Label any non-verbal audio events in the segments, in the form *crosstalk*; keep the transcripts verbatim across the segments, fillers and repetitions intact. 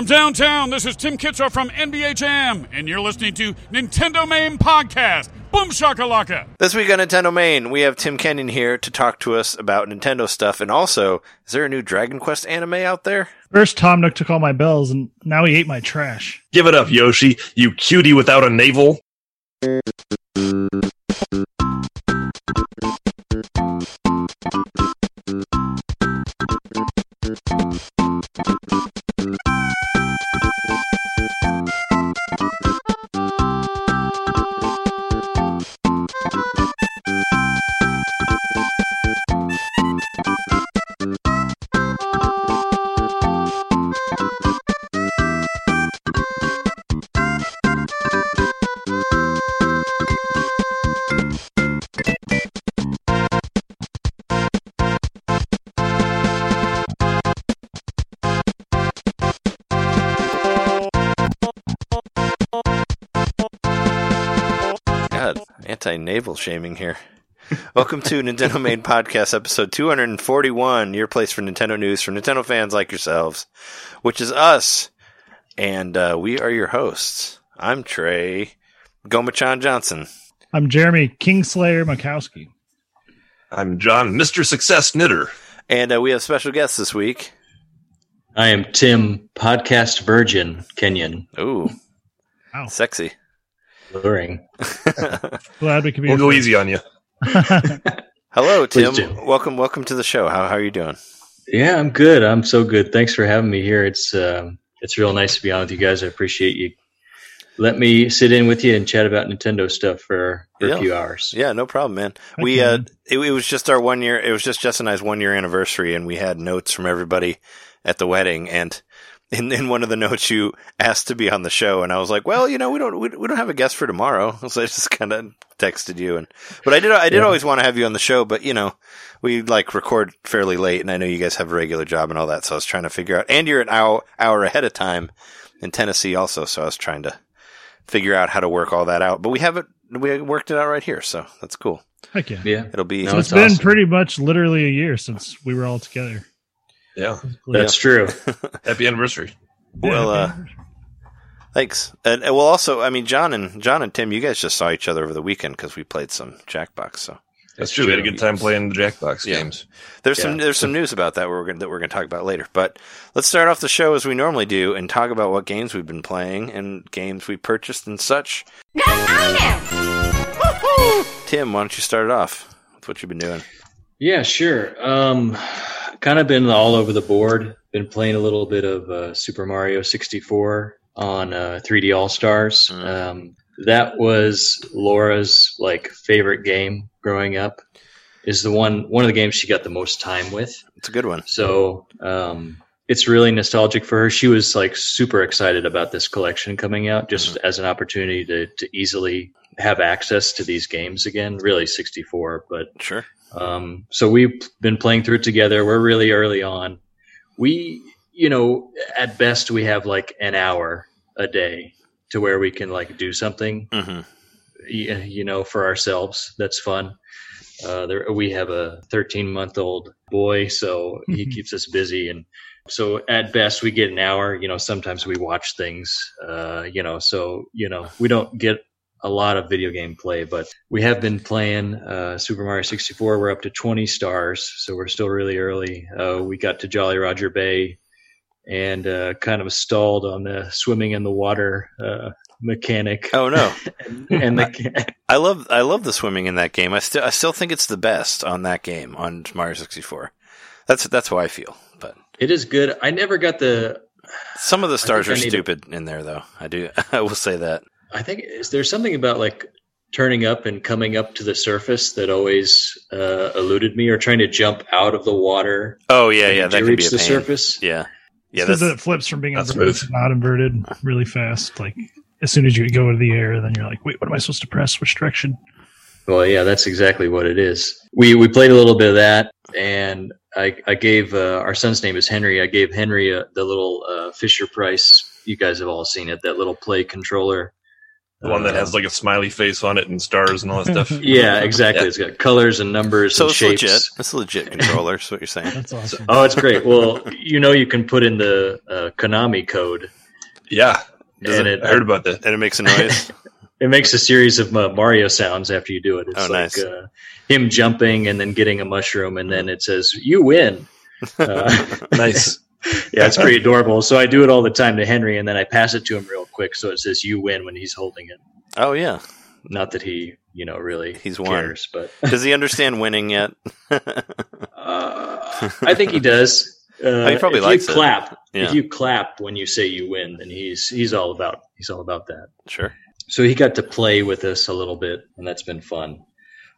From downtown, this is Tim Kitzer from N B A Jam, and you're listening to Nintendo Main Podcast. Boom shakalaka! This week on Nintendo Main, we have Tim Kenyon here to talk to us about Nintendo stuff, and also, is there a new Dragon Quest anime out there? First, Tom Nook took all my bells, and now he ate my trash. Give it up, Yoshi, you cutie without a navel. Navel shaming here. Welcome to Nintendo Main Podcast episode two forty-one, your place for Nintendo news for Nintendo fans like yourselves, which is us. And uh, we are your hosts. I'm Trey Gomachan Johnson. I'm Jeremy Kingslayer Makowski. I'm John Mister Success Knitter. And uh, we have special guests this week. I am Tim Podcast Virgin Kenyon. Ooh. Wow. Sexy. Luring. Glad we can be. We'll go easy on you. Hello, Tim. Please, welcome, welcome to the show. How how are you doing? Yeah, I'm good. I'm so good. Thanks for having me here. It's uh, it's real nice to be on with you guys. I appreciate you. Let me sit in with you and chat about Nintendo stuff for, for yeah. a few hours. Yeah, no problem, man. Okay. We uh, it, it was just our one year. It was just Jess and I's one year anniversary, and we had notes from everybody at the wedding and. In, in one of the notes, you asked to be on the show, and I was like, "Well, you know, we don't we, we don't have a guest for tomorrow," so I just kind of texted you. And but I did I did yeah. always want to have you on the show, but you know, we like record fairly late, and I know you guys have a regular job and all that, so I was trying to figure out. And you're an hour hour ahead of time in Tennessee, also, so I was trying to figure out how to work all that out. But we have it, we worked it out right here, so that's cool. Heck yeah, yeah. It'll be. No, so it's, it's been awesome. Pretty much literally a year since we were all together. Yeah, that's true. Happy anniversary. Well, uh, thanks. And, and well, also, I mean, John and John and Tim, you guys just saw each other over the weekend because we played some Jackbox. So that's true. We had a good time playing the Jackbox yeah. games. There's yeah. some there's some news about that we're gonna, that we're going to talk about later. But let's start off the show as we normally do and talk about what games we've been playing and games we purchased and such. Now I know. Woo-hoo! Tim, why don't you start it off with what you've been doing? Yeah, sure. Um, kind of been all over the board. Been playing a little bit of uh, Super Mario sixty-four on uh, three D All-Stars. Mm. Um, that was Laura's like favorite game growing up. Is the one one of the games she got the most time with. It's a good one. So um, it's really nostalgic for her. She was like super excited about this collection coming out, just mm. as an opportunity to to easily have access to these games again. Really sixty-four, but sure. Um, so we've been playing through it together. We're really early on. We, you know, at best we have like an hour a day to where we can like do something, mm-hmm. you, you know, for ourselves. That's fun. Uh, there, we have a thirteen month old boy, so mm-hmm. he keeps us busy. And so at best we get an hour, you know, sometimes we watch things, uh, you know, so, you know, we don't get a lot of video game play, but we have been playing uh, Super Mario sixty-four. We're up to twenty stars, so we're still really early. Uh, we got to Jolly Roger Bay and uh, kind of stalled on the swimming in the water uh, mechanic. Oh no! and, and the I, I love I love the swimming in that game. I still I still think it's the best on that game on Mario sixty-four. That's that's how I feel. But it is good. I never got the. Some of the stars are stupid to... in there, though. I do. I will say that. I think is there's something about like turning up and coming up to the surface that always uh, eluded me, or trying to jump out of the water. Oh yeah, yeah, that can reach be a the pain. Surface. Yeah, yeah, because it flips from being inverted to not inverted really fast. Like as soon as you go into the air, then you're like, wait, what am I supposed to press? Which direction? Well, yeah, that's exactly what it is. We we played a little bit of that, and I I gave uh, our son's name is Henry. I gave Henry uh, the little uh, Fisher Price. You guys have all seen it. That little play controller. The one that has like a smiley face on it and stars and all that stuff. Yeah, exactly. Yeah. It's got colors and numbers so and it's shapes. Legit. It's a legit controller, is what you're saying. That's awesome. So, oh, it's great. Well, you know you can put in the uh, Konami code. Yeah. And it, I heard about that. And it makes a noise. It makes a series of uh, Mario sounds after you do it. It's oh, like nice. uh, him jumping and then getting a mushroom, and then it says, you win. Uh, nice. Yeah, it's pretty adorable. So I do it all the time to Henry, and then I pass it to him real quick, so it says, you win when he's holding it. Oh, yeah. Not that he, you know, really he's cares. But does he understand winning yet? uh, I think he does. Uh, oh, he probably if likes you clap, it. Yeah. If you clap when you say you win, then he's he's all about he's all about that. Sure. So he got to play with us a little bit, and that's been fun.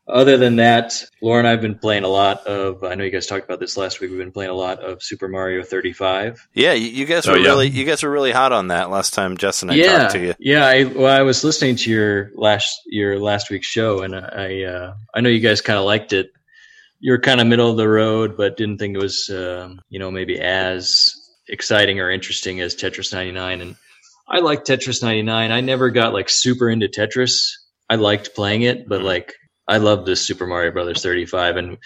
Other than that, Laura and I have been playing a lot of, I know you guys talked about this last week, we've been playing a lot of Super Mario thirty-five. Yeah, you guys were oh, yeah. really you guys were really hot on that last time Jess and I yeah, talked to you. Yeah, I, well, I was listening to your last your last week's show, and I, uh, I know you guys kind of liked it. You were kind of middle of the road, but didn't think it was, um, you know, maybe as exciting or interesting as Tetris ninety-nine. And I like Tetris ninety-nine. I never got like super into Tetris. I liked playing it, but like I love this Super Mario Brothers thirty-five. And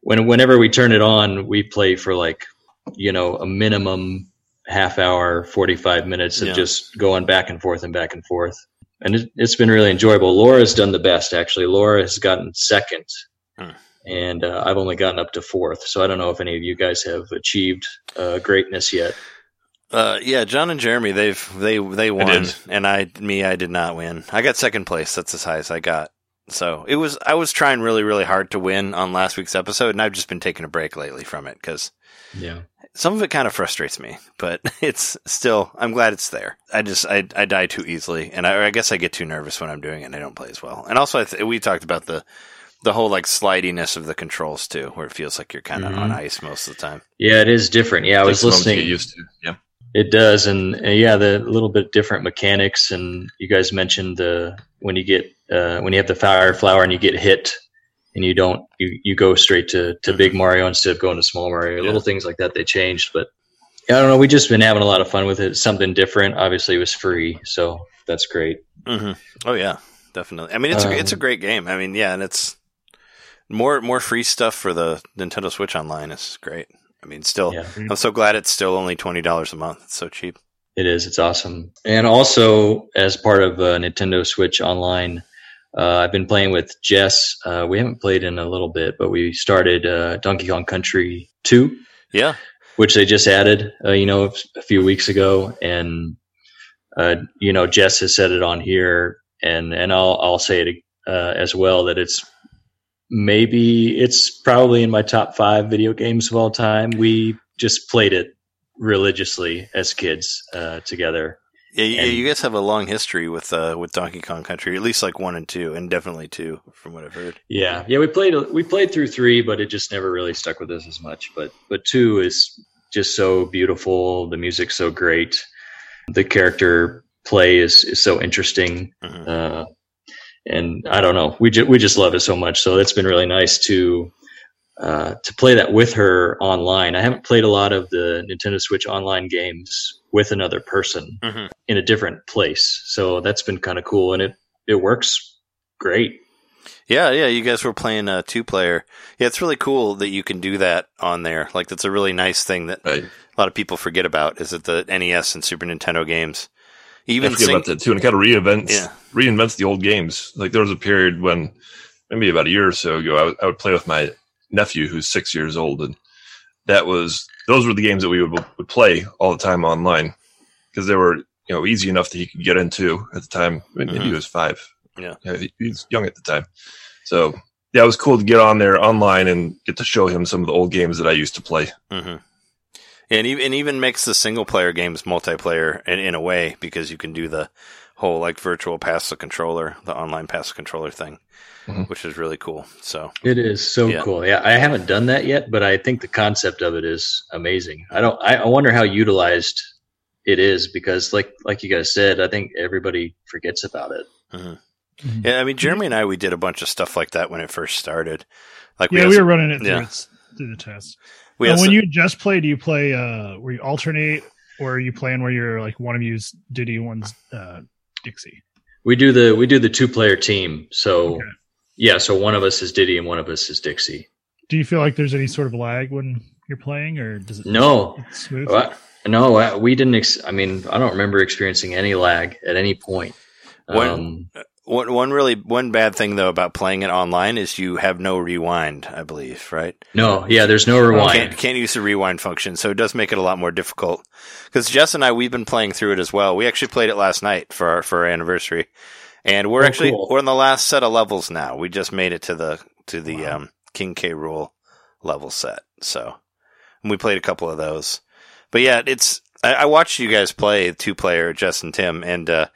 when whenever we turn it on, we play for like, you know, a minimum half hour, forty-five minutes of yeah. just going back and forth and back and forth. And it, it's been really enjoyable. Laura's done the best, actually. Laura has gotten second. Hmm. And uh, I've only gotten up to fourth, so I don't know if any of you guys have achieved uh, greatness yet. Uh, yeah, John and Jeremy, they've they they won, I and I me I did not win. I got second place. That's as high as I got. So it was I was trying really really hard to win on last week's episode, and I've just been taking a break lately from it because yeah, some of it kind of frustrates me. But it's still I'm glad it's there. I just I I die too easily, and I, or I guess I get too nervous when I'm doing it, and I don't play as well. And also I th- we talked about the. The whole like slidiness of the controls too, where it feels like you're kind of mm-hmm. on ice most of the time. Yeah, it is different. Yeah, I was listening. Get used to. Yeah, it does, and uh, yeah, the little bit different mechanics. And you guys mentioned the uh, when you get uh, when you have the fire flower and you get hit, and you don't you, you go straight to, to mm-hmm. Big Mario instead of going to Small Mario. Yeah. Little things like that they changed, but I don't know. We've just been having a lot of fun with it. Something different. Obviously, it was free, so that's great. Mm-hmm. Oh yeah, definitely. I mean, it's um, a, it's a great game. I mean, yeah, and it's. More more free stuff for the Nintendo Switch Online is great. I mean, still, yeah. I'm so glad it's still only twenty dollars a month. It's so cheap. It is. It's awesome. And also, as part of uh, Nintendo Switch Online, uh, I've been playing with Jess. Uh, we haven't played in a little bit, but we started uh, Donkey Kong Country two. Yeah. Which they just added, uh, you know, a few weeks ago. And, uh, you know, Jess has said it on here, and, and I'll, I'll say it uh, as well, that it's, maybe it's probably in my top five video games of all time. We just played it religiously as kids uh, together. Yeah, yeah, you guys have a long history with uh, with Donkey Kong Country, at least like one and two, and definitely two, from what I've heard. Yeah, yeah, we played we played through three, but it just never really stuck with us as much. But but two is just so beautiful. The music's so great. The character play is is so interesting. Mm-hmm. Uh, And I don't know, we ju- we just love it so much. So it's been really nice to uh, to play that with her online. I haven't played a lot of the Nintendo Switch Online games with another person mm-hmm. in a different place. So that's been kind of cool, and it, it works great. Yeah, yeah, you guys were playing a two-player. Yeah, it's really cool that you can do that on there. Like, that's a really nice thing that right. a lot of people forget about, is that the N E S and Super Nintendo games. Even I forget sing- about that too, and it kind of reinvents yeah. reinvents the old games. Like there was a period when, maybe about a year or so ago, I, w- I would play with my nephew who's six years old, and that was those were the games that we would, would play all the time online because they were you know easy enough that he could get into at the time. I mean, mm-hmm. He was five, yeah, you know, he, he was young at the time, so yeah, it was cool to get on there online and get to show him some of the old games that I used to play. Mm-hmm. And even makes the single-player games multiplayer in, in a way, because you can do the whole like virtual pass the controller, the online pass the controller thing, mm-hmm. which is really cool. So it is so yeah. cool. Yeah, I haven't done that yet, but I think the concept of it is amazing. I don't. I, I wonder how utilized it is, because like like you guys said, I think everybody forgets about it. Mm-hmm. Mm-hmm. Yeah, I mean, Jeremy and I, we did a bunch of stuff like that when it first started. Like we yeah, we were running it through, yeah. it through the test. And when you just play, do you play uh, where you alternate, or are you playing where you're like one of you's Diddy, one's uh, Dixie? We do the we do the two player team. So okay. yeah, so one of us is Diddy and one of us is Dixie. Do you feel like there's any sort of lag when you're playing, or does it? No, it's smooth? Well, I, no, I, we didn't. Ex- I mean, I don't remember experiencing any lag at any point. One, um, one, one really one bad thing though about playing it online is you have no rewind. I believe, right? No, yeah, there's no rewind. Can't, can't use the rewind function, so it does make it a lot more difficult. Because Jess and I, we've been playing through it as well. We actually played it last night for our, for our anniversary, and we're oh, actually cool. we're in the last set of levels now. We just made it to the to the wow. um, King K. Rool level set. So, and we played a couple of those. But yeah, it's I, I watched you guys play two player, Jess and Tim, and uh,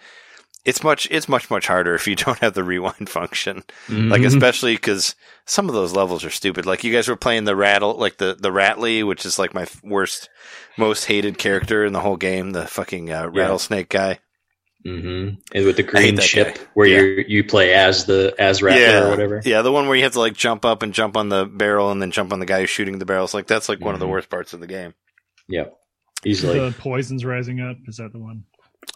it's much it's much much harder if you don't have the rewind function. Mm-hmm. Like especially because some of those levels are stupid. Like you guys were playing the rattle, like the the Rattly, which is like my worst, most hated character in the whole game, the fucking uh, rattlesnake yeah. guy. Mm-hmm. And with the green ship guy. Where yeah. you you play as the as Rattler yeah. or whatever. Yeah, the one where you have to like jump up and jump on the barrel and then jump on the guy who's shooting the barrels. Like that's like mm-hmm. one of the worst parts of the game. Yeah, easily. The poison's rising up. Is that the one?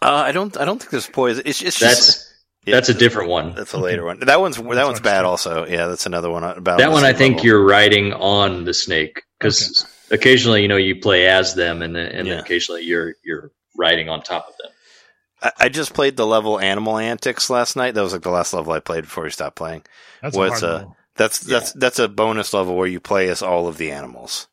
Uh, I don't I don't think there's poison. It's, it's that's, just that's that's a different one. That's a later one. That one's that that's one's bad also. Yeah, that's another one about that one. I think level. You're riding on the snake because okay. occasionally you know you play as them and and yeah. then occasionally you're you're riding on top of them. I just played the level Animal Antics last night. That was like the last level I played before we stopped playing. That's was, a hard uh, that's that's yeah. that's a bonus level where you play as all of the animals.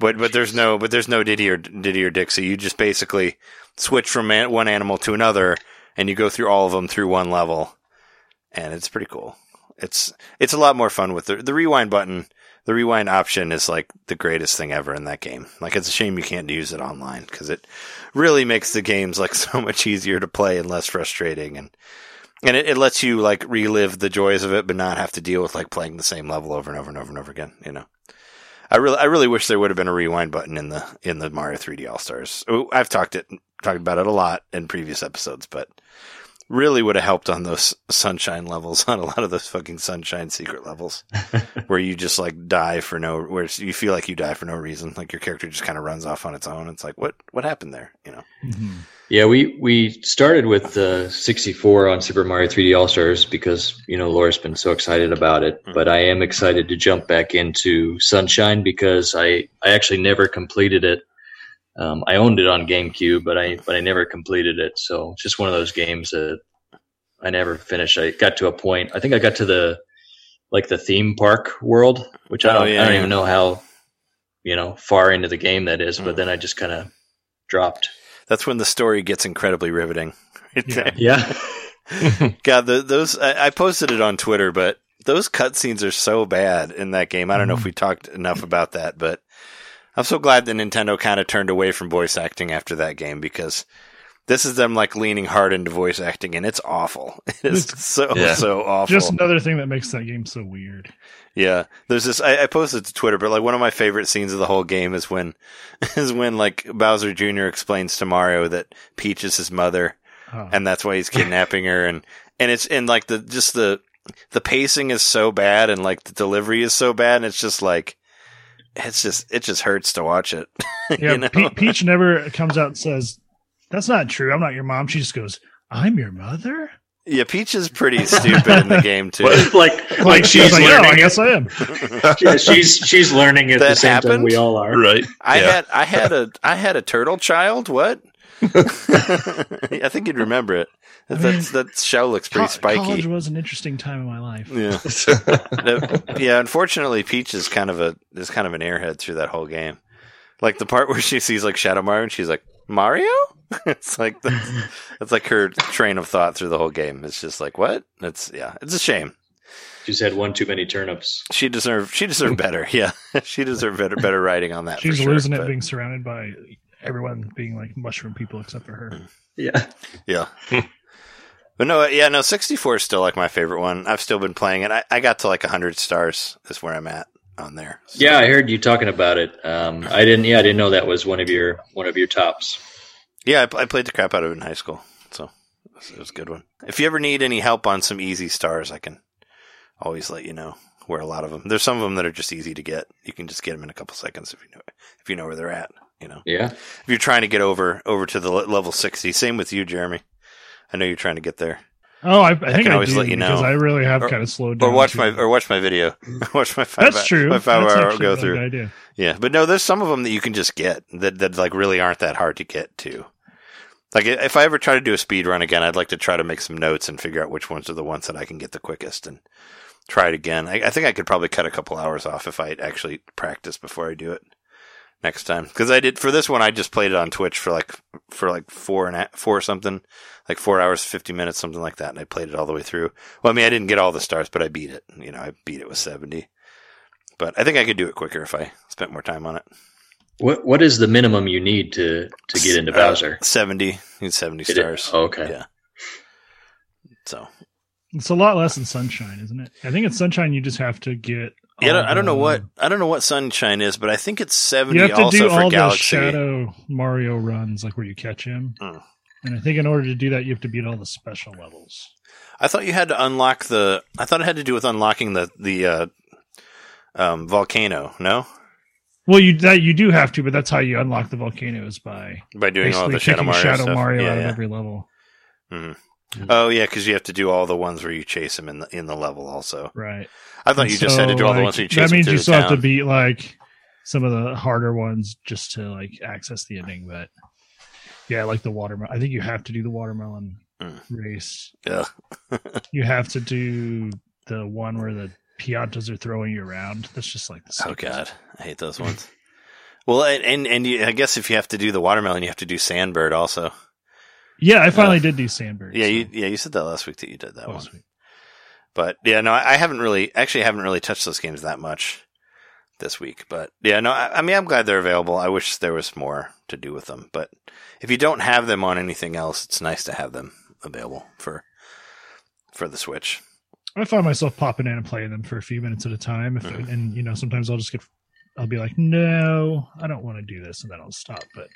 But but Jeez. there's no but there's no Diddy or Diddy or Dixie. You just basically switch from one animal to another, and you go through all of them through one level, and it's pretty cool. It's it's a lot more fun with the, the rewind button. The rewind option is like the greatest thing ever in that game. Like it's a shame you can't use it online because it really makes the games like so much easier to play and less frustrating. And, and it, it lets you like relive the joys of it, but not have to deal with like playing the same level over and over and over and over again. You know, I really, I really wish there would have been a rewind button in the, in the Mario three D All-Stars. I've talked it, talked about it a lot in previous episodes, but really would have helped on those sunshine levels, on a lot of those fucking sunshine secret levels where you just like die for no, where you feel like you die for no reason. Like your character just kind of runs off on its own. It's like, what, what happened there? You know? Mm-hmm. Yeah. We, we started with the uh, sixty-four on Super Mario three D All-Stars because, you know, Laura's been so excited about it, mm-hmm. but I am excited to jump back into Sunshine because I, I actually never completed it. Um, I owned it on GameCube, but I but I never completed it. So it's just one of those games that I never finished. I got to a point. I think I got to the like the theme park world, which I don't, oh, yeah, I don't yeah. even know how you know far into the game that is. Mm. But then I just kind of dropped. That's when the story gets incredibly riveting. Right yeah. yeah. God, the, those I, I posted it on Twitter, but those cutscenes are so bad in that game. I don't mm. know if we talked enough about that, but. I'm so glad that Nintendo kind of turned away from voice acting after that game because this is them like leaning hard into voice acting and it's awful. It is so, yeah. so awful. Just another thing that makes that game so weird. Yeah. There's this, I, I posted to Twitter, but like one of my favorite scenes of the whole game is when, is when like Bowser Junior explains to Mario that Peach is his mother oh. and that's why he's kidnapping her. And, and it's, and like the, just the, the pacing is so bad and like the delivery is so bad and it's just like, It's just it just hurts to watch it. Yeah, you know? Pe- Peach never comes out and says, "That's not true. I'm not your mom." She just goes, "I'm your mother." Yeah, Peach is pretty stupid in the game too. Well, like, like, like she's, she's like, learning. Oh, I guess I am. yeah, she's she's learning at that the same happened? Time we all are. Right? I yeah. had I had a I had a turtle child. What? I think you'd remember it. I mean, that's, that shell looks pretty co- spiky. College was an interesting time in my life. Yeah, yeah. Unfortunately, Peach is kind of a is kind of an airhead through that whole game. Like the part where she sees like Shadow Mario and she's like Mario. It's like that's, that's like her train of thought through the whole game. It's just like what? It's yeah. It's a shame. She's had one too many turnips. She deserved. She deserved better. Yeah, she deserved better better writing on that. She's for sure, losing but... it being surrounded by. Everyone being like mushroom people except for her. Yeah. Yeah. But no, yeah, no, sixty-four is still like my favorite one. I've still been playing it. I, I got to like one hundred stars is where I'm at on there. So. Yeah, I heard you talking about it. Um, I didn't, yeah, I didn't know that was one of your, one of your tops. Yeah, I, I played the crap out of it in high school. So it was, it was a good one. If you ever need any help on some easy stars, I can always let you know where a lot of them, there's some of them that are just easy to get. You can just get them in a couple seconds if you know, if you know where they're at. You know, yeah. If you're trying to get over over to the level sixty, same with you, Jeremy. I know you're trying to get there. Oh, I, I think I, I always do, let you know because I really have or, kind of slowed down. Or watch my or watch my video. watch my five. That's true. My five That's hour go through. Idea. Yeah, but no, there's some of them that you can just get that that like really aren't that hard to get to. Like if I ever try to do a speed run again, I'd like to try to make some notes and figure out which ones are the ones that I can get the quickest and try it again. I, I think I could probably cut a couple hours off if I actually practice before I do it next time. Because I did for this one, I just played it on Twitch for like for like four and a, four something, like four hours fifty minutes, something like that, and I played it all the way through. Well, I mean, I didn't get all the stars, but I beat it. You know, I beat it with seventy. But I think I could do it quicker if I spent more time on it. What what is the minimum you need to, to get into Bowser? Uh, seventy. You need seventy stars. Oh, okay. Yeah. So it's a lot less than Sunshine, isn't it? I think it's Sunshine. You just have to get. Yeah, I don't, the, I don't know what I don't know what Sunshine is, but I think it's seventy. You have to also do all for Galaxy. The Shadow Mario runs, like where you catch him. Mm. And I think in order to do that, you have to beat all the special levels. I thought you had to unlock the. I thought it had to do with unlocking the the uh, um, volcano. No. Well, you that you do have to, but that's how you unlock the volcanoes by by doing all the Shadow Mario, Shadow Mario yeah, out yeah. of every level. Mm-hmm. Oh yeah, because you have to do all the ones where you chase him in the in the level also. Right. I thought and you so, just had to do all like, the ones where you chase him. That means him you still town. Have to beat like some of the harder ones just to like access the ending. But yeah, like the watermelon. I think you have to do the watermelon mm. race. Yeah. You have to do the one where the Piantas are throwing you around. That's just like the oh god, I hate those ones. Well, and and, and you, I guess if you have to do the watermelon, you have to do Sandbird also. Yeah, I finally uh, did do Sandbird. Yeah, so. you yeah you said that last week that you did that last one. Week. But yeah, no, I, I haven't really actually I haven't really touched those games that much this week. But yeah, no, I, I mean I'm glad they're available. I wish there was more to do with them. But if you don't have them on anything else, it's nice to have them available for for the Switch. I find myself popping in and playing them for a few minutes at a time. If, mm. And, you know, sometimes I'll just get, I'll be like, no, I don't want to do this. And then I'll stop. But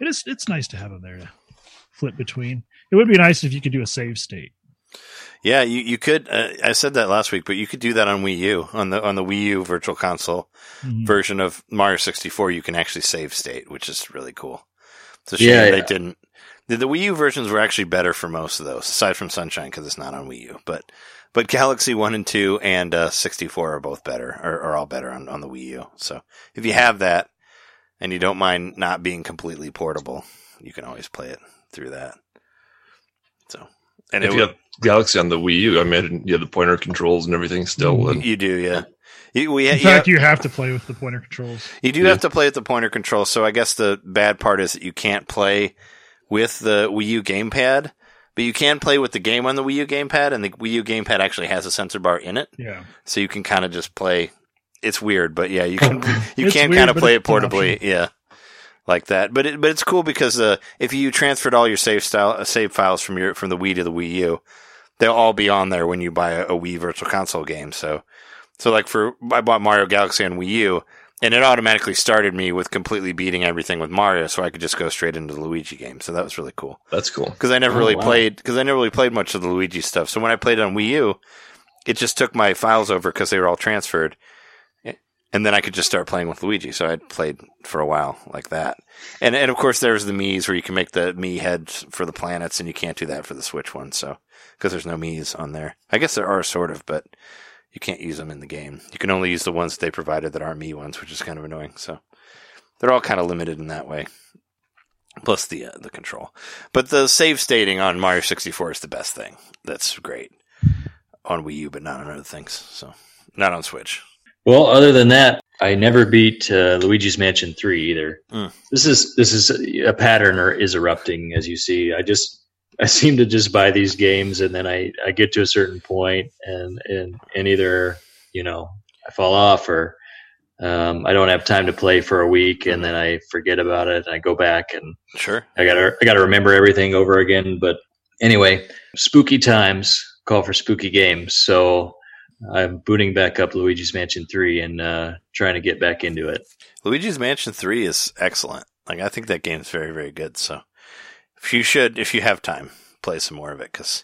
it is, it's nice to have them there to flip between. It would be nice if you could do a save state. Yeah, you, you could. Uh, I said that last week, but you could do that on Wii U, on the, on the Wii U virtual console mm-hmm. version of Mario sixty-four. You can actually save state, which is really cool. It's a shame yeah, yeah. they didn't. The, the Wii U versions were actually better for most of those, aside from Sunshine, because it's not on Wii U, but. But Galaxy one and two and uh, sixty-four are both better, or are all better on, on the Wii U. So if you have that and you don't mind not being completely portable, you can always play it through that. So, and if it, you have Galaxy on the Wii U, I mean, you have the pointer controls and everything still. And, you do, yeah. You, we, In you fact, have, you have to play with the pointer controls. You do yeah. have to play with the pointer controls. So I guess the bad part is that you can't play with the Wii U gamepad. But you can play with the game on the Wii U gamepad, and the Wii U gamepad actually has a sensor bar in it. Yeah. So you can kind of just play. It's weird, but yeah, you can you can kind of play it portably, yeah, like that. But it, but it's cool because uh, if you transferred all your save style uh, save files from your from the Wii to the Wii U, they'll all be on there when you buy a, a Wii Virtual Console game. So so like for I bought Mario Galaxy on Wii U, and it automatically started me with completely beating everything with Mario, so I could just go straight into the Luigi game. So that was really cool. That's cool. Because I never oh, really wow. played because I never really played much of the Luigi stuff. So when I played on Wii U, it just took my files over because they were all transferred, and then I could just start playing with Luigi. So I played for a while like that. And and of course there's the Mii's where you can make the Mii heads for the planets, and you can't do that for the Switch one. So because there's no Mii's on there, I guess there are sort of, but. You can't use them in the game. You can only use the ones that they provided that aren't Mii ones, which is kind of annoying. So they're all kind of limited in that way. Plus the uh, the control. But the save stating on Mario sixty-four is the best thing. That's great on Wii U, but not on other things. So not on Switch. Well, other than that, I never beat uh, Luigi's Mansion three either. Mm. This is this is a pattern or is erupting, as you see. I just. I seem to just buy these games, and then I, I get to a certain point, and, and, and either, you know, I fall off or um, I don't have time to play for a week, and then I forget about it, and I go back, and sure, I gotta I gotta remember everything over again. But anyway, spooky times call for spooky games, so I'm booting back up Luigi's Mansion three and uh, trying to get back into it. Luigi's Mansion three is excellent. Like I think that game's very, very good, so. If you should, if you have time, play some more of it. Cause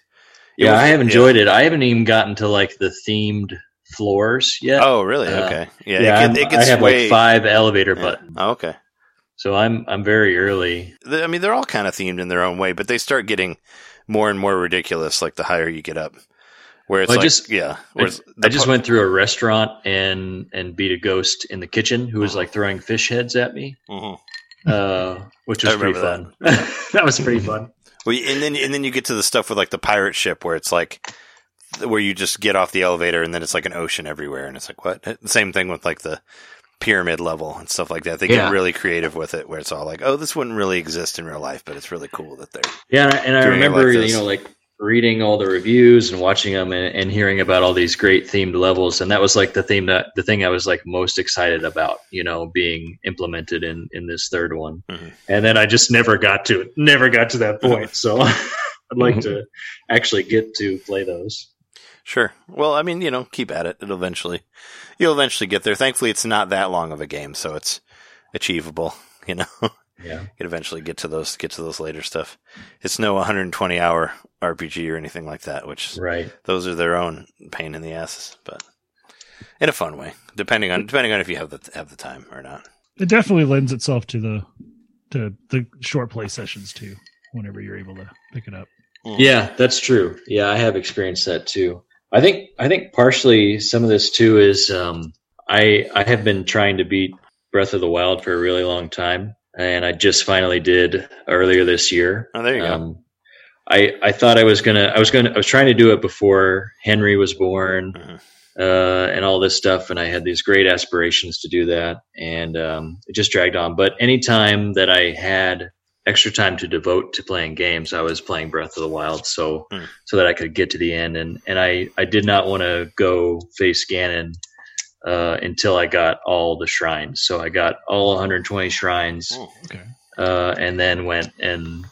it yeah, was, I have enjoyed yeah. it. I haven't even gotten to like the themed floors yet. Oh, really? Uh, okay. Yeah, yeah it, it gets I have way... like five elevator yeah. buttons. Oh, okay. So I'm I'm very early. I mean, they're all kind of themed in their own way, but they start getting more and more ridiculous, like the higher you get up. Where it's well, like, I just, yeah, where I, it's I just po- went through a restaurant and and beat a ghost in the kitchen who was like throwing fish heads at me, mm-hmm. uh, which was pretty fun. That. That was pretty fun. Well, and then and then you get to the stuff with like the pirate ship where it's like where you just get off the elevator and then it's like an ocean everywhere and it's like what? The same thing with like the pyramid level and stuff like that. They yeah. get really creative with it where it's all like, oh, this wouldn't really exist in real life, but it's really cool that they're yeah. And I, and I remember like you know like reading all the reviews and watching them and, and hearing about all these great themed levels, and that was like the theme that the thing I was like most excited about, you know, being implemented in in this third one. Mm-hmm. And then I just never got to it, never got to that point. So I'd like mm-hmm. to actually get to play those. Sure. Well, I mean, you know, keep at it. It'll eventually, you'll eventually get there. Thankfully, it's not that long of a game, so it's achievable. You know, yeah, you'd eventually get to those, get to those later stuff. It's no one hundred twenty hour R P G or anything like that, which right. those are their own pain in the asses, but in a fun way, depending on depending on if you have the have the time or not. It definitely lends itself to the to the short play sessions too. Whenever you're able to pick it up, yeah, that's true. Yeah, I have experienced that too. I think I think partially some of this too is um, I I have been trying to beat Breath of the Wild for a really long time, and I just finally did earlier this year. Oh, there you um, go. I, I thought I was gonna I was gonna I was trying to do it before Henry was born, mm-hmm. uh, and all this stuff, and I had these great aspirations to do that, and um, it just dragged on. But any time that I had extra time to devote to playing games, I was playing Breath of the Wild, so mm. so that I could get to the end, and and I, I did not want to go face Ganon uh, until I got all the shrines. So I got all one hundred twenty shrines, oh, okay. uh, and then went and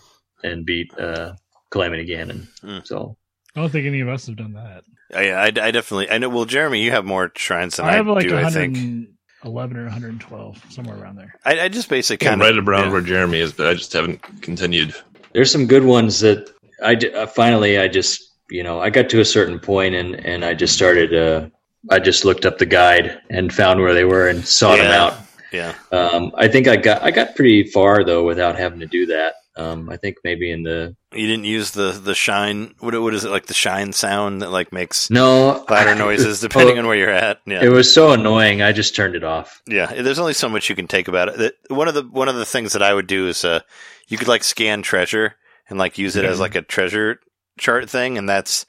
and beat. Uh, Calamity Ganon. Mm. So I don't think any of us have done that. Oh, yeah, I, I definitely. I know. Well, Jeremy, you have more shrines than I, have I like do. I think eleven or one hundred twelve, somewhere around there. I, I just basically kind of right around yeah. where Jeremy is, but I just haven't continued. There's some good ones that I uh, finally. I just you know I got to a certain point and and I just started. Uh, I just looked up the guide and found where they were and sought yeah. them out. Yeah. Um, I think I got I got pretty far though without having to do that. Um, I think maybe in the you didn't use the the shine. What what is it like the shine sound that like makes no louder noises depending oh, on where you're at. Yeah. It was so annoying. I just turned it off. Yeah, there's only so much you can take about it. One of the one of the things that I would do is uh, you could like scan treasure and like use it mm-hmm. as like a treasure chart thing, and that's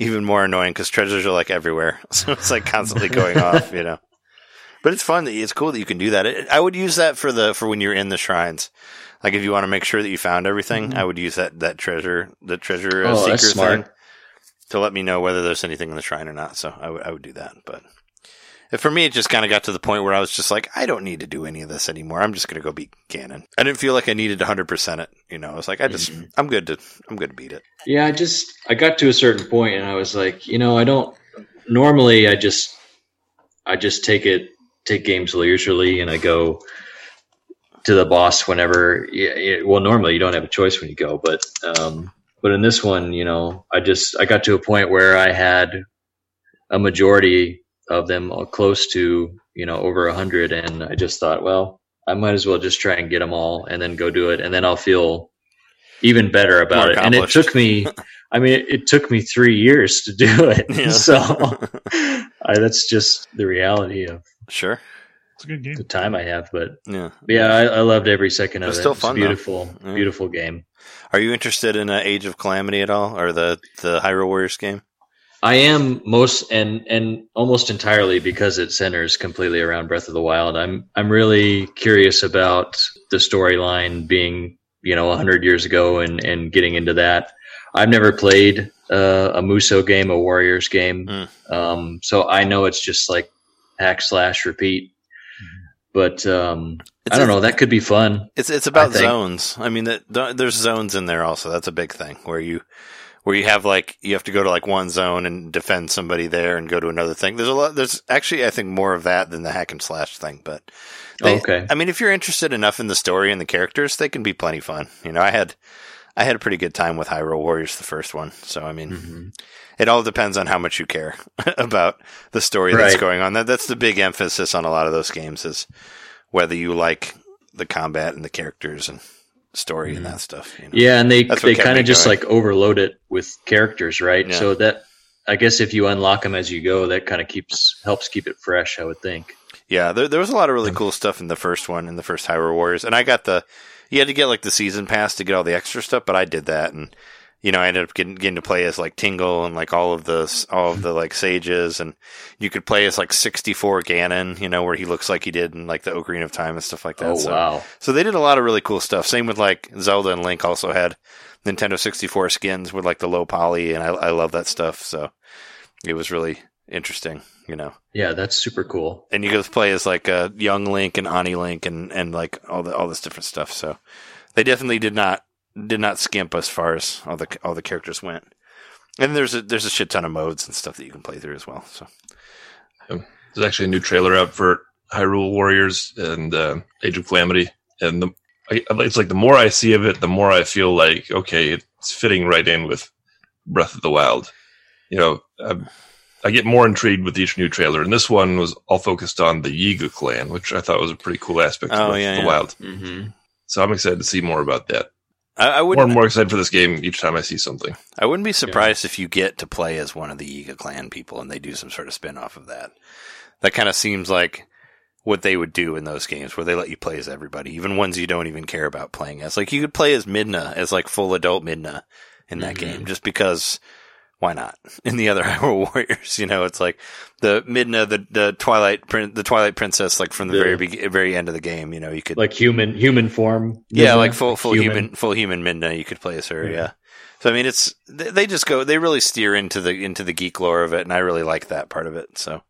even more annoying because treasures are like everywhere, so it's like constantly going off, you know. But it's fun. That, it's cool that you can do that. It, I would use that for the for when you're in the shrines. Like if you want to make sure that you found everything, mm-hmm. I would use that, that treasure the treasure uh, oh, seeker thing to let me know whether there's anything in the shrine or not. So I would I would do that. But for me, it just kind of got to the point where I was just like, I don't need to do any of this anymore. I'm just going to go beat Ganon. I didn't feel like I needed one hundred percent it. You know, I was like, I just mm-hmm. I'm good to I'm good to beat it. Yeah, I just I got to a certain point and I was like, you know, I don't normally I just I just take it take games leisurely and I go to the boss whenever it, well normally you don't have a choice when you go, but um but in this one, you know, I just I got to a point where I had a majority of them close to, you know, over a hundred, and I just thought, well, I might as well just try and get them all and then go do it, and then I'll feel even better about it. And it took me I mean it, it took me three years to do it. Yeah. So I, that's just the reality of sure it's a good game. The time I have, but yeah, but yeah, I, I loved every second of it's it. Still fun, it's beautiful, yeah. beautiful game. Are you interested in uh, Age of Calamity at all, or the the Hyrule Warriors game? I am most and and almost entirely because it centers completely around Breath of the Wild. I'm I'm really curious about the storyline being, you know, a hundred years ago and and getting into that. I've never played uh, a Musou game, a Warriors game, mm. um, so I know it's just like hack slash repeat. But um, I don't know. That could be fun. It's it's about I zones. I mean, that, there's zones in there also. That's a big thing where you where you have like you have to go to like one zone and defend somebody there and go to another thing. There's a lot. There's actually I think more of that than the hack and slash thing. But they, okay. I mean, if you're interested enough in the story and the characters, they can be plenty fun. You know, I had I had a pretty good time with Hyrule Warriors, the first one. So I mean, mm-hmm. it all depends on how much you care about the story right. that's going on. That that's the big emphasis on a lot of those games is whether you like the combat and the characters and story mm. and that stuff. You know? Yeah, and they That's they kind of just going. like overload it with characters, right? Yeah. So that I guess if you unlock them as you go, that kind of keeps helps keep it fresh, I would think. Yeah, there there was a lot of really cool stuff in the first one, in the first Hyrule Warriors, and I got the you had to get like the season pass to get all the extra stuff, but I did that, and you know I ended up getting getting to play as like Tingle and like all of the all of the like sages, and you could play as like sixty-four Ganon, you know, where he looks like he did in like the Ocarina of Time and stuff like that. Oh so, wow! So they did a lot of really cool stuff. Same with like Zelda and Link also had Nintendo sixty-four skins with like the low poly, and I, I love that stuff. So it was really interesting, you know. Yeah, that's super cool. And you can play as like a young Link and Ani Link and, and like all the all this different stuff. So they definitely did not did not skimp as far as all the all the characters went. And there's a there's a shit ton of modes and stuff that you can play through as well. So um, there's actually a new trailer out for Hyrule Warriors and uh, Age of Calamity, and the I, it's like the more I see of it, the more I feel like, okay, it's fitting right in with Breath of the Wild. You know, I'm, I get more intrigued with each new trailer, and this one was all focused on the Yiga clan, which I thought was a pretty cool aspect oh, of yeah, the yeah. Wild. Mm-hmm. So I'm excited to see more about that. I, I wouldn't, more and more excited for this game each time I see something. I wouldn't be surprised yeah. if you get to play as one of the Yiga clan people and they do some sort of spin-off of that. That kind of seems like what they would do in those games where they let you play as everybody, even ones you don't even care about playing as. Like, you could play as Midna, as like full adult Midna in that mm-hmm. game, just because... Why not? In the other Hyrule Warriors, you know, it's like the Midna, the, the Twilight, the Twilight Princess, like from the yeah. very be- very end of the game. You know, you could like human human form. Yeah, like full full human. human full human Midna. You could play as her. Yeah. yeah. So I mean, it's they just go they really steer into the into the geek lore of it, and I really like that part of it. So,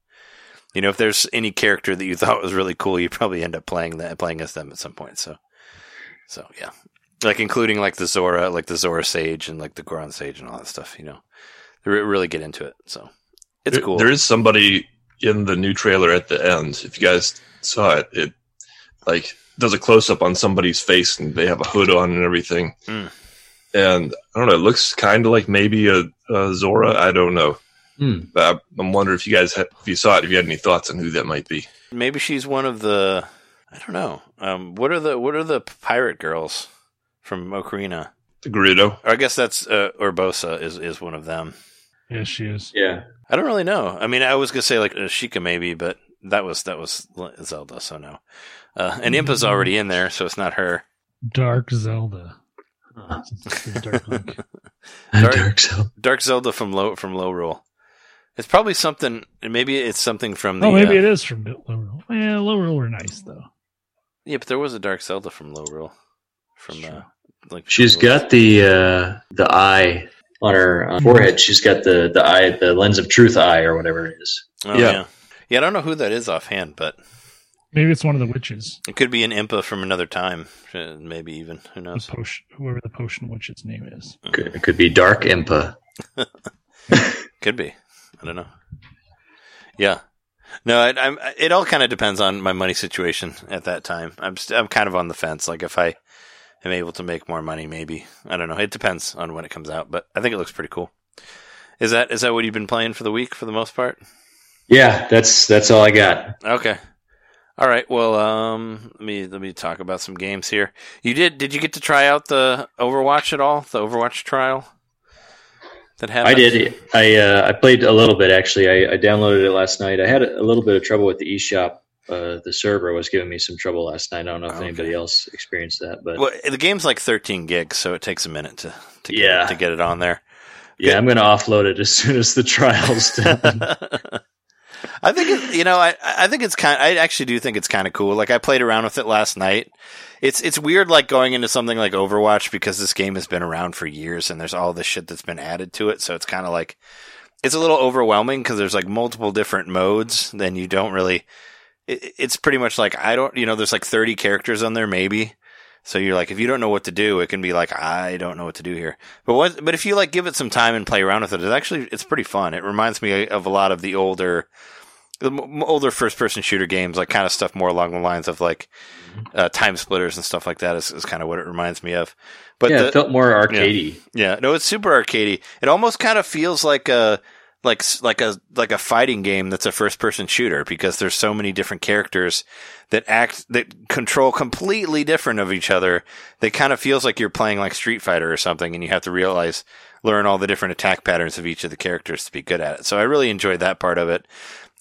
you know, if there's any character that you thought was really cool, you probably end up playing that playing as them at some point. So, so yeah, like including like the Zora, like the Zora Sage, and like the Goron Sage, and all that stuff. You know. Really get into it, so it's there, cool. There is somebody in the new trailer at the end. If you guys saw it, it like does a close up on somebody's face, and they have a hood on and everything. Mm. And I don't know, it looks kind of like maybe a, a Zora. I don't know, mm. but I, I'm wondering if you guys had, if you saw it, if you had any thoughts on who that might be. Maybe she's one of the I don't know. Um, what are the what are the pirate girls from Ocarina? The Gerudo. Or I guess that's uh, Urbosa is is one of them. Yeah, she is. Yeah, I don't really know. I mean, I was gonna say like uh, Sheikah maybe, but that was that was Zelda, so no. Uh, and Impa's already in there, so it's not her. Dark Zelda. Oh, dark, dark, dark Zelda. Dark Zelda from Low from Low Rule. It's probably something. Maybe it's something from the. Oh, maybe uh, it is from Low Rule. Yeah, Low Rule were nice though. Yeah, but there was a Dark Zelda from Low Rule. From sure. uh, like she's got the uh, the eye. On her on forehead, she's got the, the eye, the lens of truth eye, or whatever it is. Oh, yeah. yeah, yeah. I don't know who that is offhand, but maybe it's one of the witches. It could be an Impa from another time, maybe even who knows? The potion, whoever the potion witch's name is, could, it could be Dark Impa. Could be. I don't know. Yeah. No, I, I'm. It all kind of depends on my money situation at that time. I'm st- I'm kind of on the fence. Like if I. I'm able to make more money, maybe. I don't know. It depends on when it comes out, but I think it looks pretty cool. Is that is that what you've been playing for the week, for the most part? Yeah, that's that's all I got. Okay. All right. Well, um, let me let me talk about some games here. You did? Did you get to try out the Overwatch at all? The Overwatch trial that happened? I did. I uh, I played a little bit actually. I, I downloaded it last night. I had a little bit of trouble with the eShop. Uh, the server was giving me some trouble last night. I don't know if okay. anybody else experienced that, but well, the game's like thirteen gigs, so it takes a minute to to, yeah. get, to get it on there. Yeah, Good. I'm going to offload it as soon as the trial's done. I think it, you know, I I think it's kind. I actually do think it's kind of cool. Like I played around with it last night. It's it's weird, like going into something like Overwatch because this game has been around for years and there's all this shit that's been added to it. So it's kind of like it's a little overwhelming because there's like multiple different modes. Then you don't really. It's pretty much like, I don't, you know, there's like thirty characters on there, maybe. So you're like, if you don't know what to do, it can be like, I don't know what to do here. But what, but if you like give it some time and play around with it, it's actually, it's pretty fun. It reminds me of a lot of the older, the older first person shooter games, like kind of stuff more along the lines of like uh, Time Splitters and stuff like that is, is kind of what it reminds me of. But yeah, the, it felt more arcadey. Yeah, yeah, no, it's super arcadey. It almost kind of feels like a, like like a like a fighting game that's a first person shooter, because there's so many different characters that act that control completely different of each other. That kind of feels like you're playing like Street Fighter or something, and you have to realize learn all the different attack patterns of each of the characters to be good at it. So I really enjoyed that part of it.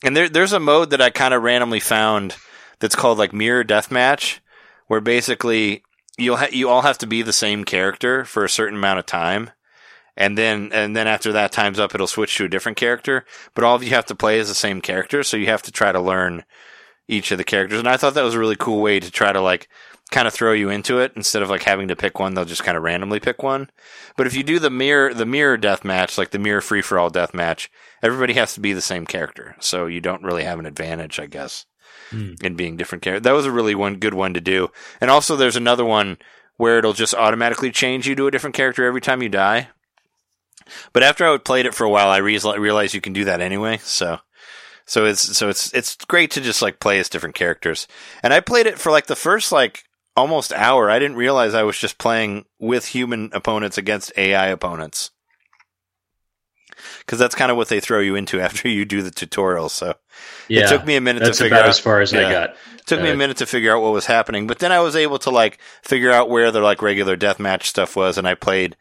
And there there's a mode that I kind of randomly found that's called like Mirror Deathmatch, where basically you'll ha- you all have to be the same character for a certain amount of time. And then and then after that time's up, it'll switch to a different character. But all of you have to play as the same character, so you have to try to learn each of the characters. And I thought that was a really cool way to try to like kind of throw you into it. Instead of like having to pick one, they'll just kind of randomly pick one. But if you do the mirror the mirror death match, like the mirror free for all death match, everybody has to be the same character. So you don't really have an advantage, I guess, mm. in being different characters. That was a really one good one to do. And also there's another one where it'll just automatically change you to a different character every time you die. But after I played it for a while, I re- realized you can do that anyway. So, so it's so it's it's great to just like play as different characters. And I played it for like the first like almost hour. I didn't realize I was just playing with human opponents against A I opponents, because that's kind of what they throw you into after you do the tutorial. So yeah, it took me a minute to figure out as far as yeah, I got. It took uh, me a minute to figure out what was happening, but then I was able to like figure out where the like regular deathmatch stuff was, and I played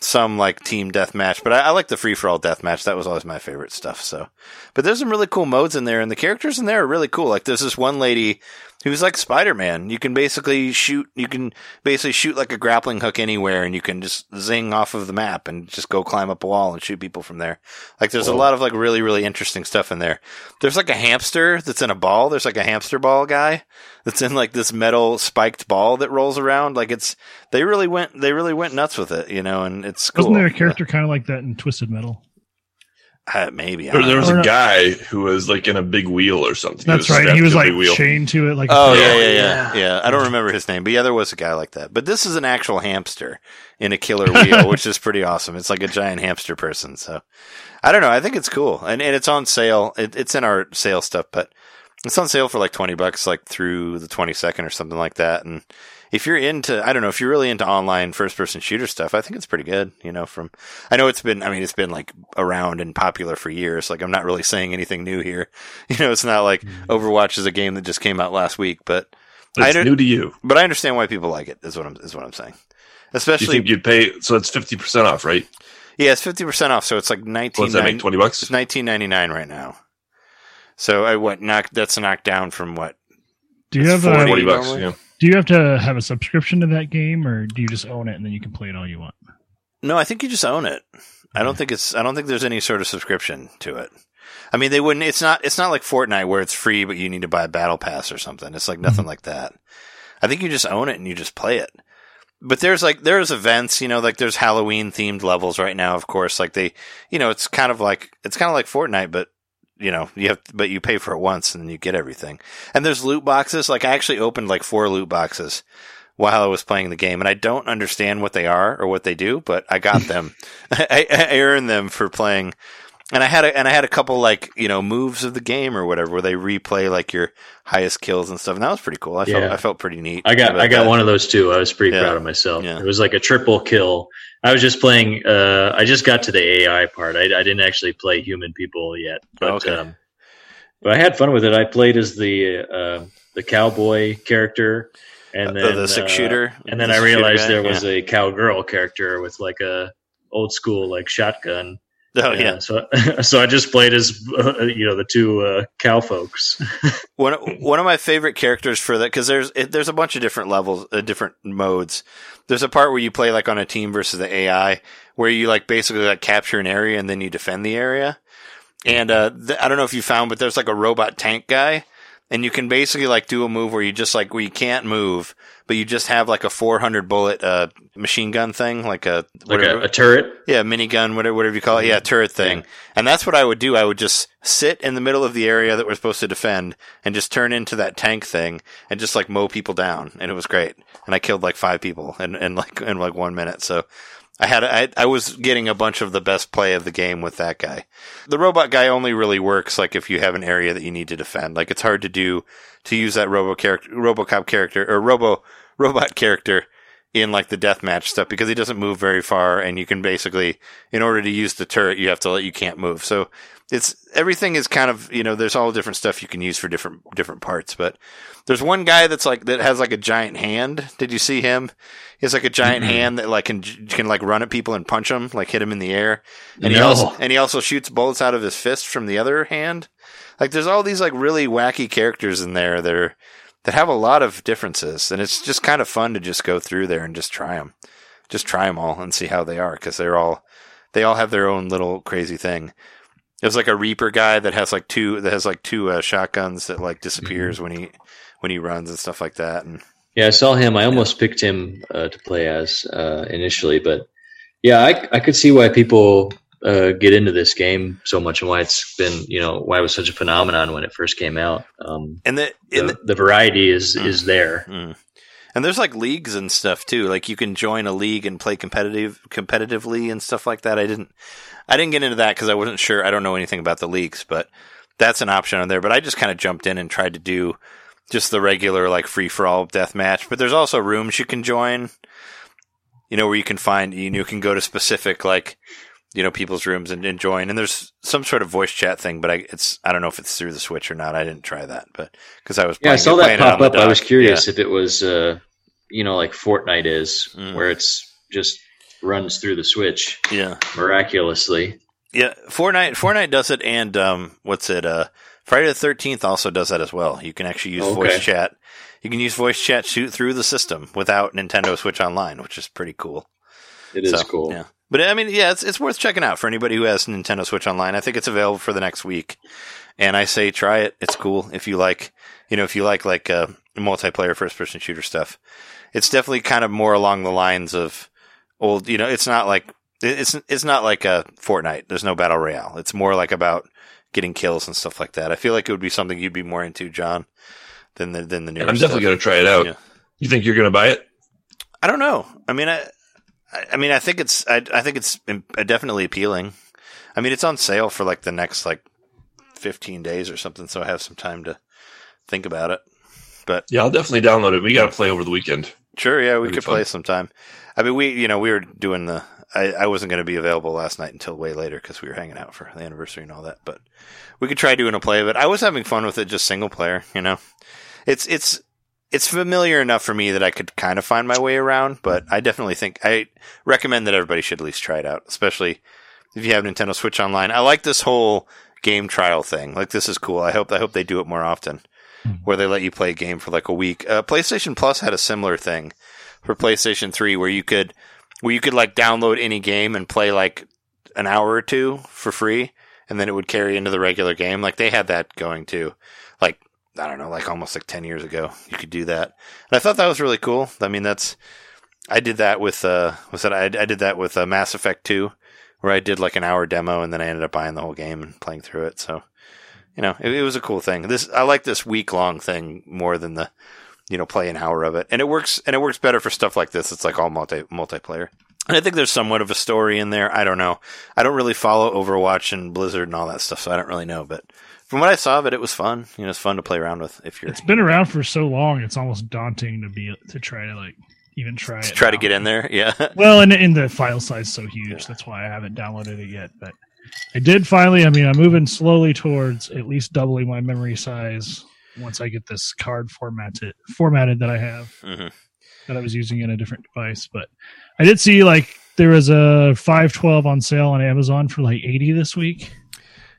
some like team deathmatch, but I, I like the free for all deathmatch. That was always my favorite stuff. So, but there's some really cool modes in there, and the characters in there are really cool. Like there's this one lady who's like Spider-Man. You can basically shoot, you can basically shoot like a grappling hook anywhere, and you can just zing off of the map and just go climb up a wall and shoot people from there. Like there's Whoa. a lot of like really, really interesting stuff in there. There's like a hamster that's in a ball. There's like a hamster ball guy that's in like this metal spiked ball that rolls around. Like it's, they really went, they really went nuts with it, you know, and it's cool. Wasn't there a character yeah. kind of like that in Twisted Metal? Uh, maybe there, there was a guy who was like in a big wheel or something. That's he right. He was like chained to it. Like oh yeah, yeah, yeah, yeah, yeah. I don't remember his name, but yeah, there was a guy like that. But this is an actual hamster in a killer wheel, which is pretty awesome. It's like a giant hamster person. So I don't know. I think it's cool, and and it's on sale. It, it's in our sale stuff, but it's on sale for like twenty bucks, like through the twenty second or something like that. And if you're into, I don't know, if you're really into online first-person shooter stuff, I think it's pretty good, you know, from, I know it's been, I mean, it's been, like, around and popular for years. Like, I'm not really saying anything new here. You know, it's not like Overwatch is a game that just came out last week, but... It's I new to you. But I understand why people like it, is what I'm, is what I'm saying. Especially... You think you'd pay, so it's fifty percent off, right? Yeah, it's fifty percent off, so it's like nineteen dollars. What does that make, twenty bucks? It's nineteen ninety-nine right now. So, I what, knock, that's a knockdown from what? Do you have forty, forty bucks, normally? Yeah. Do you have to have a subscription to that game, or do you just own it and then you can play it all you want? No, I think you just own it. Okay. I don't think it's. I don't think there's any sort of subscription to it. I mean, they wouldn't. It's not. It's not like Fortnite where it's free, but you need to buy a battle pass or something. It's like nothing mm-hmm. like that. I think you just own it and you just play it. But there's like there's events, you know, like there's Halloween themed levels right now. Of course, like they, you know, it's kind of like it's kind of like Fortnite, but. You know, you have, but you pay for it once and you get everything. And there's loot boxes. Like I actually opened like four loot boxes while I was playing the game, and I don't understand what they are or what they do, but I got them. I, I earned them for playing. And I had a, and I had a couple like, you know, moves of the game or whatever, where they replay like your highest kills and stuff. And that was pretty cool. I yeah. felt, I felt pretty neat. I got, I got that. one of those too. I was pretty yeah. proud of myself. Yeah. It was like a triple kill. I was just playing, uh, I just got to the A I part. I, I didn't actually play human people yet, but, okay. um, but I had fun with it. I played as the, uh, the cowboy character, and then uh, the six shooter, uh, and then the I realized there was yeah. a cowgirl character with like a old school, like shotgun. Oh yeah. yeah. So, so I just played as, uh, you know, the two, uh, cow folks. one, one of my favorite characters for that, cause there's, it, there's a bunch of different levels, uh, different modes. There's a part where you play like on a team versus the A I, where you like basically like capture an area and then you defend the area. And, uh, th- I don't know if you found, but there's like a robot tank guy, and you can basically like do a move where you just like, where you can't move, but you just have like a four hundred bullet, uh, machine gun thing, like a, like whatever, a, a turret. Yeah. Minigun, whatever, whatever you call it. Yeah. Turret thing. Yeah. And that's what I would do. I would just sit in the middle of the area that we're supposed to defend and just turn into that tank thing and just like mow people down. And it was great. And I killed like five people in, in like, in like one minute. So I had, I, I was getting a bunch of the best play of the game with that guy. The robot guy only really works like if you have an area that you need to defend. Like it's hard to do to use that robo character, RoboCop character or robo robot character in like the deathmatch stuff because he doesn't move very far, and you can basically, in order to use the turret, you have to let you can't move. So it's everything is kind of, you know, there's all different stuff you can use for different different parts. But there's one guy that's like that has like a giant hand. Did you see him? He has like a giant mm-hmm. hand that like can can like run at people and punch them, like hit them in the air. And no. he also and he also shoots bullets out of his fist from the other hand. Like there's all these like really wacky characters in there that are that have a lot of differences, and it's just kind of fun to just go through there and just try them, just try them all and see how they are, because they're all, they all have their own little crazy thing. There's like a Reaper guy that has like two that has like two uh, shotguns that like disappears mm-hmm. when he when he runs and stuff like that. And yeah, I saw him. I almost picked him uh, to play as uh, initially, but yeah, I I could see why people uh, get into this game so much and why it's been, you know, why it was such a phenomenon when it first came out. Um, and the, and the, the variety is, mm, is there. Mm. And there's like leagues and stuff too. Like you can join a league and play competitive competitively and stuff like that. I didn't, I didn't get into that cause I wasn't sure. I don't know anything about the leagues, but that's an option on there. But I just kind of jumped in and tried to do just the regular, like free for all deathmatch, but there's also rooms you can join, you know, where you can find, you know, you can go to specific, like, you know, people's rooms and, and join. And there's some sort of voice chat thing, but I, it's, I don't know if it's through the Switch or not. I didn't try that, but cause I was, playing, yeah, I saw that pop up. I was curious yeah. if it was, uh, you know, like Fortnite is mm. where it's just runs through the Switch. Yeah. Miraculously. Yeah. Fortnite, Fortnite does it. And, um, what's it? Uh, Friday the thirteenth also does that as well. You can actually use okay. voice chat. You can use voice chat shoot through the system without Nintendo Switch Online, which is pretty cool. It so, is cool. Yeah. But, I mean, yeah, it's it's worth checking out for anybody who has Nintendo Switch Online. I think it's available for the next week. And I say try it. It's cool if you like, you know, if you like, like, uh, multiplayer first-person shooter stuff. It's definitely kind of more along the lines of old, you know, it's not like, it's it's not like a Fortnite. There's no Battle Royale. It's more like about getting kills and stuff like that. I feel like it would be something you'd be more into, John, than the, than the newer I'm definitely going to try it out. Yeah. You think you're going to buy it? I don't know. I mean, I... I mean, I think it's, I, I think it's definitely appealing. I mean, it's on sale for like the next like fifteen days or something, so I have some time to think about it. But yeah, I'll definitely download it. We got to play over the weekend. Sure, yeah, we That'd could play sometime. I mean, we, you know, we were doing the. I, I wasn't going to be available last night until way later because we were hanging out for the anniversary and all that. But we could try doing a play of it. I was having fun with it, just single player. You know, it's it's. It's familiar enough for me that I could kind of find my way around, but I definitely think I recommend that everybody should at least try it out, especially if you have Nintendo Switch Online. I like this whole game trial thing. Like, this is cool. I hope I hope they do it more often, where they let you play a game for like a week. Uh, PlayStation Plus had a similar thing for PlayStation three, where you could where you could like download any game and play like an hour or two for free, and then it would carry into the regular game. Like, they had that going too. Like, I don't know, like almost like ten years ago, you could do that. And I thought that was really cool. I mean, that's, I did that with, uh, was that, I, I did that with uh, Mass Effect two, where I did like an hour demo and then I ended up buying the whole game and playing through it. So, you know, it, it was a cool thing. This, I like this week long thing more than the, you know, play an hour of it. And it works, and it works better for stuff like this. It's like all multi, multiplayer. And I think there's somewhat of a story in there. I don't know. I don't really follow Overwatch and Blizzard and all that stuff, so I don't really know, but from what I saw of it, it was fun. You know, it's fun to play around with. If you're, it's been around for so long, it's almost daunting to be to try to like even try to it try now. to get in there. Yeah. Well, and and the file size is so huge. Yeah. That's why I haven't downloaded it yet. But I did finally. I mean, I'm moving slowly towards at least doubling my memory size once I get this card formatted formatted that I have mm-hmm. that I was using in a different device. But I did see like there was a five twelve on sale on Amazon for like eighty this week.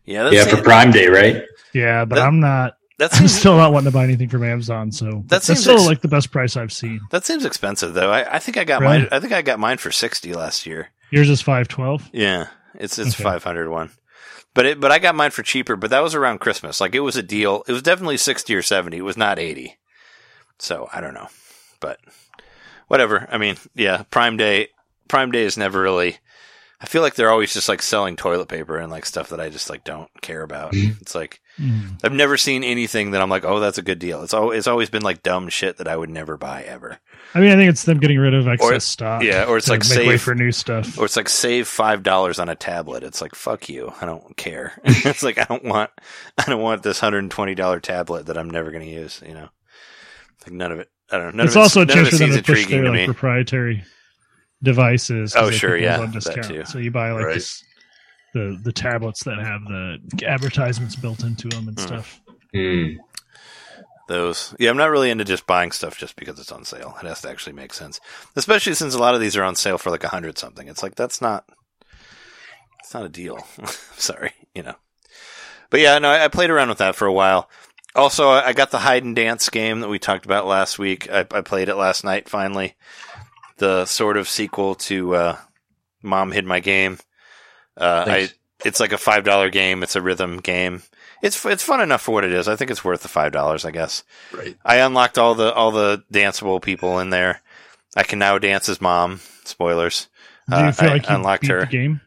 Yeah, that's yeah, for Prime Day, right? Yeah, but that, I'm not. That seems, I'm still not wanting to buy anything from Amazon, so that that's seems still ex- like the best price I've seen. That seems expensive, though. I, I think I got right? mine. I think I got mine for sixty last year. Yours is five twelve. Yeah, it's it's okay. five hundred one. But it, but I got mine for cheaper. But that was around Christmas. Like, it was a deal. It was definitely sixty or seventy. It was not eighty. So I don't know, but whatever. I mean, yeah, Prime Day. Prime Day is never really. I feel like they're always just like selling toilet paper and like stuff that I just like don't care about. It's like mm. I've never seen anything that I'm like, oh, that's a good deal. It's always, it's always been like dumb shit that I would never buy ever. I mean, I think it's them getting rid of excess or, stock. Yeah, or it's like save way for new stuff. Or it's like save five dollars on a tablet. It's like, fuck you, I don't care. It's like I don't want, I don't want this hundred and twenty dollar tablet that I'm never going to use. You know, like none of it, I don't know. None it's of also a chance for them to push their like, proprietary devices. Oh, sure, yeah. On discount. That too. So you buy like right. this, the the tablets that have the advertisements built into them and mm. stuff. Mm. Those, yeah, I'm not really into just buying stuff just because it's on sale. It has to actually make sense, especially since a lot of these are on sale for like a hundred something. It's like that's not, it's not a deal. Sorry, you know. But yeah, no, I played around with that for a while. Also, I got the Hide and Dance game that we talked about last week. I, I played it last night, finally. The sort of sequel to uh, Mom Hid My Game. Uh, I, it's like a five dollar game. It's a rhythm game. It's it's fun enough for what it is. I think it's worth the five dollars, I guess. Right. I unlocked all the all the danceable people in there. I can now dance as Mom. Spoilers. Do you feel uh, like I you unlocked beat her. The game?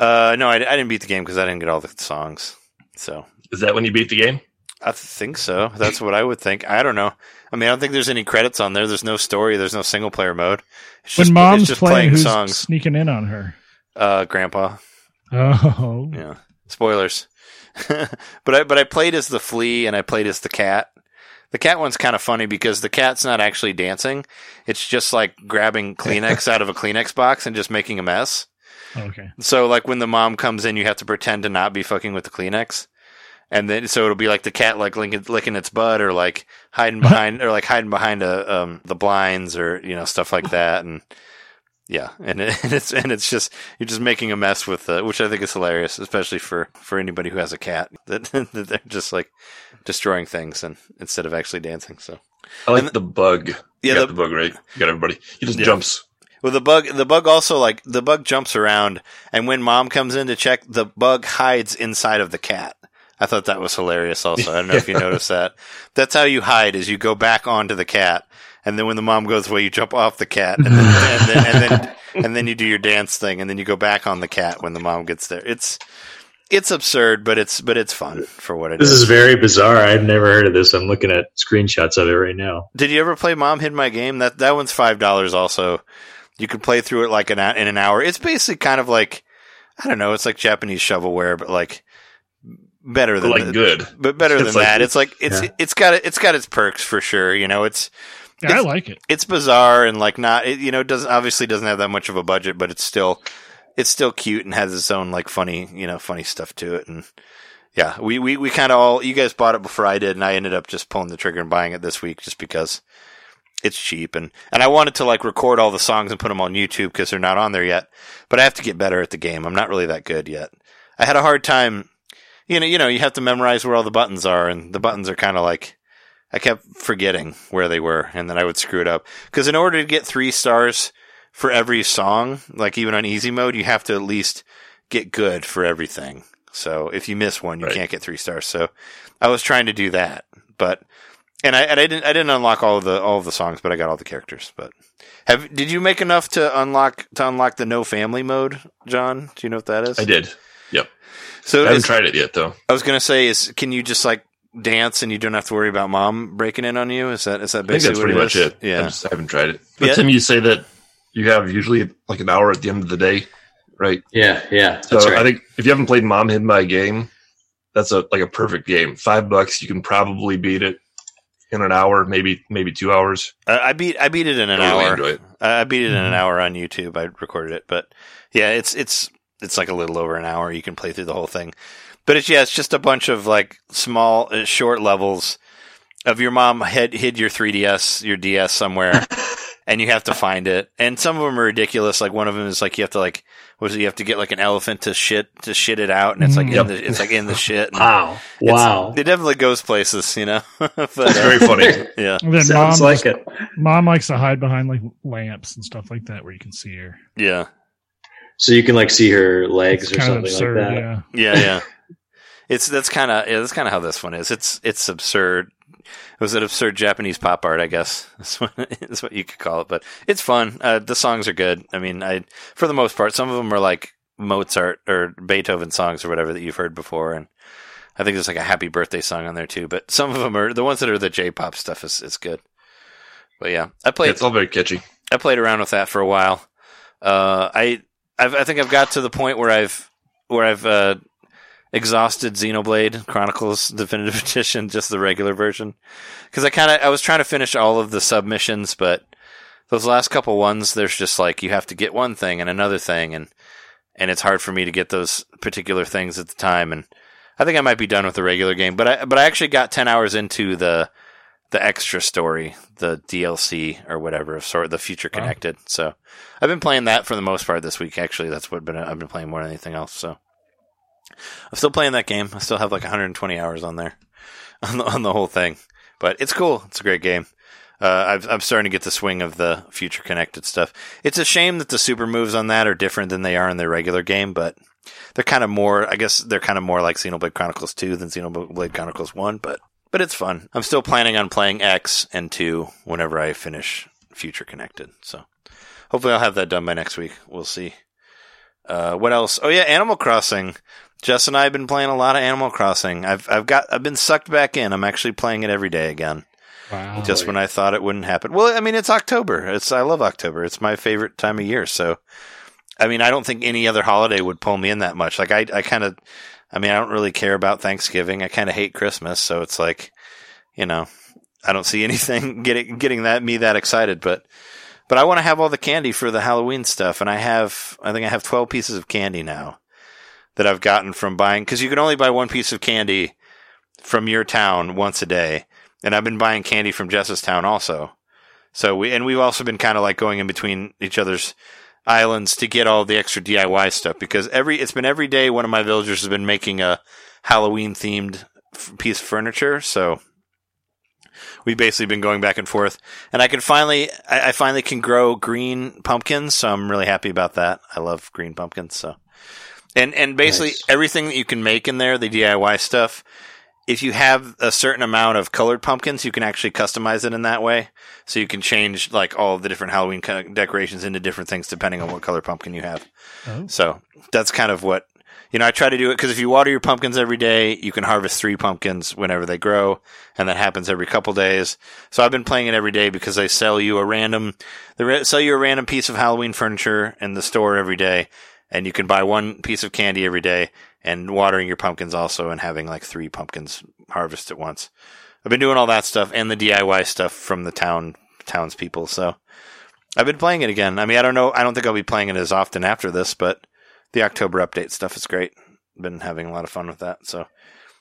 Uh, no, I, I didn't beat the game because I didn't get all the songs. So is that when you beat the game? I think so. That's what I would think. I don't know. I mean, I don't think there's any credits on there. There's no story. There's no single player mode. It's when just, mom's it's just playing, playing who's songs. Sneaking in on her? Uh, grandpa. Oh, yeah. Spoilers. but I but I played as the flea and I played as the cat. The cat one's kind of funny because the cat's not actually dancing. It's just like grabbing Kleenex out of a Kleenex box and just making a mess. Okay. So like when the mom comes in, you have to pretend to not be fucking with the Kleenex. And then, so it'll be like the cat, like licking, licking its butt, or like hiding behind, or like hiding behind a, um, the blinds, or you know, stuff like that. And yeah, and, it, and it's and it's just you're just making a mess with, uh, which I think is hilarious, especially for, for anybody who has a cat that, that they're just like destroying things and instead of actually dancing. So I like the, the bug. Yeah, you got the, the bug right. You got everybody. He just yeah. jumps. Well, the bug, the bug also like the bug jumps around, and when mom comes in to check, the bug hides inside of the cat. I thought that was hilarious also. I don't know if you noticed that. That's how you hide is you go back onto the cat. And then when the mom goes away, you jump off the cat. And then, and, then, and, then, and then you do your dance thing. And then you go back on the cat when the mom gets there. It's it's absurd, but it's but it's fun for what it is. This is very bizarre. I've never heard of this. I'm looking at screenshots of it right now. Did you ever play Mom Hid My Game? That that one's five dollars also. You can play through it like an in an hour. It's basically kind of like, I don't know, it's like Japanese shovelware, but like... Better than like the, good, but better it's than like, that. It's like it's yeah. it's got it's got its perks for sure. You know, it's, yeah, it's I like it. It's bizarre and like not it, you know it doesn't obviously doesn't have that much of a budget, but it's still it's still cute and has its own like funny you know funny stuff to it. And yeah, we we we kind of all you guys bought it before I did, and I ended up just pulling the trigger and buying it this week just because it's cheap and and I wanted to like record all the songs and put them on YouTube because they're not on there yet. But I have to get better at the game. I'm not really that good yet. I had a hard time. You know, you know, you have to memorize where all the buttons are, and the buttons are kind of like, I kept forgetting where they were, and then I would screw it up. Because in order to get three stars for every song, like even on easy mode, you have to at least get good for everything. So if you miss one, you right. can't get three stars. So I was trying to do that, but and I and I didn't I didn't unlock all of the all of the songs, but I got all the characters. But have did you make enough to unlock to unlock the no family mode, John? Do you know what that is? I did. Yep. So I haven't is, tried it yet, though. I was going to say, is can you just like dance and you don't have to worry about mom breaking in on you? Is that is that basically I think that's what pretty it much is? It? Yeah, I, just, I haven't tried it. But yeah. Tim, you say that you have usually like an hour at the end of the day, right? Yeah, yeah. So that's right. I think if you haven't played Mom Hid My Game, that's a like a perfect game. Five bucks, you can probably beat it in an hour, maybe maybe two hours. Uh, I beat I beat it in an I really hour. Enjoy it. Uh, I beat it in an hour on YouTube. I recorded it, but yeah, it's it's. It's like a little over an hour. You can play through the whole thing, but it's yeah, it's just a bunch of like small, uh, short levels of your mom had hid your three D S, your D S somewhere, and you have to find it. And some of them are ridiculous. Like one of them is like you have to like what is it? You have to get like an elephant to shit to shit it out, and it's like yep. in the, it's like in the shit. And wow, wow! It definitely goes places, you know. but, That's uh, very funny. Yeah, sounds mom like it. Mom likes to hide behind like lamps and stuff like that where you can see her. Yeah. So you can like see her legs it's or something absurd, like that. Yeah, yeah. yeah. It's that's kind of yeah, that's kind of how this one is. It's it's absurd. It was an absurd Japanese pop art, I guess. That's what, that's what you could call it. But it's fun. Uh, the songs are good. I mean, I for the most part, some of them are like Mozart or Beethoven songs or whatever that you've heard before. And I think there's like a Happy Birthday song on there too. But some of them are the ones that are the J-pop stuff is is good. But yeah, I played. Yeah, it's all very catchy. I played around with that for a while. Uh, I. I've, I think I've got to the point where I've where I've uh, exhausted Xenoblade Chronicles Definitive Edition, just the regular version. Because I kind of I was trying to finish all of the submissions, but those last couple ones, there's just like you have to get one thing and another thing, and and it's hard for me to get those particular things at the time. And I think I might be done with the regular game, but I but I actually got ten hours into the the extra story, the D L C or whatever of sort, the Future Connected. Wow. So I've been playing that for the most part this week. Actually, that's what been I've been playing more than anything else. So I'm still playing that game. I still have like one hundred twenty hours on there on the, on the whole thing, but it's cool. It's a great game. Uh, I've, I'm starting to get the swing of the Future Connected stuff. It's a shame that the super moves on that are different than they are in their regular game, but they're kind of more, I guess they're kind of more like Xenoblade Chronicles two than Xenoblade Chronicles one, but, but it's fun. I'm still planning on playing X and two whenever I finish Future Connected. So hopefully I'll have that done by next week. We'll see. Uh, what else? Oh yeah. Animal Crossing. Jess and I have been playing a lot of Animal Crossing. I've, I've got, I've been sucked back in. I'm actually playing it every day again. Wow. Just when I thought it wouldn't happen. Well, I mean, it's October. It's I love October. It's my favorite time of year. So, I mean, I don't think any other holiday would pull me in that much. Like, I, I kind of, I mean, I don't really care about Thanksgiving. I kind of hate Christmas. So it's like, you know, I don't see anything getting getting that me that excited. But, but I want to have all the candy for the Halloween stuff. And I have, I think I have twelve pieces of candy now that I've gotten from buying, because you can only buy one piece of candy from your town once a day. And I've been buying candy from Jess's town also. So we, and we've also been kind of like going in between each other's islands to get all the extra D I Y stuff, because every, it's been every day one of my villagers has been making a Halloween themed piece of furniture. So we've basically been going back and forth, and I can finally, I, I finally can grow green pumpkins. So I'm really happy about that. I love green pumpkins. So, and, and basically nice. Everything that you can make in there, the D I Y stuff, if you have a certain amount of colored pumpkins, you can actually customize it in that way. So you can change like all the different Halloween decorations into different things depending on what color pumpkin you have. Oh. So that's kind of what, you know, I try to do it, because if you water your pumpkins every day, you can harvest three pumpkins whenever they grow. And that happens every couple days. So I've been playing it every day, because they sell you a random, they sell you a random piece of Halloween furniture in the store every day. And you can buy one piece of candy every day, and watering your pumpkins also, and having like three pumpkins harvest at once. I've been doing all that stuff and the D I Y stuff from the town townspeople. So I've been playing it again. I mean, I don't know. I don't think I'll be playing it as often after this, but the October update stuff is great. Been having a lot of fun with that. So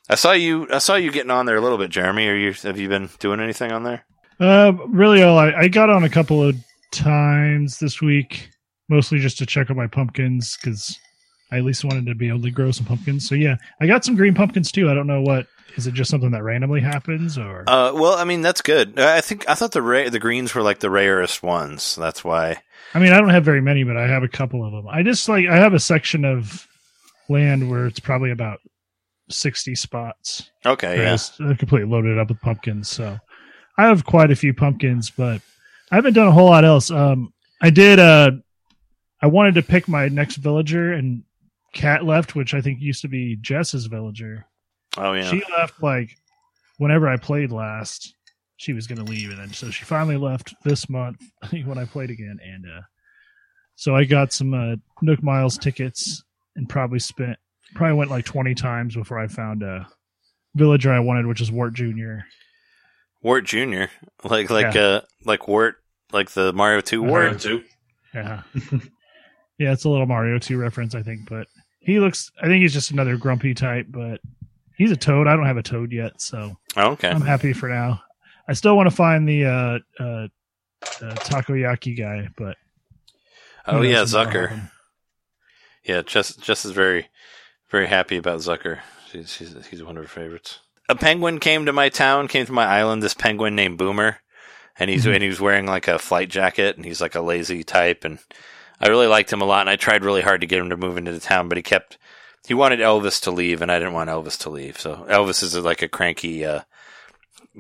I saw you. I saw you getting on there a little bit, Jeremy. Are you? Have you been doing anything on there? Uh, really, all I, I got on a couple of times this week, mostly just to check out my pumpkins, because I at least wanted to be able to grow some pumpkins. So yeah, I got some green pumpkins too. I don't know what, is it just something that randomly happens, or? Uh, well, I mean, that's good. I think, I thought the ra- the greens were like the rarest ones. That's why. I mean, I don't have very many, but I have a couple of them. I just like, I have a section of land where it's probably about sixty spots. Okay. Yeah. I completely loaded up with pumpkins. So I have quite a few pumpkins, but I haven't done a whole lot else. Um, I did, uh, I wanted to pick my next villager, and Cat left, which I think used to be Jess's villager. Oh yeah, she left like whenever I played last. She was going to leave, and then so she finally left this month when I played again. And uh, so I got some uh, Nook Miles tickets, and probably spent probably went like twenty times before I found a villager I wanted, which is Wart Junior Wart Junior, like like yeah. uh like Wart, like the Mario two Wart. Mario two. Yeah, yeah, it's a little Mario two reference, I think, but. He looks, I think he's just another grumpy type, but he's a toad. I don't have a toad yet, so oh, okay. I'm happy for now. I still want to find the uh, uh, uh, takoyaki guy, but... Oh, yeah, Zucker. Yeah, Jess, Jess is very, very happy about Zucker. She's, she's, he's one of her favorites. A penguin came to my town, came to my island, this penguin named Boomer, and he's and he was wearing like a flight jacket, and he's like a lazy type, and... I really liked him a lot, and I tried really hard to get him to move into the town, but he kept... He wanted Elvis to leave, and I didn't want Elvis to leave. So Elvis is like a cranky uh,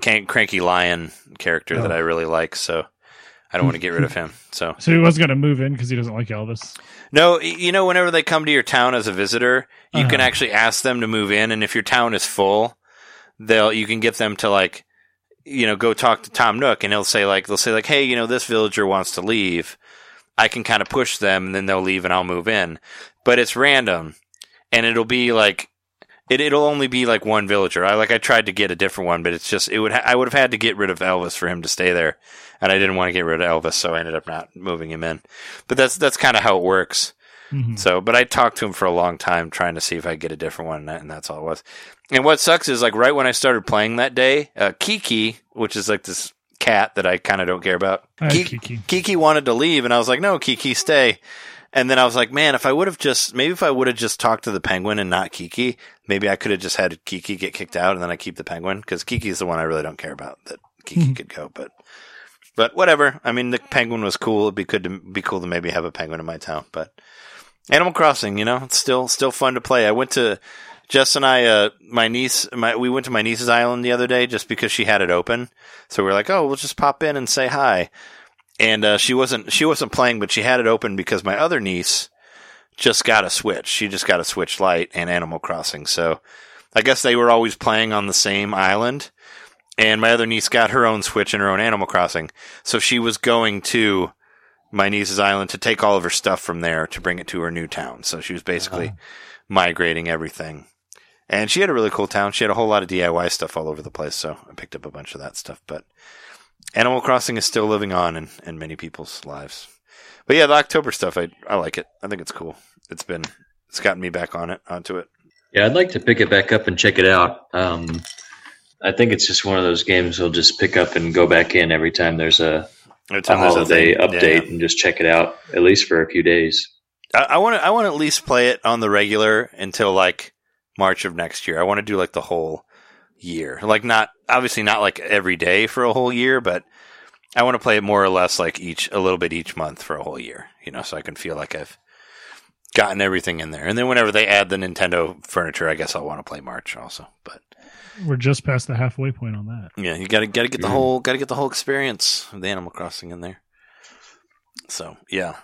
can- cranky lion character oh. that I really like, so I don't want to get rid of him. So so he wasn't going to move in because he doesn't like Elvis? No, you know, whenever they come to your town as a visitor, you uh-huh. can actually ask them to move in, and if your town is full, they'll you can get them to, like, you know, go talk to Tom Nook, and he'll say, like, they'll say, like, hey, you know, this villager wants to leave. I can kind of push them, and then they'll leave, and I'll move in. But it's random, and it'll be like It, it'll only be like one villager. I like I tried to get a different one, but it's just it would ha- I would have had to get rid of Elvis for him to stay there, and I didn't want to get rid of Elvis, so I ended up not moving him in. But that's that's kind of how it works. Mm-hmm. So, but I talked to him for a long time trying to see if I could get a different one, and that's all it was. And what sucks is like right when I started playing that day, uh, Kiki, which is like this cat that I kind of don't care about, I Kiki, Kiki. Kiki wanted to leave, and I was like, "No, Kiki, stay." And then I was like, man, if I would have just, maybe if I would have just talked to the penguin and not Kiki, maybe I could have just had Kiki get kicked out and then I keep the penguin, because Kiki is the one I really don't care about that Kiki could go. But, but whatever. I mean, the penguin was cool. It'd be good to be cool to maybe have a penguin in my town. But Animal Crossing, you know, it's still still fun to play. I went to Jess and I, uh, my niece, my we went to my niece's island the other day just because she had it open. So we were like, oh, we'll just pop in and say hi. And uh, she wasn't she wasn't playing, but she had it open because my other niece just got a Switch. She just got a Switch Lite and Animal Crossing. So I guess they were always playing on the same island. And my other niece got her own Switch and her own Animal Crossing. So she was going to my niece's island to take all of her stuff from there to bring it to her new town. So she was basically uh-huh. migrating everything. And she had a really cool town. She had a whole lot of D I Y stuff all over the place. So I picked up a bunch of that stuff. But Animal Crossing is still living on in, in many people's lives. But yeah, the October stuff, I I like it. I think it's cool. It's been it's gotten me back on it onto it. Yeah, I'd like to pick it back up and check it out. Um, I think it's just one of those games I'll just pick up and go back in every time there's a, every time a holiday there's a thing. update yeah. and just check it out at least for a few days. I want to I want to at least play it on the regular until like March of next year. I want to do like the whole year, like not obviously not like every day for a whole year, but I want to play it more or less like each a little bit each month for a whole year, you know, so I can feel like I've gotten everything in there. And then whenever they add the Nintendo furniture, I guess I'll want to play March also. But we're just past the halfway point on that. Yeah, you gotta gotta get the whole gotta get the whole experience of the Animal Crossing in there. So yeah.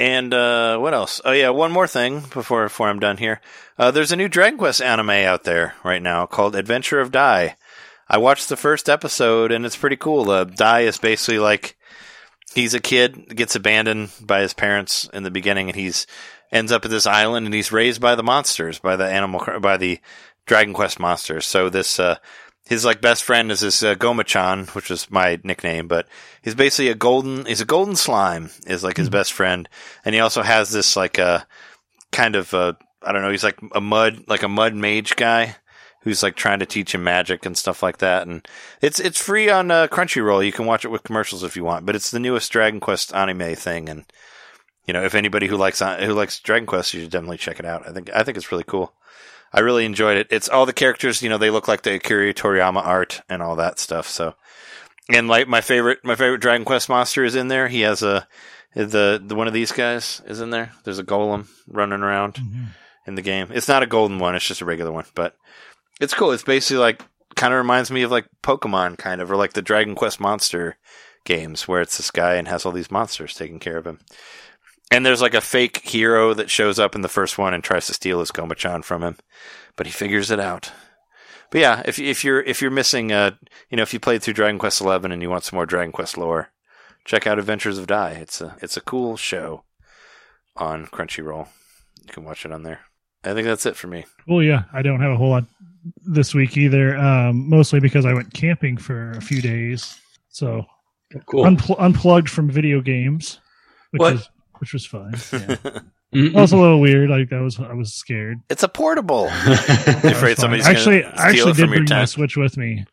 And uh, what else? Oh, yeah, one more thing before before I'm done here. Uh, there's a new Dragon Quest anime out there right now called Adventures of Dai. I watched the first episode, and it's pretty cool. Uh, Dai is basically like he's a kid, gets abandoned by his parents in the beginning, and he's ends up at this island, and he's raised by the monsters, by the animal, by the Dragon Quest monsters. So this uh, his like best friend is this uh, Gomachan, which is my nickname, but he's basically a golden, he's a golden slime is like his best friend. And he also has this like a uh, kind of, uh, I don't know, he's like a mud, like a mud mage guy who's like trying to teach him magic and stuff like that. And it's, it's free on uh, Crunchyroll. You can watch it with commercials if you want, but it's the newest Dragon Quest anime thing. And, you know, if anybody who likes, who likes Dragon Quest, you should definitely check it out. I think, I think it's really cool. I really enjoyed it. It's all the characters, you know, they look like the Akira Toriyama art and all that stuff. So, and like my favorite, my favorite Dragon Quest monster is in there. He has a, the, the one of these guys is in there. There's a golem running around mm-hmm. in the game. It's not a golden one. It's just a regular one, but it's cool. It's basically like, kind of reminds me of like Pokemon kind of, or like the Dragon Quest monster games where it's this guy and has all these monsters taking care of him. And there's like a fake hero that shows up in the first one and tries to steal his Gomachan from him, but he figures it out. But yeah, if if you're if you're missing, uh, you know, if you played through Dragon Quest eleven and you want some more Dragon Quest lore, check out Adventures of Dai. It's a it's a cool show on Crunchyroll. You can watch it on there. I think that's it for me. Well, yeah, I don't have a whole lot this week either, um, mostly because I went camping for a few days, so cool. Unpl- unplugged from video games, which what? is. Which was fun. Yeah. It was a little weird. Like that was, I was scared. It's a portable. You're afraid somebody's actually, gonna I actually it did from bring your my Switch with me,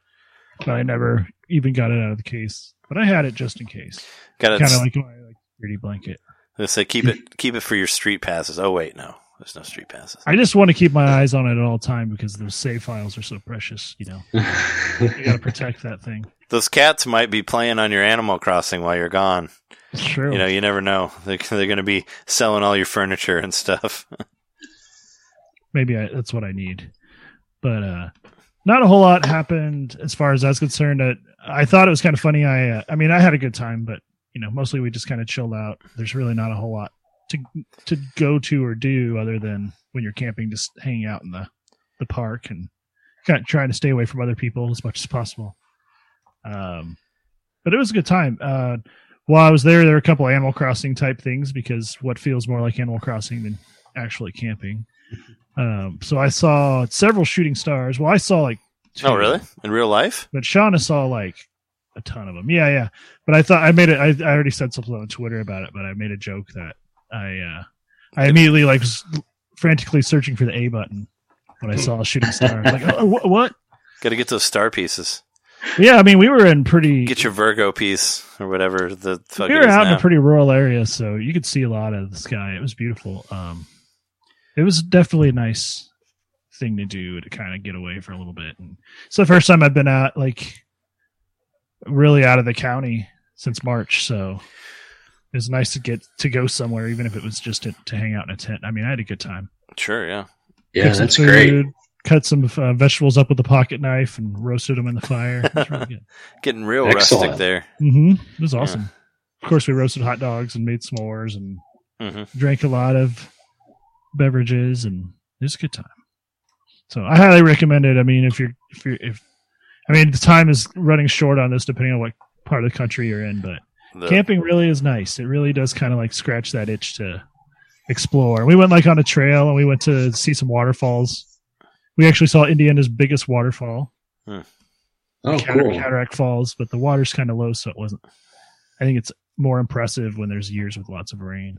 but I never even got it out of the case. But I had it just in case. Got kind of like my like, security blanket. Let's say keep it, keep it for your street passes. Oh wait, no, there's no street passes. I just want to keep my eyes on it at all time because those save files are so precious. You know, you got to protect that thing. Those cats might be playing on your Animal Crossing while you're gone. True. You know, you never know. They're, they're going to be selling all your furniture and stuff. Maybe I, that's what I need. But uh, not a whole lot happened as far as I was concerned. I, I thought it was kind of funny. I uh, I mean, I had a good time, but, you know, mostly we just kind of chilled out. There's really not a whole lot to to go to or do other than when you're camping, just hanging out in the, the park and kind of trying to stay away from other people as much as possible. Um, but it was a good time. Uh, While I was there, there were a couple of Animal Crossing type things because what feels more like Animal Crossing than actually camping? Um, so I saw several shooting stars. Well, I saw like two. Oh, really? In real life? But Shauna saw like a ton of them. Yeah, yeah. But I thought I made it. I, I already said something on Twitter about it, but I made a joke that I uh, I immediately like was frantically searching for the A button when I saw a shooting star. I was like, oh, wh- what? Got to get those star pieces. Yeah, I mean, we were in pretty... Get your Virgo piece or whatever the fuck We were it is out now. In a pretty rural area, so you could see a lot of the sky. It was beautiful. Um, it was definitely a nice thing to do to kind of get away for a little bit. And it's the first time I've been out, like, really out of the county since March, so it was nice to get to go somewhere, even if it was just to, to hang out in a tent. I mean, I had a good time. Sure, yeah. Yeah, that's food, great. Cut some uh, vegetables up with a pocket knife and roasted them in the fire. It was really good. Getting real Excellent. Rustic there. Mm-hmm. It was awesome. Yeah. Of course, we roasted hot dogs and made s'mores and mm-hmm. drank a lot of beverages, and it was a good time. So I highly recommend it. I mean, if you're, if you're, if I mean, the time is running short on this, depending on what part of the country you're in, but the- camping really is nice. It really does kind of like scratch that itch to explore. We went like on a trail and we went to see some waterfalls. We actually saw Indiana's biggest waterfall, huh. oh, Cataract, cool. Cataract Falls, but the water's kind of low, so it wasn't. I think it's more impressive when there's years with lots of rain.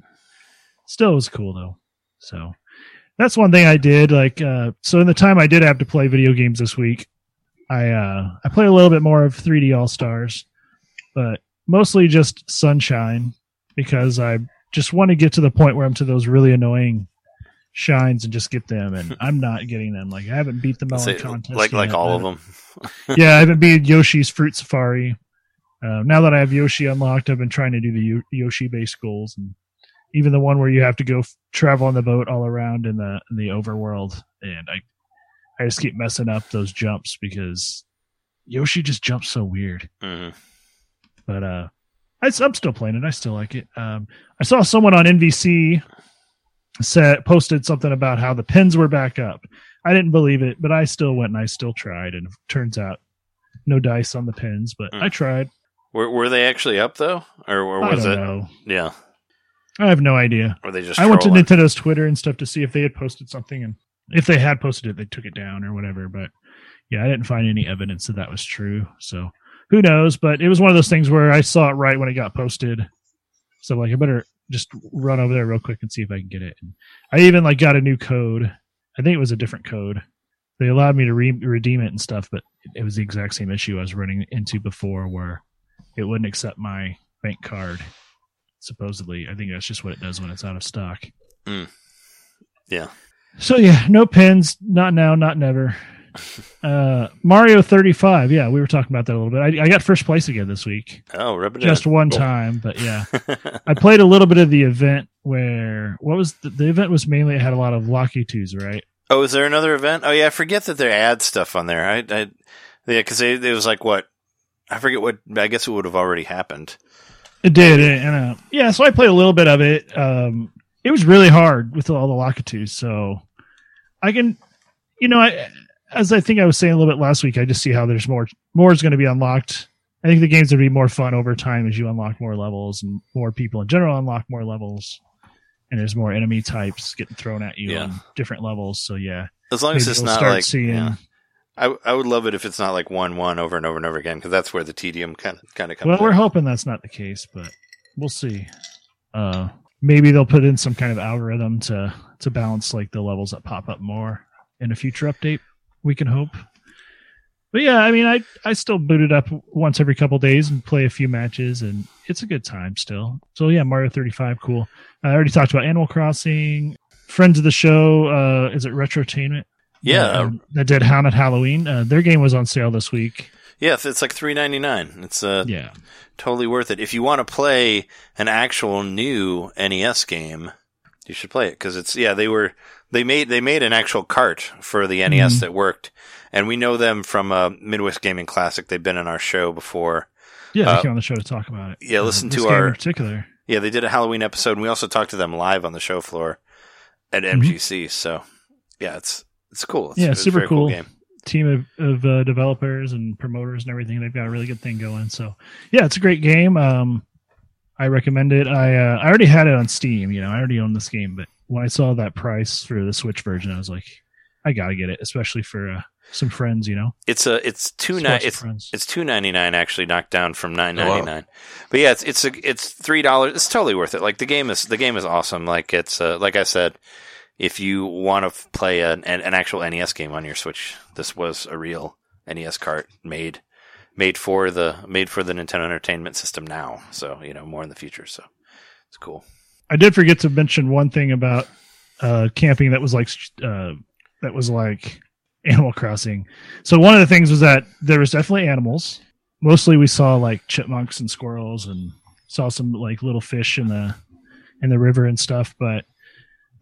Still, it was cool though. So that's one thing I did. Like, uh, so in the time I did have to play video games this week, I uh, I played a little bit more of three D All-Stars, but mostly just Sunshine because I just want to get to the point where I'm to those really annoying shines and just get them, and I'm not getting them. Like I haven't beat the melon say, contest like yet, like all of them. Yeah, I haven't beat Yoshi's Fruit Safari. Uh, now that I have Yoshi unlocked, I've been trying to do the Yoshi based goals, and even the one where you have to go f- travel on the boat all around in the in the overworld, and I I just keep messing up those jumps because Yoshi just jumps so weird. Mm-hmm. But uh, I, I'm still playing it. I still like it. Um, I saw someone on N V C. Set, posted something about how the pins were back up. I didn't believe it, but I still went and I still tried, and it turns out no dice on the pins, but mm. I tried. Were were they actually up though, or, or was I don't it? Know. Yeah, I have no idea. Or they just? I went to Nintendo's Twitter and stuff to see if they had posted something, and if they had posted it, they took it down or whatever. But yeah, I didn't find any evidence that that was true. So who knows? But it was one of those things where I saw it right when it got posted. So I'm like, I better just run over there real quick and see if I can get it. And I even like got a new code. I think it was a different code. They allowed me to re- redeem it and stuff, but it was the exact same issue I was running into before where it wouldn't accept my bank card. Supposedly. I think that's just what it does when it's out of stock. Mm. Yeah. So yeah, no pins. Not now, not never. Uh, Mario thirty-five. Yeah, we were talking about that a little bit. I, I got first place again this week. Oh, rub it just in. one cool. time, but yeah, I played a little bit of the event where what was the, the event was mainly it had a lot of Locky twos, right? Oh, is there another event? Oh yeah, I forget that they add stuff on there. I, I yeah, because it was like what I forget what I guess it would have already happened. It did, and uh, yeah, so I played a little bit of it. Um, it was really hard with all the Locky twos, so I can, you know, I. As I think I was saying a little bit last week, I just see how there's more. More is going to be unlocked. I think the game's going to be more fun over time as you unlock more levels and more people in general unlock more levels. And there's more enemy types getting thrown at you yeah. on different levels. So, yeah. As long Maybe as it's not like... Seeing, yeah. I, I would love it if it's not like one one over and over and over again, because that's where the tedium kind of, kind of comes Well, out. We're hoping that's not the case, but we'll see. Uh, maybe they'll put in some kind of algorithm to, to balance like the levels that pop up more in a future update. We can hope. But yeah, I mean, I, I still boot it up once every couple days and play a few matches, and it's a good time still. So yeah, Mario thirty-five, cool. I already talked about Animal Crossing. Friends of the show, uh, is it Retrotainment? Yeah. Uh, that did Haunted Halloween. Uh, their game was on sale this week. Yeah, it's like three ninety-nine. It's uh, yeah. totally worth it. If you want to play an actual new N E S game, you should play it because it's, yeah, they were... They made they made an actual cart for the N E S mm-hmm. that worked, and we know them from uh, Midwest Gaming Classic. They've been on our show before. Yeah, uh, they came on the show to talk about it. Yeah, uh, listen to our in particular. Yeah, they did a Halloween episode, and we also talked to them live on the show floor at M G C. Mm-hmm. So, yeah, it's it's cool. It's, yeah, it's super a very cool. cool game. Team of, of uh, developers and promoters and everything. They've got a really good thing going. So, yeah, it's a great game. Um, I recommend it. I uh, I already had it on Steam. You know, I already own this game, but. when I saw that price for the Switch version, I was like, I gotta get it, especially for uh, some friends, you know. It's a it's two ni- it's it's two ninety nine actually, knocked down from nine ninety nine. Oh, wow. But yeah, it's it's a, it's three dollars. It's totally worth it. Like the game is the game is awesome. Like it's uh, like I said, if you want to f- play an, an an actual N E S game on your Switch, this was a real N E S cart made made for the made for the Nintendo Entertainment System now. So you know more in the future. So it's cool. I did forget to mention one thing about uh, camping that was like uh, that was like Animal Crossing. So one of the things was that there was definitely animals. Mostly we saw like chipmunks and squirrels, and saw some like little fish in the in the river and stuff. But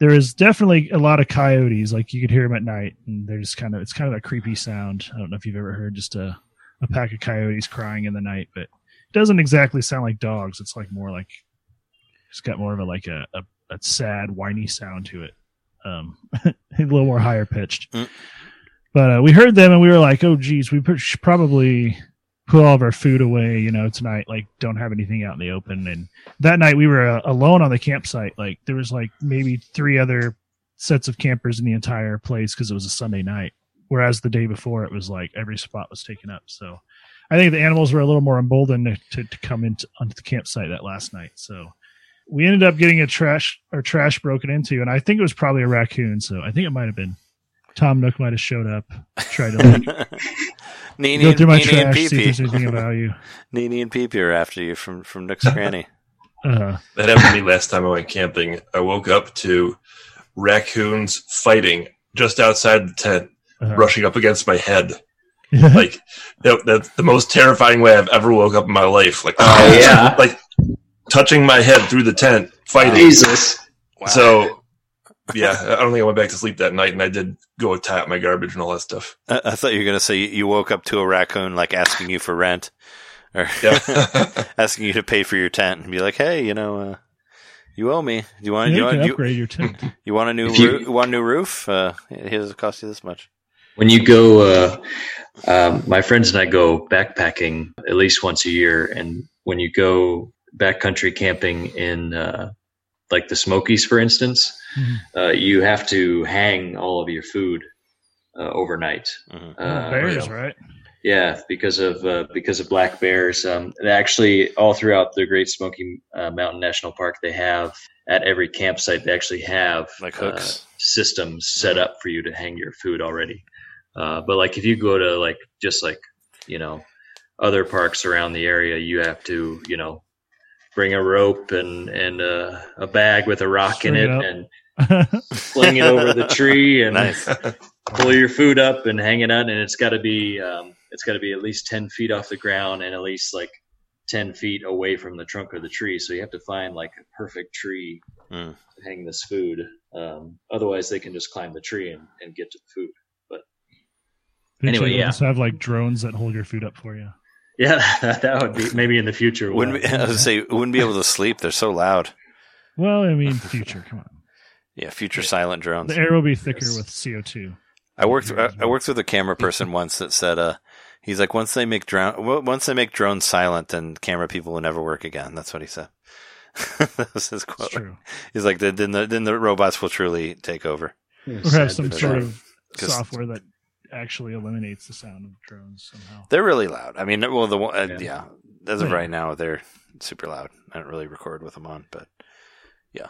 there is definitely a lot of coyotes. Like you could hear them at night, and they're just kind of it's kind of a creepy sound. I don't know if you've ever heard just a, a pack of coyotes crying in the night, but it doesn't exactly sound like dogs. It's like more like it's got more of a like a, a, a sad, whiny sound to it, um, a little more higher pitched. Mm. But uh, we heard them and we were like, "Oh, geez, we should probably put all of our food away, you know, tonight. Like, don't have anything out in the open." And that night we were uh, alone on the campsite. Like, there was like maybe three other sets of campers in the entire place because it was a Sunday night, whereas the day before it was like every spot was taken up. So, I think the animals were a little more emboldened to, to, to come into onto the campsite that last night. So. We ended up getting a trash or trash broken into, and I think it was probably a raccoon. So I think it might have been Tom Nook might have showed up, tried to like, go through my Nene trash, see if there's anything of value. Nene and Pee Pee are after you from from Nook's Cranny. Uh-huh. That happened to me last time I went camping. I woke up to raccoons fighting just outside the tent, uh-huh. rushing up against my head. Like that, that's the most terrifying way I've ever woke up in my life. Like, oh yeah, like. Touching my head through the tent, fighting. Jesus. Wow. So, yeah, I don't think I went back to sleep that night, and I did go tie up my garbage and all that stuff. I, I thought you were going to say you woke up to a raccoon, like, asking you for rent. Or yeah. asking you to pay for your tent and be like, "Hey, you know, uh, you owe me. Do you want to you you, upgrade you, your tent? You want a new, you, roo- want a new roof? Uh, it doesn't cost you this much." When you go, uh, uh, my friends and I go backpacking at least once a year, and when you go backcountry camping in uh, like the Smokies, for instance, mm-hmm. uh, you have to hang all of your food uh, overnight. Mm-hmm. Uh, bears, you know, right? Yeah, because of uh, because of black bears. Um, and actually, all throughout the Great Smoky uh, Mountain National Park, they have at every campsite they actually have like hooks uh, systems set up for you to hang your food already. Uh, but like if you go to like just like you know other parks around the area, you have to you know. bring a rope and, and uh, a bag with a rock String in it, it and sling it over the tree and nice. Pull your food up and hang it out. And it's got to be um, it's got to be at least ten feet off the ground and at least like ten feet away from the trunk of the tree. So you have to find like a perfect tree mm. to hang this food. Um, otherwise, they can just climb the tree and, and get to the food. But Didn't anyway, yeah, also have like drones that hold your food up for you. Yeah, that would be maybe in the future. Wouldn't be, I was gonna say wouldn't be able to sleep. They're so loud. Well, I mean, future. Come on. Yeah, future yeah. silent drones. The air will be thicker yes. with C O two. I worked. I, I worked with a camera person once that said, "Uh, he's like once they make drone once they make drones silent, then camera people will never work again." That's what he said. That was his quote. It's true. He's like, "Then the then the robots will truly take over." Or have some sort of software that. Actually eliminates the sound of drones somehow. They're really loud. I mean, well, the uh, yeah. yeah, as of right now, they're super loud. I don't really record with them on, but yeah.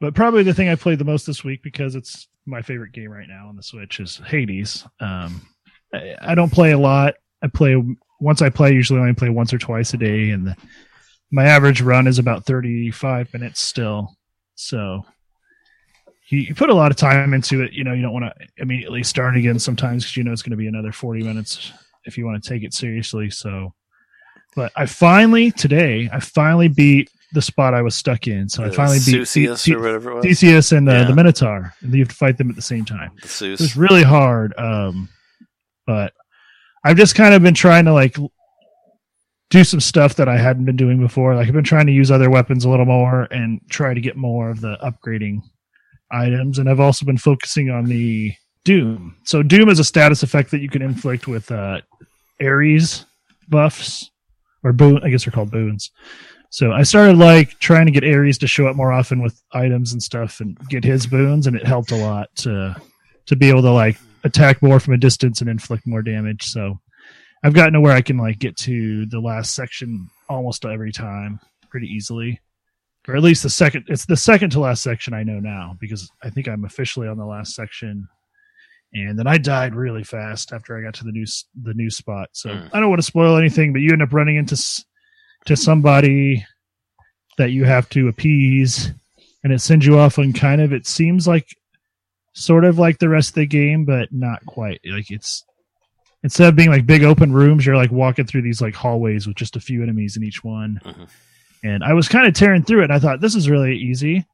But probably the thing I played the most this week because it's my favorite game right now on the Switch is Hades. Um, I, I don't play a lot. I play once I play, usually I only play once or twice a day, and the, my average run is about thirty-five minutes still. So. You put a lot of time into it. You know, you don't want to immediately start again sometimes because you know it's going to be another forty minutes if you want to take it seriously. So, but I finally, today, I finally beat the spot I was stuck in. So the I finally beat Theseus C- or whatever it was. Theseus and uh, yeah. the Minotaur. And you have to fight them at the same time. The it was really hard. Um, but I've just kind of been trying to like do some stuff that I hadn't been doing before. Like I've been trying to use other weapons a little more and try to get more of the upgrading items, and I've also been focusing on the Doom. So Doom is a status effect that you can inflict with uh, Ares buffs, or boon. I guess they're called boons. So I started like trying to get Ares to show up more often with items and stuff and get his boons, and it helped a lot to to be able to like attack more from a distance and inflict more damage. So I've gotten to where I can like get to the last section almost every time pretty easily. Or at least the second, it's the second to last section I know now, because I think I'm officially on the last section. And then I died really fast after I got to the new, the new spot. So mm. I don't want to spoil anything, but you end up running into to somebody that you have to appease, and it sends you off on kind of, it seems like sort of like the rest of the game, but not quite. Like it's, instead of being like big open rooms, you're like walking through these like hallways with just a few enemies in each one. Mm-hmm. And I was kind of tearing through it, and I thought, this is really easy.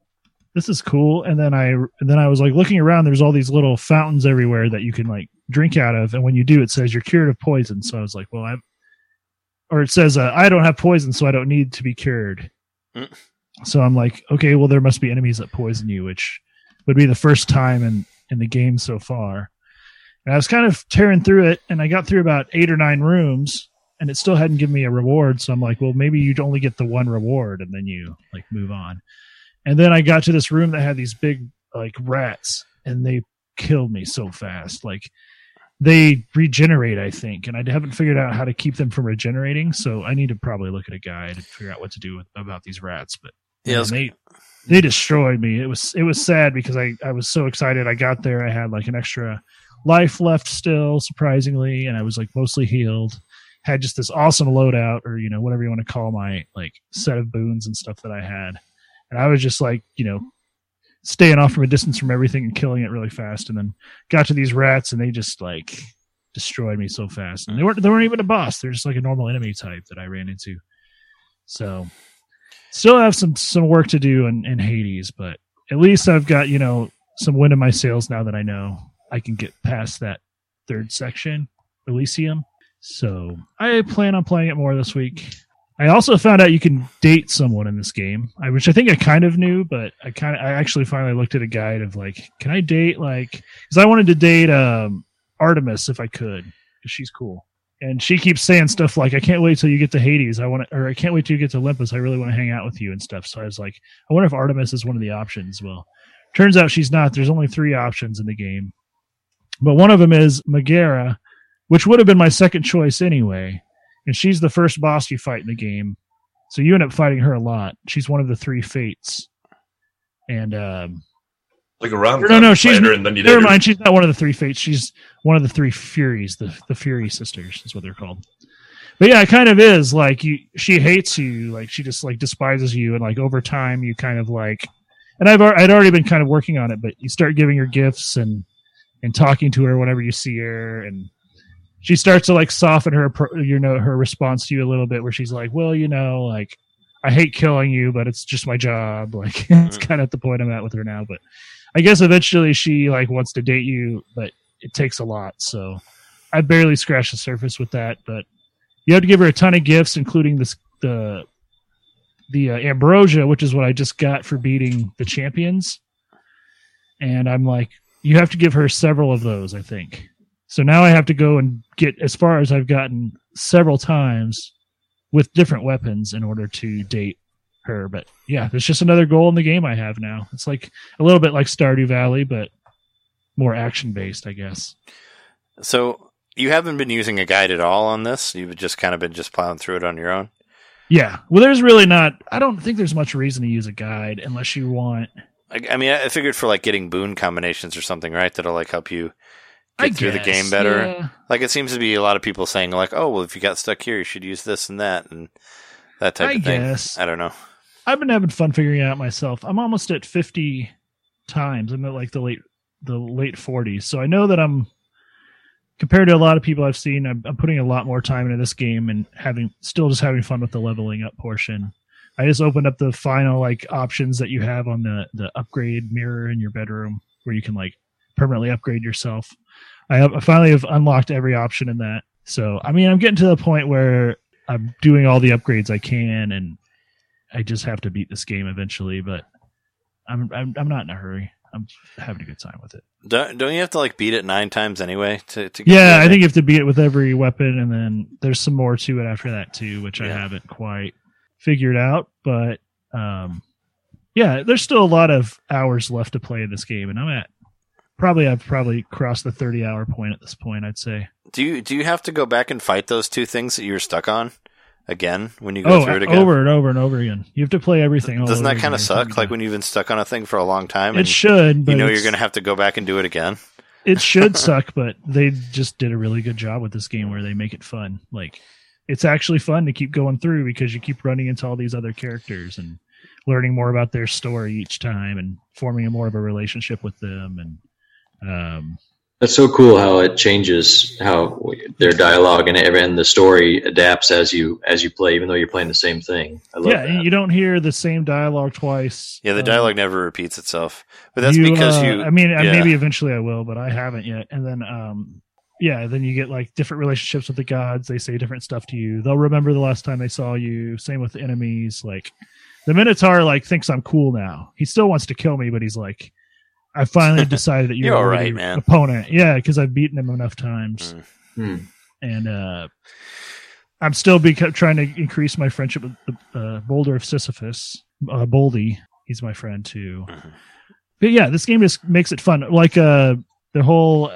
This is cool. And then I and then I was like looking around. There's all these little fountains everywhere that you can like drink out of. And when you do, it says you're cured of poison. So I was like, well, I'm... Or it says, uh, I don't have poison, so I don't need to be cured. Mm. So I'm like, okay, well, there must be enemies that poison you, which would be the first time in, in the game so far. And I was kind of tearing through it, and I got through about eight or nine rooms, and it still hadn't given me a reward. So I'm like, well, maybe you'd only get the one reward and then you like move on. And then I got to this room that had these big like rats, and they killed me so fast. Like they regenerate, I think. And I haven't figured out how to keep them from regenerating. So I need to probably look at a guide and figure out what to do with, about these rats. But yeah, man, they, they destroyed me. It was, it was sad because I, I was so excited. I got there. I had like an extra life left still, surprisingly. And I was like mostly healed. Had just this awesome loadout, or, you know, whatever you want to call my like set of boons and stuff that I had. And I was just like, you know, staying off from a distance from everything and killing it really fast. And then got to these rats, and they just like destroyed me so fast. And they weren't, they weren't even a boss. They're just like a normal enemy type that I ran into. So still have some, some work to do in, in Hades, but at least I've got, you know, some wind in my sails now that I know I can get past that third section, Elysium. So I plan on playing it more this week. I also found out you can date someone in this game, which I think I kind of knew, but I kind of I actually finally looked at a guide of like, can I date like, because I wanted to date um, Artemis if I could, because she's cool, and she keeps saying stuff like, I can't wait till you get to Hades, I want to, or I can't wait till you get to Olympus, I really want to hang out with you and stuff. So I was like, I wonder if Artemis is one of the options. Well, turns out she's not. There's only three options in the game, but one of them is Megara, which would have been my second choice anyway. And she's the first boss you fight in the game. So you end up fighting her a lot. She's one of the three fates. And, um... like a rom-com. No, no, she's... N- and then you never mind, she's not one of the three fates. She's one of the three Furies. The, the Fury sisters is what they're called. But yeah, it kind of is. Like, you, she hates you. Like, she just, like, despises you. And, like, over time, you kind of, like... And I've I'd already been kind of working on it, but you start giving her gifts and, and talking to her whenever you see her, and... She starts to like soften her, you know, her response to you a little bit, where she's like, well, you know, like I hate killing you, but it's just my job. Like it's kind of the point I'm at with her now, but I guess eventually she like wants to date you, but it takes a lot. So I barely scratched the surface with that, but you have to give her a ton of gifts, including this, the, the uh, ambrosia, which is what I just got for beating the champions. And I'm like, you have to give her several of those, I think. So now I have to go and get as far as I've gotten several times with different weapons in order to date her. But yeah, there's just another goal in the game I have now. It's like a little bit like Stardew Valley, but more action based, I guess. So you haven't been using a guide at all on this. You've just kind of been just plowing through it on your own. Yeah. Well, there's really not, I don't think there's much reason to use a guide unless you want. I, I mean, I figured for like getting boon combinations or something, right? That'll like help you get I through guess, the game better. Yeah. Like it seems to be a lot of people saying like, oh, well, if you got stuck here, you should use this and that and that type I of thing. Guess. I don't know. I've been having fun figuring it out myself. I'm almost at fifty times. I'm at like the late, the late forties. So I know that I'm compared to a lot of people I've seen, I'm, I'm putting a lot more time into this game and having still just having fun with the leveling up portion. I just opened up the final like options that you have on the, the upgrade mirror in your bedroom where you can like permanently upgrade yourself. I, have, I finally have unlocked every option in that. So, I mean, I'm getting to the point where I'm doing all the upgrades I can, and I just have to beat this game eventually, but I'm I'm, I'm not in a hurry. I'm having a good time with it. Don't, don't you have to, like, beat it nine times anyway? to, to get Yeah, I think you have to beat it with every weapon, and then there's some more to it after that, too, which yeah. I haven't quite figured out, but um, yeah, there's still a lot of hours left to play in this game, and I'm at probably I've probably crossed the thirty hour point at this point, I'd say. Do you do you have to go back and fight those two things that you were stuck on again when you go oh, through it again? Over and over and over again. You have to play everything. Doesn't that kind of suck? Like, when you've been stuck on a thing for a long time, it should. But you know you're going to have to go back and do it again. It should suck, but they just did a really good job with this game where they make it fun. Like, it's actually fun to keep going through because you keep running into all these other characters and learning more about their story each time and forming more of a relationship with them. And um, that's so cool how it changes how their dialogue and and the story adapts as you as you play, even though you're playing the same thing. I love yeah, that. You don't hear the same dialogue twice. Yeah, the dialogue um, never repeats itself. But that's you, because uh, you... I mean, yeah. maybe eventually I will, but I haven't yet. And then, um, yeah, then you get like different relationships with the gods. They say different stuff to you. They'll remember the last time they saw you. Same with the enemies. Like, the Minotaur like thinks I'm cool now. He still wants to kill me, but he's like, I finally decided that you're, you're all right, man. Opponent. Yeah, because I've beaten him enough times. Mm-hmm. And uh, I'm still beca- trying to increase my friendship with the uh, Boulder of Sisyphus. Uh, Boldy, he's my friend too. Mm-hmm. But yeah, this game just makes it fun. Like uh, the whole,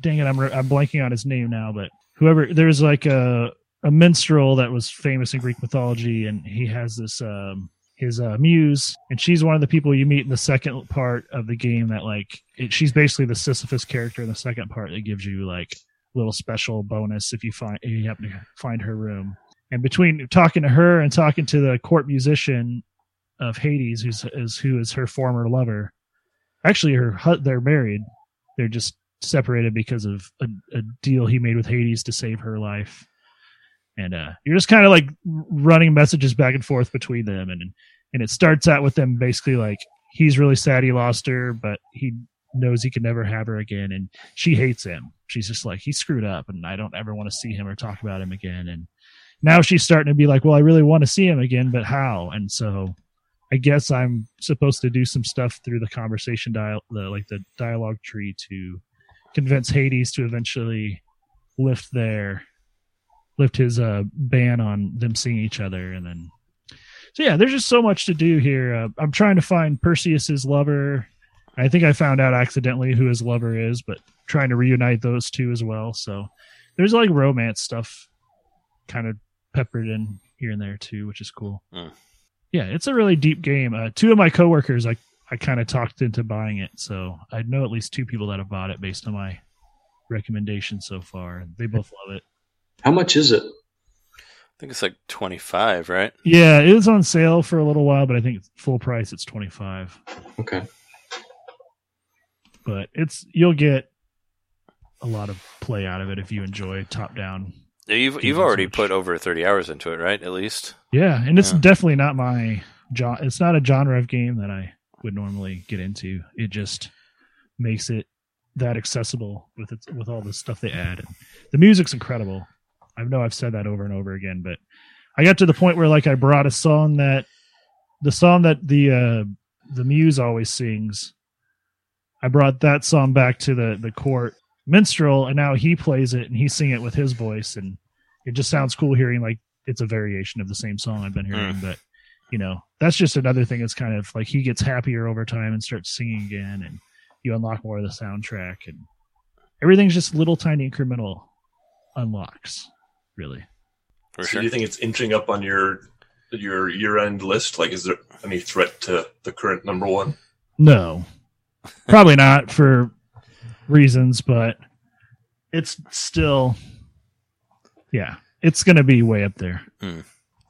dang it, I'm, re- I'm blanking on his name now, but whoever, there's like a, a minstrel that was famous in Greek mythology, and he has this... Um, his uh, muse, and she's one of the people you meet in the second part of the game that like it, she's basically the Sisyphus character in the second part that gives you like little special bonus if you find if you happen to find her room. And between talking to her and talking to the court musician of Hades, who's is who is her former lover, actually her they're married, they're just separated because of a, a deal he made with Hades to save her life. And uh, you're just kind of like running messages back and forth between them. And and it starts out with them basically like, he's really sad he lost her, but he knows he can never have her again. And she hates him. She's just like, he screwed up and I don't ever want to see him or talk about him again. And now she's starting to be like, well, I really want to see him again, but how? And so I guess I'm supposed to do some stuff through the conversation, dial- the, like the dialogue tree, to convince Hades to eventually lift their... lift his uh, ban on them seeing each other. And then, so yeah, there's just so much to do here. Uh, I'm trying to find Perseus's lover. I think I found out accidentally who his lover is, but trying to reunite those two as well. So there's like romance stuff kind of peppered in here and there too, which is cool. Mm. Yeah. It's a really deep game. Uh, two of my coworkers, I, I kind of talked into buying it. So I know at least two people that have bought it based on my recommendation so far. They both love it. How much is it? I think it's like twenty-five, right? Yeah, it was on sale for a little while, but I think full price it's twenty-five. Okay. But it's you'll get a lot of play out of it if you enjoy top-down. Yeah, you've you've already switch. Put over thirty hours into it, right? At least. Yeah, and it's yeah. definitely not my genre. It's not a genre of game that I would normally get into. It just makes it that accessible with its, with all the stuff they add. And the music's incredible. I know I've said that over and over again, but I got to the point where like I brought a song that the song that the uh, the muse always sings. I brought that song back to the, the court minstrel, and now he plays it and he's singing it with his voice, and it just sounds cool hearing like it's a variation of the same song I've been hearing. Mm. But you know, that's just another thing that's kind of like he gets happier over time and starts singing again, and you unlock more of the soundtrack, and everything's just little tiny incremental unlocks. Really. For so sure. Do you think it's inching up on your your year-end list? Like, is there any threat to the current number one? No. Probably not for reasons, but it's still... Yeah, it's going to be way up there. Mm.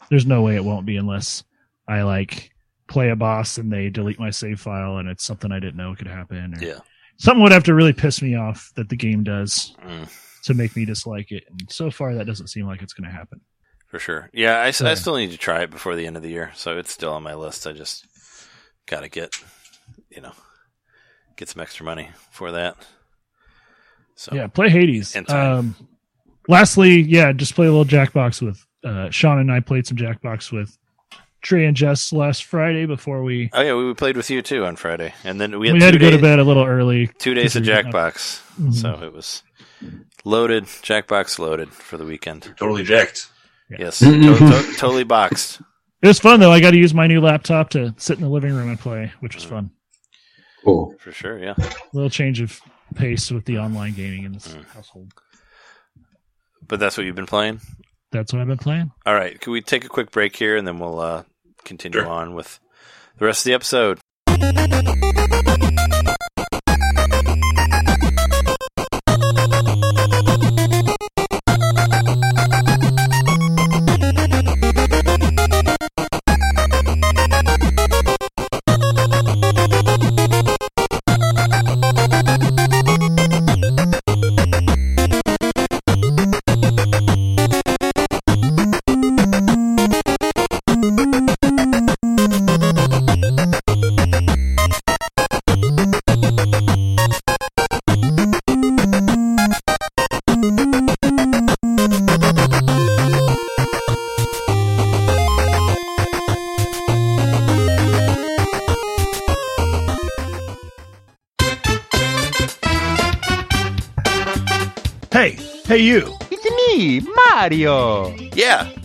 There's no way it won't be unless I, like, play a boss and they delete my save file and it's something I didn't know could happen. Or yeah. Something would have to really piss me off that the game does. Mm. To make me dislike it. And so far, that doesn't seem like it's going to happen. For sure. Yeah, I, yeah. I still need to try it before the end of the year. So it's still on my list. I just got to get, you know, get some extra money for that. So yeah, play Hades. Um, lastly, yeah, just play a little Jackbox with uh, Sean and I played some Jackbox with Trey and Jess last Friday before we... Oh, yeah, we played with you too on Friday. And then we had, we had to days, go to bed a little early. Two days of Jackbox. Mm-hmm. So it was... Loaded, Jackbox loaded for the weekend. Totally jacked. Yeah. Yes, to- to- totally boxed. It was fun though. I got to use my new laptop to sit in the living room and play, which was fun. Cool. For sure, yeah. A little change of pace with the online gaming in this mm. household. But that's what you've been playing? That's what I've been playing. All right. Can we take a quick break here, and then we'll uh, continue sure. on with the rest of the episode? Hey, you. It's me, Mario. Yeah,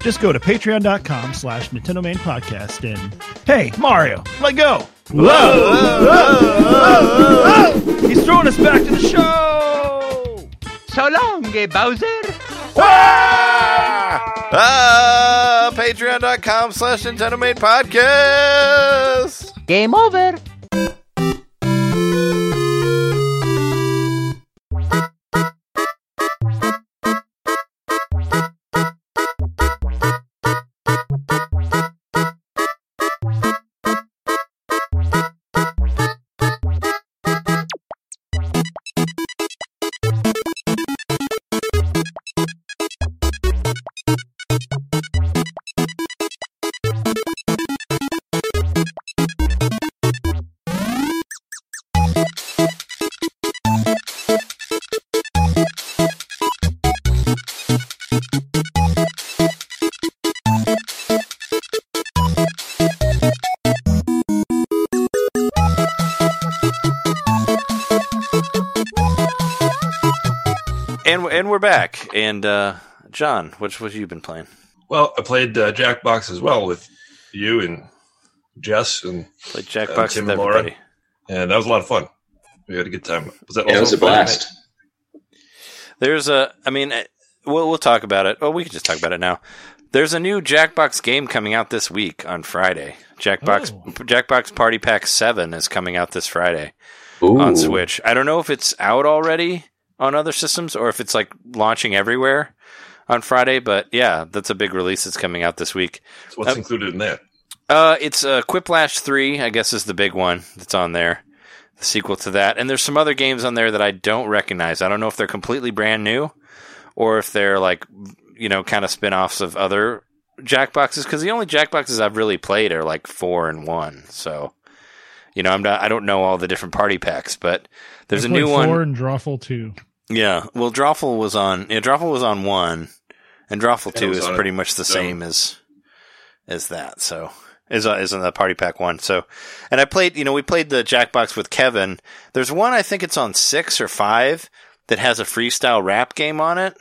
Just go to patreon.com slash Nintendo Main Podcast and, hey, Mario, let go! Whoa! Whoa! Whoa! Whoa! Whoa! He's throwing us back to the show! So long, eh, Bowser! Ah! Ah! Patreon.com slash Nintendo Main Podcast! Game over! And we're back. And uh, John, what have you been playing? Well, I played uh, Jackbox as well with you and Jess and played Jackbox uh, Tim with and Laura, everybody. And that was a lot of fun. We had a good time. Was that? Yeah, it was a blast. Night? There's a. I mean, we'll we'll talk about it. Oh, we can just talk about it now. There's a new Jackbox game coming out this week on Friday. Jackbox oh. Jackbox Party Pack seven is coming out this Friday Ooh. on Switch. I don't know if it's out already on other systems, or if it's like launching everywhere on Friday, but yeah, that's a big release that's coming out this week. So what's um, included in that? Uh, it's uh, Quiplash three, I guess, is the big one that's on there, the sequel to that. And there's some other games on there that I don't recognize. I don't know if they're completely brand new, or if they're like, you know, kind of spin-offs of other Jackboxes, because the only Jackboxes I've really played are like four and one, so... You know, I'm not. I don't know all the different party packs, but there's I a new four one. Four and Drawful two. Yeah, well, Drawful was on. Yeah, Drawful was on one, and Drawful two is pretty it. much the so. same as as that. So is uh, is on the party pack one. So, and I played. You know, we played the Jackbox with Kevin. There's one I think it's on six or five that has a freestyle rap game on it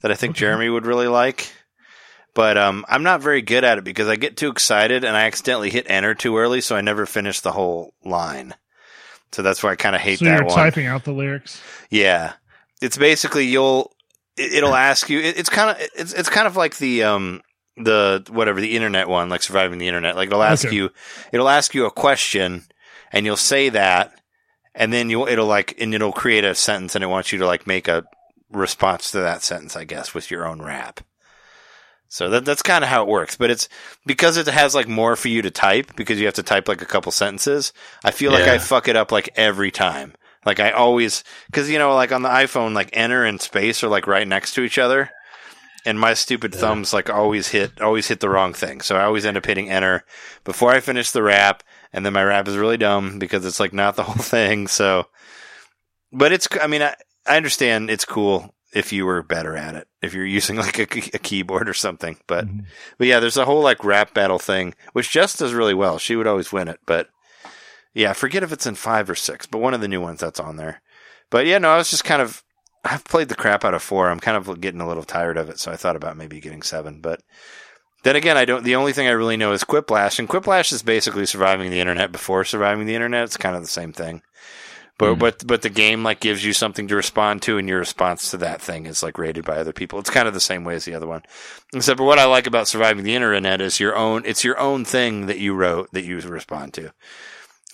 that I think okay. Jeremy would really like. But um, I'm not very good at it because I get too excited and I accidentally hit enter too early, so I never finish the whole line. So that's why I kind of hate so that you're one. You're typing out the lyrics. Yeah, it's basically you'll it, it'll ask you. It, it's kind of it's it's kind of like the um the whatever the internet one, like surviving the internet. Like it'll ask okay. you it'll ask you a question and you'll say that. and then you it'll like and it'll create a sentence, and it wants you to like make a response to that sentence, I guess, with your own rap. So that that's kind of how it works. But it's because it has like more for you to type, because you have to type like a couple sentences. I feel yeah. like I fuck it up like every time. Like I always, because you know, like on the iPhone, like enter and space are like right next to each other, and my stupid yeah. thumbs like always hit always hit the wrong thing. So I always end up hitting enter before I finish the rap, and then my rap is really dumb because it's like not the whole thing. So, but it's, I mean, I I understand it's cool if you were better at it, if you're using like a, a keyboard or something. But mm-hmm. but yeah, there's a whole like rap battle thing, which Jess does really well. She would always win it. But yeah, I forget if it's in five or six, but one of the new ones that's on there. But yeah, no, I was just kind of, I've played the crap out of four. I'm kind of getting a little tired of it, so I thought about maybe getting seven. But then again, I don't, the only thing I really know is Quiplash, and Quiplash is basically surviving the internet before surviving the internet. It's kind of the same thing. But mm. but but the game like gives you something to respond to, and your response to that thing is like rated by other people. It's kind of the same way as the other one, except for what I like about surviving the internet is your own. It's your own thing that you wrote that you respond to,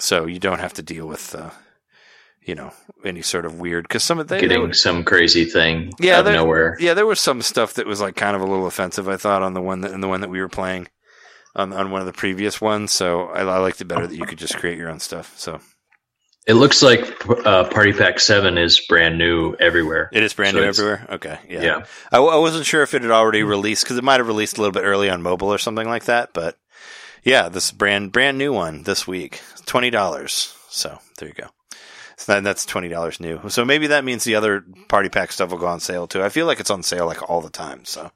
so you don't have to deal with uh, you know, any sort of weird, because some of they, getting they were, some crazy thing yeah, out of nowhere. Yeah, there was some stuff that was like kind of a little offensive, I thought, on the one that in the one that we were playing on on one of the previous ones. So I, I liked it better that you could just create your own stuff. So. It looks like uh, Party Pack seven is brand new everywhere. It is brand so new everywhere? Okay, yeah. yeah. I, w- I wasn't sure if it had already released, because it might have released a little bit early on mobile or something like that, but yeah, this brand brand new one this week, twenty dollars. So there you go. So that, that's twenty dollars new. So maybe that means the other Party Pack stuff will go on sale too. I feel like it's on sale like all the time, so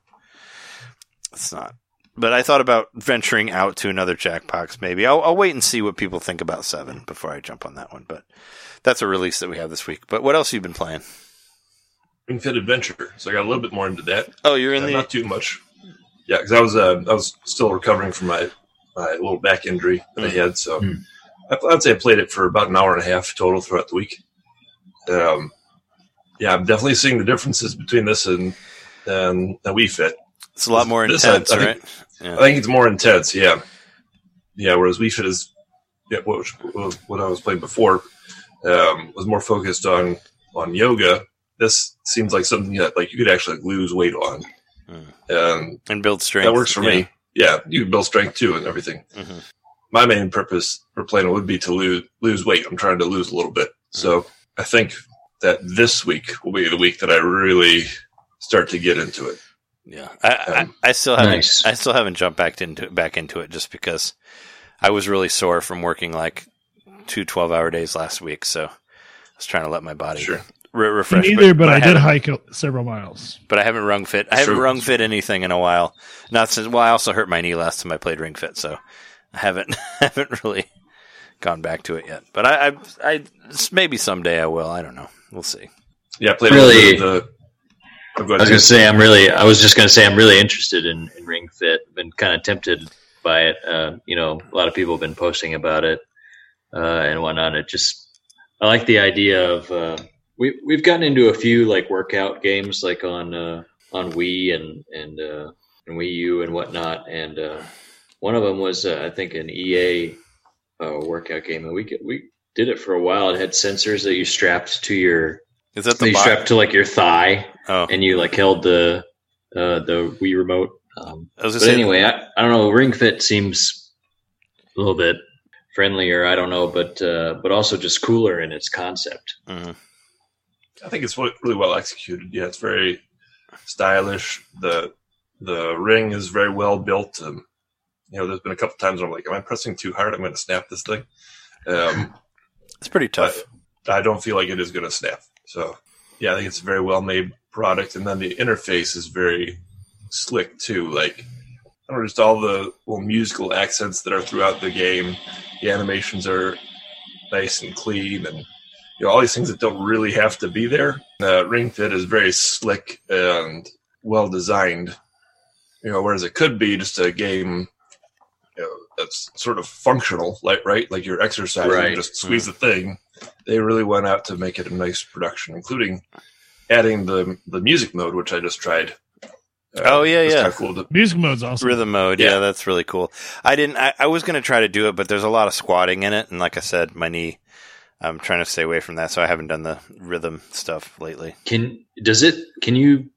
it's not. But I thought about venturing out to another Jackbox, maybe. I'll, I'll wait and see what people think about seven before I jump on that one. But that's a release that we have this week. But what else have you been playing? Ring Fit Adventure. So I got a little bit more into that. Oh, you're in uh, the... Not too much. Yeah, because I was uh, I was still recovering from my, my little back injury that mm. I had. So mm. I, I'd say I played it for about an hour and a half total throughout the week. Um, yeah, I'm definitely seeing the differences between this and, and the Wii Fit. It's a lot more this, intense, I, I think, right? Yeah. I think it's more intense, yeah. Yeah, whereas Wii Fit is, yeah, what, what I was playing before um, was more focused on, on yoga. This seems like something that like you could actually lose weight on. Mm. Um, and build strength. That works for yeah. me. Yeah, you can build strength too and everything. Mm-hmm. My main purpose for playing it would be to lose, lose weight. I'm trying to lose a little bit. Mm. So I think that this week will be the week that I really start to get into it. Yeah, I, um, I, I still haven't nice. I still haven't jumped back into back into it just because I was really sore from working like two twelve-hour days last week, so I was trying to let my body sure. re- refresh. Neither, but, but, but I, I did hike several miles. But I haven't rung fit. I haven't sure. rung fit anything in a while. Not since. Well, I also hurt my knee last time I played Ring Fit, so I haven't haven't really gone back to it yet. But I, I, I maybe someday I will. I don't know. We'll see. Yeah, I played really. The, I was going to say I'm really. I was just going to say I'm really interested in, in Ring Fit. I've been kind of tempted by it. Uh, you know, a lot of people have been posting about it uh, and whatnot. It just I like the idea of uh, we we've gotten into a few like workout games like on uh, on Wii and and uh, and Wii U and whatnot. And uh, one of them was uh, I think an E A uh, workout game, and we could, we did it for a while. It had sensors that you strapped to your. Is that the you box? Strapped to like your thigh, oh. and you like held the uh, the Wii remote. Um, I was but anyway, I, I don't know. Ring Fit seems a little bit friendlier. I don't know, but uh, but also just cooler in its concept. Mm-hmm. I think it's really well executed. Yeah, it's very stylish. the The ring is very well built. And, you know, there's been a couple times where I'm like, "Am I pressing too hard? I'm going to snap this thing." Um, it's pretty tough. I don't feel like it is going to snap. So, yeah, I think it's a very well-made product. And then the interface is very slick, too. Like, I don't know, just all the little musical accents that are throughout the game. The animations are nice and clean. And, you know, all these things that don't really have to be there. Uh, Ring Fit is very slick and well-designed. You know, whereas it could be just a game you know, that's sort of functional, like, right? Like you're exercising, right. You just squeeze mm-hmm. the thing. They really went out to make it a nice production, including adding the the music mode, which I just tried. Uh, oh yeah, yeah. Kind of cool to- music mode's awesome. Rhythm mode, yeah. yeah, that's really cool. I didn't. I, I was going to try to do it, but there's a lot of squatting in it, and like I said, my knee I'm trying to stay away from that, so I haven't done the rhythm stuff lately. Can does it? Can you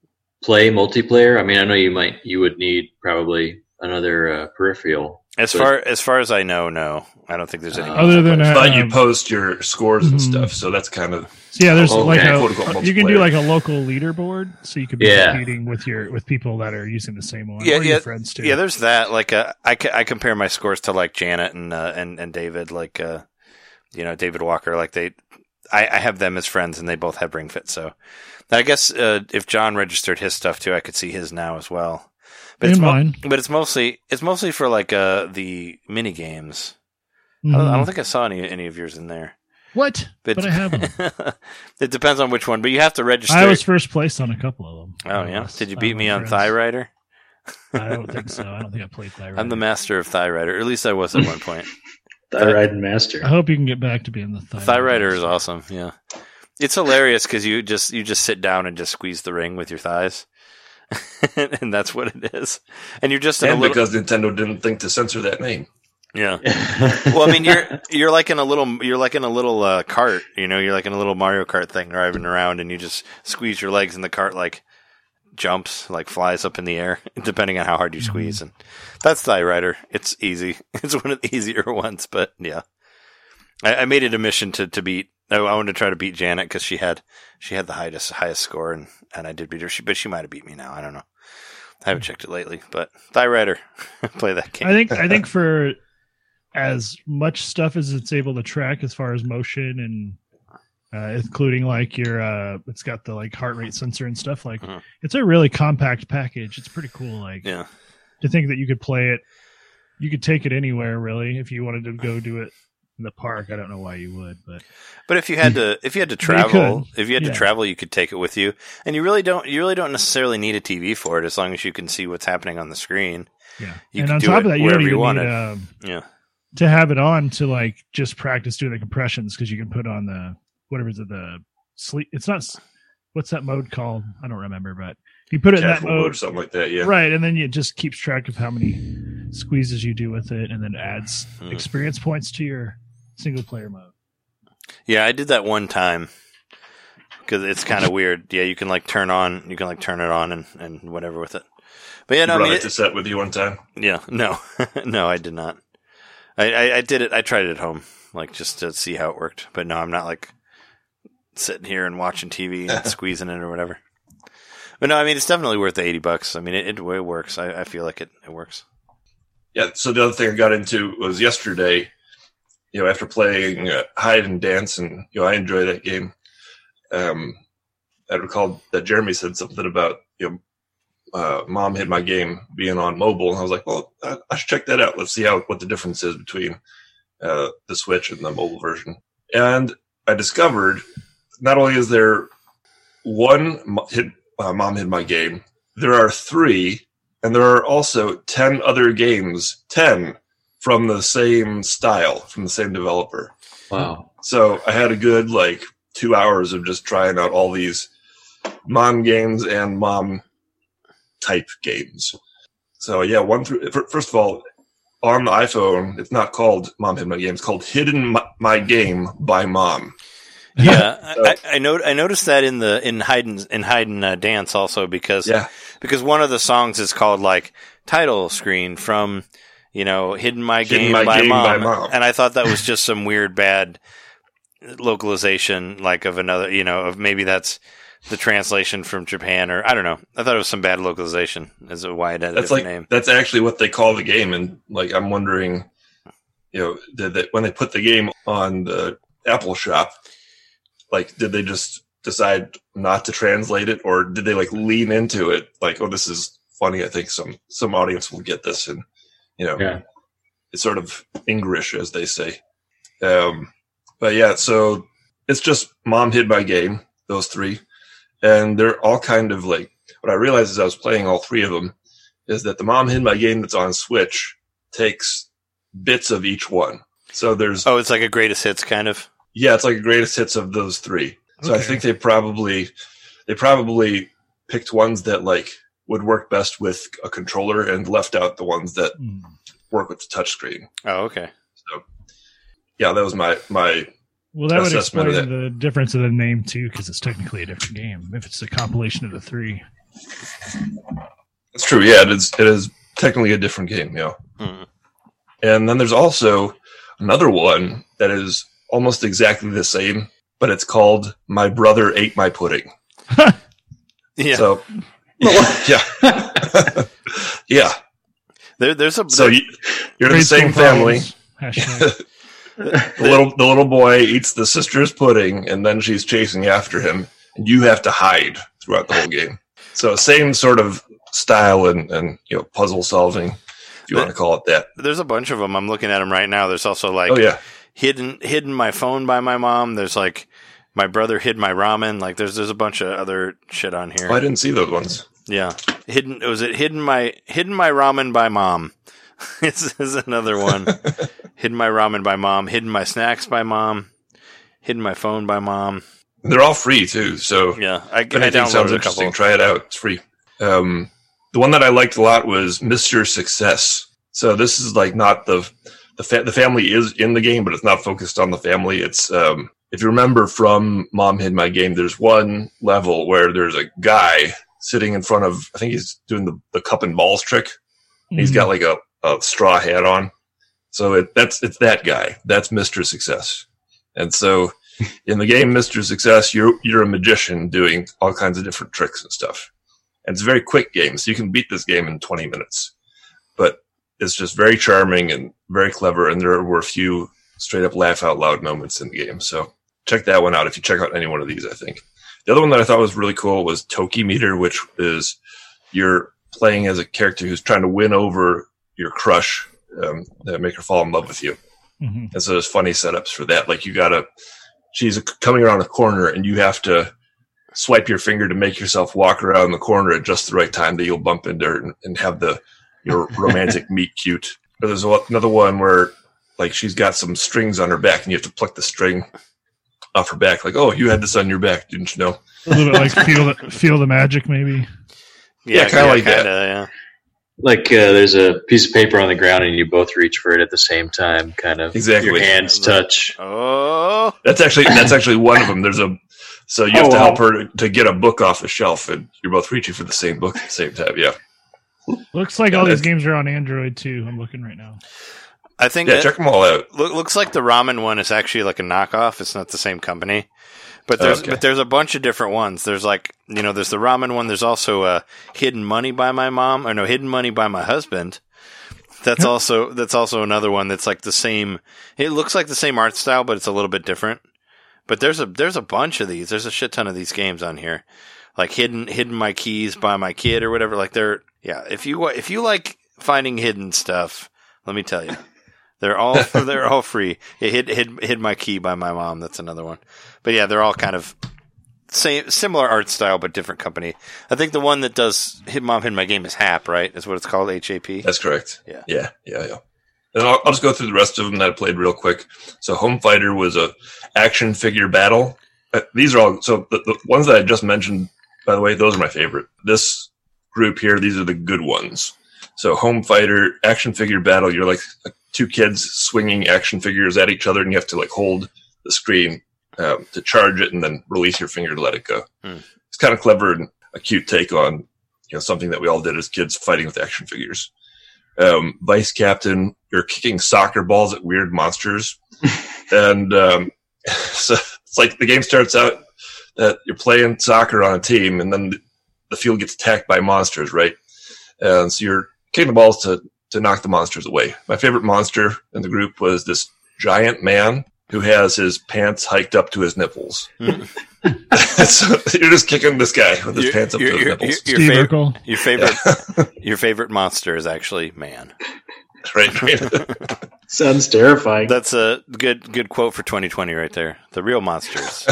play multiplayer? I mean, I know you might. You would need probably another uh, peripheral. As so far as far as I know, no, I don't think there's any. Uh, other than, uh, but you post your scores mm-hmm. and stuff, so that's kind of yeah. There's oh, like okay. a, you can do like a local leaderboard, so you could be yeah. competing with your with people that are using the same one. Yeah, or yeah, your friends too. Yeah, there's that. Like, uh, I I compare my scores to like Janet and uh, and and David, like uh, you know, David Walker. Like they, I, I have them as friends, and they both have Ring Fit. So I guess uh, if John registered his stuff too, I could see his now as well. But it's, mo- but it's mostly it's mostly for like uh, the mini games. Mm. I, don't, I don't think I saw any any of yours in there. What? But, but I haven't. It depends on which one. But you have to register. I was first placed on a couple of them. Oh yeah. Did you beat me on Thigh Rider? I don't think so. I don't think I played Thigh Rider. I'm the master of Thigh Rider. Or at least I was at one point. Thigh Rider master. I hope you can get back to being the Thigh Rider. Thigh Rider is awesome. Yeah, it's hilarious because you just you just sit down and just squeeze the ring with your thighs. And that's what it is. And you're just in and a little... because Nintendo didn't think to censor that name. Yeah. Well, I mean, you're you're like in a little you're like in a little uh, cart. You know, you're like in a little Mario Kart thing driving around, and you just squeeze your legs, and the cart like jumps, like flies up in the air, depending on how hard you squeeze. And that's Thigh Rider. It's easy. It's one of the easier ones. But yeah, I, I made it a mission to to beat. I, I wanted to try to beat Janet because she had she had the highest highest score, and, and I did beat her. She, but she might have beat me now. I don't know. I haven't checked it lately. But Thigh Rider, play that game. I think I think for as much stuff as it's able to track as far as motion and uh, including like your uh, it's got the like heart rate sensor and stuff. Like mm-hmm. it's a really compact package. It's pretty cool. Like yeah. to think that you could play it, you could take it anywhere really if you wanted to go do it. In the park, I don't know why you would, but but if you had to, if you had to travel, if you had yeah. to travel, you could take it with you, and you really don't, you really don't necessarily need a T V for it, as long as you can see what's happening on the screen. Yeah, you and can on do top it of that, wherever you, you want need, it. Um, yeah, to have it on to like just practice doing the compressions because you can put on the whatever is it the sleep. It's not what's that mode called? I don't remember, but you put it Careful in that mode or something like that. Yeah, right, and then it just keeps track of how many squeezes you do with it, and then adds mm. experience points to your single player mode. Yeah, I did that one time because it's kind of weird. Yeah, you can like turn on, you can like turn it on and, and whatever with it. But yeah, no, you I mean, it to set with you one time. Yeah, no, no, I did not. I, I, I did it. I tried it at home, like just to see how it worked. But no, I'm not like sitting here and watching T V and squeezing it or whatever. But no, I mean, it's definitely worth the eighty bucks. I mean, it, it, it works. I, I feel like it, it works. Yeah. So the other thing I got into was yesterday. You know, after playing uh, Hide and Dance, and you know, I enjoy that game. Um, I recall that Jeremy said something about you know, uh, Mom Hid My Game being on mobile, and I was like, well, I, I should check that out. Let's see how what the difference is between uh, the Switch and the mobile version. And I discovered not only is there one hit, uh, Mom Hid My Game, there are three, and there are also ten other games. Ten. From the same style, from the same developer. Wow. So I had a good, like, two hours of just trying out all these mom games and mom-type games. So, yeah, one through... First of all, on the iPhone, it's not called Mom Hid My Game. It's called Hidden My Game by Mom. Yeah, so, I, I, know, I noticed that in the in Hide and, in Hide and uh, Dance also because, yeah. because one of the songs is called, like, Title Screen from... You know, hidden my hidden game, my by, game mom. by mom, and I thought that was just some weird bad localization, like of another. You know, of maybe that's the translation from Japan, or I don't know. I thought it was some bad localization as to why it had a different like, name. That's actually what they call the game, and like I'm wondering, you know, did they, when they put the game on the Apple Shop, like did they just decide not to translate it, or did they like lean into it, like, oh, this is funny. I think some some audience will get this and. You know, yeah. It's sort of English, as they say. Um, but yeah, so it's just Mom Hid My Game, those three. And they're all kind of like, what I realized as I was playing all three of them is that the Mom Hid My Game that's on Switch takes bits of each one. So there's... Oh, it's like a greatest hits kind of? Yeah, it's like a greatest hits of those three. Okay. So I think they probably, they probably picked ones that like... would work best with a controller and left out the ones that mm. work with the touchscreen. Oh, okay. So, yeah, that was my, my Well, that would explain that. The difference of the name, too, because it's technically a different game if it's a compilation of the three. That's true, yeah. It is, it is technically a different game, yeah. Mm. And then there's also another one that is almost exactly the same, but it's called My Brother Ate My Pudding. Yeah. So, yeah. Yeah. Yeah. There, there's a... So you, you're in the same family. The little the little boy eats the sister's pudding, and then she's chasing after him, and you have to hide throughout the whole game. So same sort of style and, and you know, puzzle solving, if you there, want to call it that. There's a bunch of them. I'm looking at them right now. There's also like, oh, yeah. hidden hidden my phone by my mom. There's like My Brother Hid My Ramen. Like there's there's a bunch of other shit on here. Oh, I didn't see those ones. Yeah, hidden. Was it hidden my hidden my ramen by mom? This is another one. Hidden my ramen by mom. Hidden my snacks by mom. Hidden my phone by mom. They're all free too. So yeah, I, I downloaded sounds interesting. A couple. Try it out. It's free. Um, the one that I liked a lot was Mister Success. So this is like not the the fa- the family is in the game, but it's not focused on the family. It's um, if you remember from Mom Hid My Game, there's one level where there's a guy sitting in front of. I think he's doing the, the cup and balls trick. Mm-hmm. He's got like a a straw hat on. So it, that's it's that guy. That's Mister Success. And so in the game Mister Success, you're you're a magician doing all kinds of different tricks and stuff. And it's a very quick game, so you can beat this game in twenty minutes. But it's just very charming and very clever, and there were a few straight-up laugh-out-loud moments in the game. So check that one out if you check out any one of these, I think. The other one that I thought was really cool was Tokimeter, which is you're playing as a character who's trying to win over your crush, um, that make her fall in love with you. Mm-hmm. And so there's funny setups for that. Like you gotta, she's coming around a corner and you have to swipe your finger to make yourself walk around the corner at just the right time that you'll bump into her and, and have the, your romantic meet cute. But there's another one where like she's got some strings on her back and you have to pluck the string off her back. Like, oh, you had this on your back. Didn't you know? A little bit like feel the, feel the magic maybe. Yeah. yeah kind of yeah, like kinda, that. Yeah. Like uh, there's a piece of paper on the ground and you both reach for it at the same time, kind of. Exactly. Your hands touch. Oh, that's actually that's actually one of them. There's a so you have oh, to help wow. her to get a book off a shelf, and you're both reaching for the same book at the same time. Yeah. Looks like yeah, all these games are on Android too. I'm looking right now. I think. Yeah, check them all out. Lo- looks like the ramen one is actually like a knockoff. It's not the same company. But there's okay. but there's a bunch of different ones. There's like, you know, there's the ramen one. There's also uh, Hidden Money by My Mom, or no, Hidden Money by My Husband. That's yeah. also that's also another one that's like the same. It looks like the same art style, but it's a little bit different. But there's a there's a bunch of these. There's a shit ton of these games on here, like Hidden Hidden My Keys by My Kid or whatever. Like they're yeah. If you if you like finding hidden stuff, let me tell you. They're all they're all free. It hid, hid hid my key by my mom. That's another one. But yeah, they're all kind of same similar art style, but different company. I think the one that does Hid Mom Hid My Game is H A P, right? Is what it's called, H A P. That's correct. Yeah, yeah, yeah. yeah. And I'll, I'll just go through the rest of them that I played real quick. So Home Fighter was a action figure battle. Uh, these are all so the, the ones that I just mentioned. By the way, those are my favorite. This group here, these are the good ones. So Home Fighter, action figure battle. You're like a two kids swinging action figures at each other, and you have to like hold the screen um, to charge it and then release your finger to let it go. Mm. It's kind of clever and a cute take on, you know, something that we all did as kids, fighting with action figures. Um, Vice Captain, you're kicking soccer balls at weird monsters. and um, so it's like the game starts out that you're playing soccer on a team, and then the field gets attacked by monsters, right? And so you're kicking the balls to to knock the monsters away. My favorite monster in the group was this giant man who has his pants hiked up to his nipples. Mm. So you're just kicking this guy with his your, pants up your, to his your, nipples. Your, your, fav- your favorite, yeah. your favorite monster is actually man. Right. right. Sounds terrifying. That's a good, good quote for twenty twenty right there. The real monsters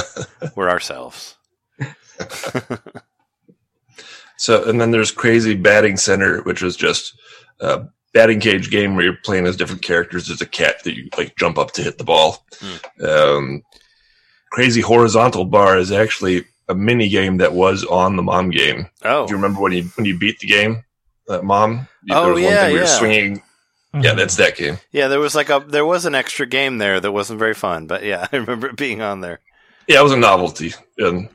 were ourselves. So, and then there's Crazy Batting Center, which was just, uh, batting cage game where you're playing as different characters. There's a cat that you like jump up to hit the ball. Mm. Um, Crazy Horizontal Bar is actually a mini game that was on the Mom game. Oh, do you remember when you when you beat the game, that Mom? Oh there was yeah, one thing yeah. We were swinging Mm-hmm. Yeah, that's that game. Yeah, there was like a there was an extra game there that wasn't very fun, but yeah, I remember it being on there. Yeah, it was a novelty, and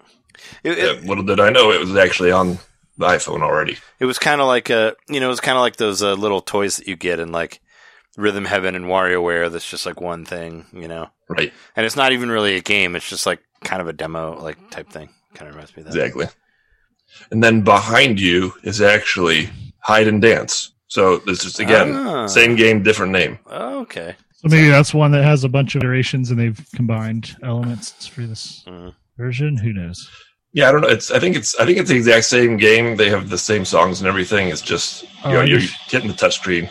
it, it, yeah, little did I know it was actually on the iPhone already. It was kind of like a you know, it was kind of like those uh, little toys that you get in like Rhythm Heaven and WarioWare. That's just like one thing, you know, right? And it's not even really a game; it's just like kind of a demo, like type thing. Kind of reminds me of that. Exactly. And then behind you is actually Hide and Dance. So this is, again, ah. same game, different name. Okay. So maybe that's one that has a bunch of iterations and they've combined elements for this mm-hmm. version. Who knows? Yeah, I don't know. It's I think it's I think it's the exact same game. They have the same songs and everything. It's just you oh, know, you're hitting the touchscreen.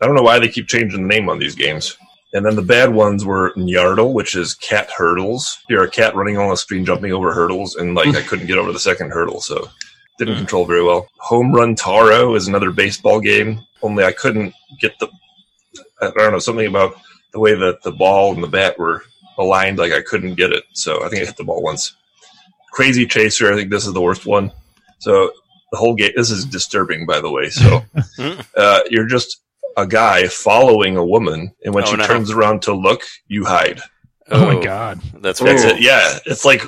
I don't know why they keep changing the name on these games. And then the bad ones were Nyardle, which is cat hurdles. You're a cat running on a screen, jumping over hurdles, and like I couldn't get over the second hurdle, so didn't control very well. Home Run Taro is another baseball game, only I couldn't get the... I don't know, something about the way that the ball and the bat were aligned, like I couldn't get it, so I think I hit the ball once. Crazy Chaser, I think this is the worst one. So the whole game... This is disturbing, by the way, so... uh, you're just... a guy following a woman, and when oh, she no. turns around to look, you hide. Oh, oh my god. That's, that's it. Yeah. It's like,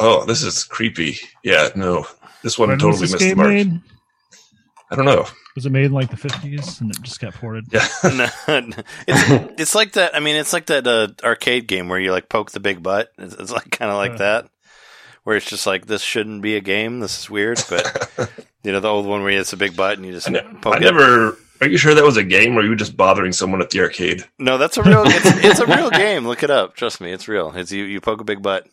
oh, this is creepy. Yeah, no. This one when totally this missed the mark. Made? I don't know. Was it made in like the fifties and it just got ported? Yeah. it's, it's like that. I mean, it's like that uh, arcade game where you like poke the big butt. It's, it's like kind of like uh, that, where it's just like, this shouldn't be a game. This is weird. But, you know, the old one where it's a big butt and you just I ne- poke I it. never. Are you sure that was a game, or were you just bothering someone at the arcade? No, that's a real. It's, it's a real game. Look it up. Trust me, it's real. It's you. You poke a big butt.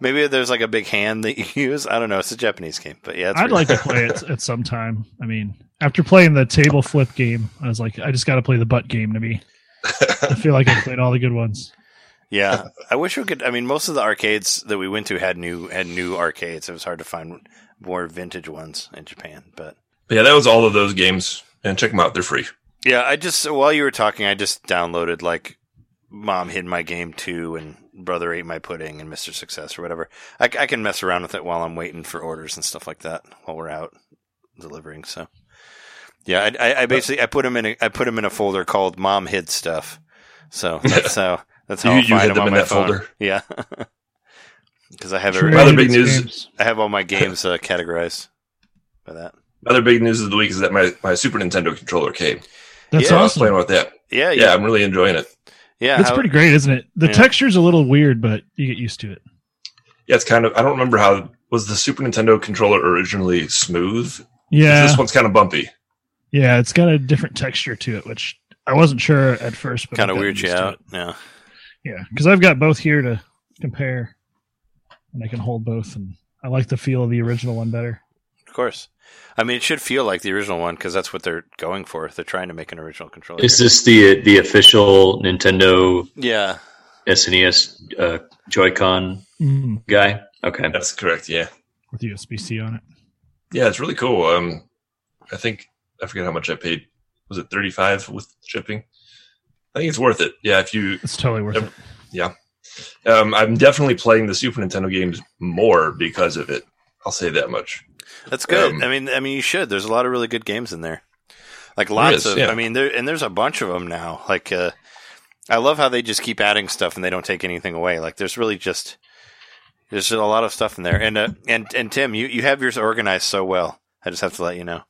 Maybe there's like a big hand that you use. I don't know. It's a Japanese game, but yeah, it's I'd real. like to play it at some time. I mean, after playing the table flip game, I was like, I just got to play the butt game. To me, I feel like I played all the good ones. Yeah, I wish we could. I mean, most of the arcades that we went to had new had new arcades. It was hard to find more vintage ones in Japan, but yeah, that was all of those games. And check them out. They're free. Yeah, I just, while you were talking, I just downloaded, like, Mom Hid My Game two and Brother Ate My Pudding and Mister Success or whatever. I, I can mess around with it while I'm waiting for orders and stuff like that while we're out delivering. So, yeah, I, I, I basically, I put them in a, I put them in a folder called Mom Hid Stuff. So that's how, that's how you, I find you hid them, them on in my that phone. Folder. Yeah. Because I have every, other big news. I have all my games uh, categorized by that. Other big news of the week is that my, my Super Nintendo controller came. That's yeah, awesome. I was playing with that. Yeah, yeah, yeah. I'm really enjoying it. Yeah, it's pretty great, isn't it? The yeah. texture's a little weird, but you get used to it. Yeah, it's kind of. I don't remember how was the Super Nintendo controller originally smooth. Yeah, this one's kind of bumpy. Yeah, it's got a different texture to it, which I wasn't sure at first. Kind of weird you out. Yeah, yeah, because I've got both here to compare, and I can hold both, and I like the feel of the original one better. Of course. I mean, it should feel like the original one because that's what they're going for. They're trying to make an original controller. Is this the the official Nintendo yeah. S N E S uh, Joy-Con mm. guy? Okay. That's correct, yeah. With U S B C on it. Yeah, it's really cool. Um, I think, I forget how much I paid. Was it thirty-five dollars with shipping? I think it's worth it. Yeah, if you... It's totally worth uh, it. Yeah. Um, I'm definitely playing the Super Nintendo games more because of it. I'll say that much. That's good. Um, I mean, I mean, you should. There's a lot of really good games in there, like lots is, of. Yeah. I mean, there and there's a bunch of them now. Like, uh, I love how they just keep adding stuff and they don't take anything away. Like, there's really just there's a lot of stuff in there. And uh, and and Tim, you, you have yours organized so well. I just have to let you know,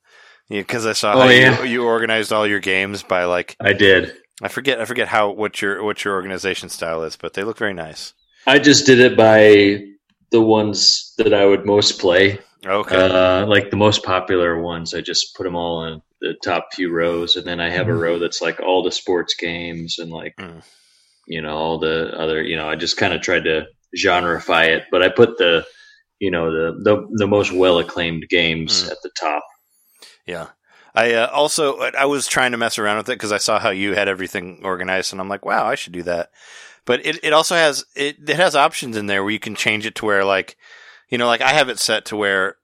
because yeah, I saw oh, how yeah. you, you organized all your games by like. I did. I forget. I forget how what your what your organization style is, but they look very nice. I just did it by the ones that I would most play. Okay. Uh, like the most popular ones, I just put them all in the top few rows, and then I have mm. a row that's like all the sports games and like mm. you know all the other you know I just kind of tried to genreify it, but I put the you know the the, the most well acclaimed games mm. at the top. Yeah, I uh, also I was trying to mess around with it because I saw how you had everything organized, and I'm like, wow, I should do that. But it, it also has it, it has options in there where you can change it to where like. You know, like I have it set to where,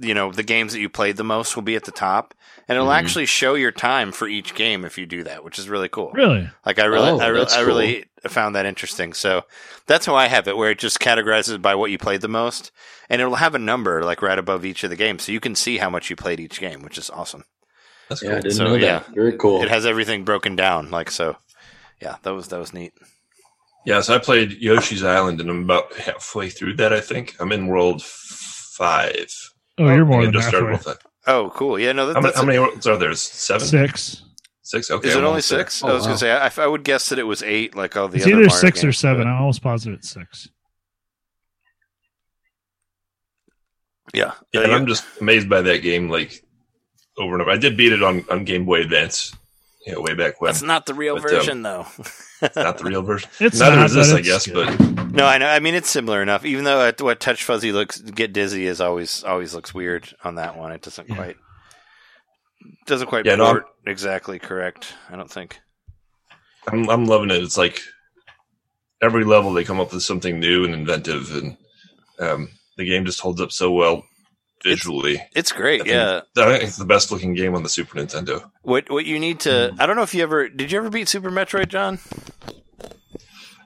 you know, the games that you played the most will be at the top, and it'll mm-hmm. actually show your time for each game if you do that, which is really cool. Really? Like I really, oh, I, re- I really cool. found that interesting. So that's how I have it, where it just categorizes by what you played the most, and it'll have a number like right above each of the games, so you can see how much you played each game, which is awesome. That's cool. Yeah, I didn't so, know that. Yeah. Very cool. It has everything broken down, like so. Yeah, that was that was neat. Yeah, so I played Yoshi's Island, and I'm about halfway through that. I think I'm in world five. Oh, you're more than just halfway. Started oh, cool. Yeah, no. That, how, that's how many worlds are there? Seven, six, six. Okay, is it I'm only six? six? Oh, I was wow. gonna say I, I would guess that it was eight, like all the. It's other either Mario six games, or seven. But... I'm almost positive it's six. Yeah, yeah, and I'm just amazed by that game, like over and over. I did beat it on, on Game Boy Advance, you know, way back when. That's not the real but, version, um, though. It's not the real version. It's Neither not, is this, I guess. Good. But no, I know. I mean, it's similar enough. Even though uh, what Touch Fuzzy looks, Get Dizzy is always always looks weird on that one. It doesn't yeah. quite doesn't quite yeah, port no, exactly correct. I don't think. I'm I'm loving it. It's like every level they come up with something new and inventive, and um. The game just holds up so well visually. It's, it's great, I think, yeah. I think it's the best looking game on the Super Nintendo. What what you need to... I don't know if you ever... Did you ever beat Super Metroid, John?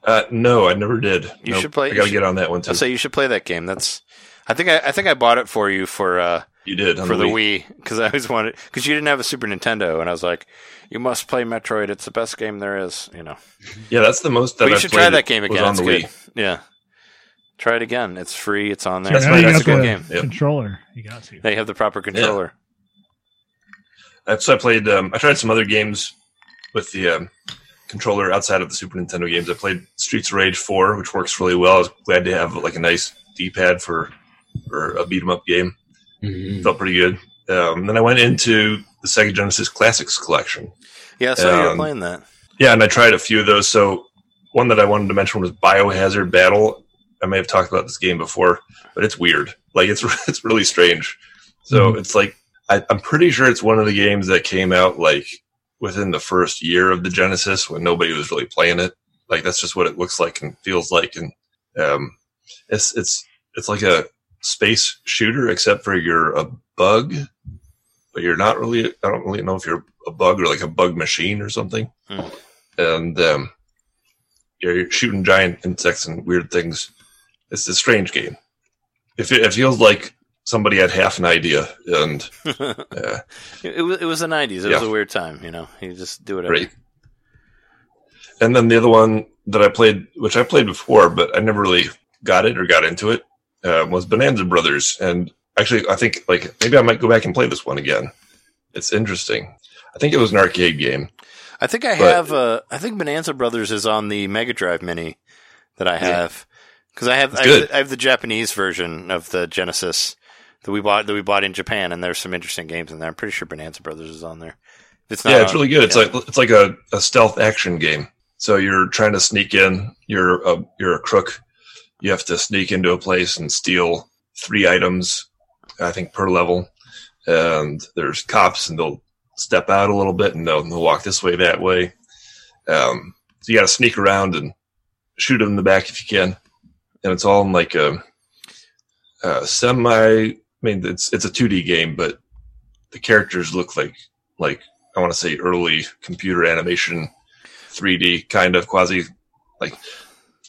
Uh, no, I never did. You nope. should play... I gotta should, get on that one, too. I'll say you should play that game. That's... I think I, I think I bought it for you for... Uh, you did. For the Wii. Because I always wanted... Because you didn't have a Super Nintendo, and I was like, you must play Metroid. It's the best game there is, you know. Yeah, that's the most that I've played. You should try that game again. It's good. Wii. Yeah. Try it again. It's free. It's on there. That's, right. That's a good game. Controller. You got to. They have the proper controller. Yeah. So I played. Um, I tried some other games with the um, controller outside of the Super Nintendo games. I played Streets of Rage four, which works really well. I was glad to have like a nice D-pad for for a beat 'em up game. Mm-hmm. Felt pretty good. Um, then I went into the Sega Genesis Classics collection. Yeah, so um, you were playing that. Yeah, and I tried a few of those. So one that I wanted to mention was Biohazard Battle. I may have talked about this game before, but it's weird. Like it's it's really strange. So mm-hmm. it's like I, I'm pretty sure it's one of the games that came out like within the first year of the Genesis when nobody was really playing it. Like that's just what it looks like and feels like, and um, it's it's it's like a space shooter except for you're a bug, but you're not really. I don't really know if you're a bug or like a bug machine or something, mm. and um, you're shooting giant insects and weird things. It's a strange game. If it, it feels like somebody had half an idea, and uh, it was it was the nineties. It yeah. was a weird time, you know. You just do whatever. Right. And then the other one that I played, which I played before, but I never really got it or got into it, um, was Bonanza Brothers. And actually, I think like maybe I might go back and play this one again. It's interesting. I think it was an arcade game. I think I but, have. Uh, I think Bonanza Brothers is on the Mega Drive Mini that I have. Yeah. Because I have I have, the, I have the Japanese version of the Genesis that we bought that we bought in Japan, and there's some interesting games in there. I'm pretty sure Bonanza Brothers is on there. It's not yeah, it's on, really good. Yeah. It's like it's like a, a stealth action game. So you're trying to sneak in. You're a, you're a crook. You have to sneak into a place and steal three items, I think, per level. And there's cops, and they'll step out a little bit, and they'll, they'll walk this way, that way. Um, so you got to sneak around and shoot them in the back if you can. And it's all in like a, a semi. I mean, it's it's a two D game, but the characters look like like I want to say early computer animation, three D kind of quasi, like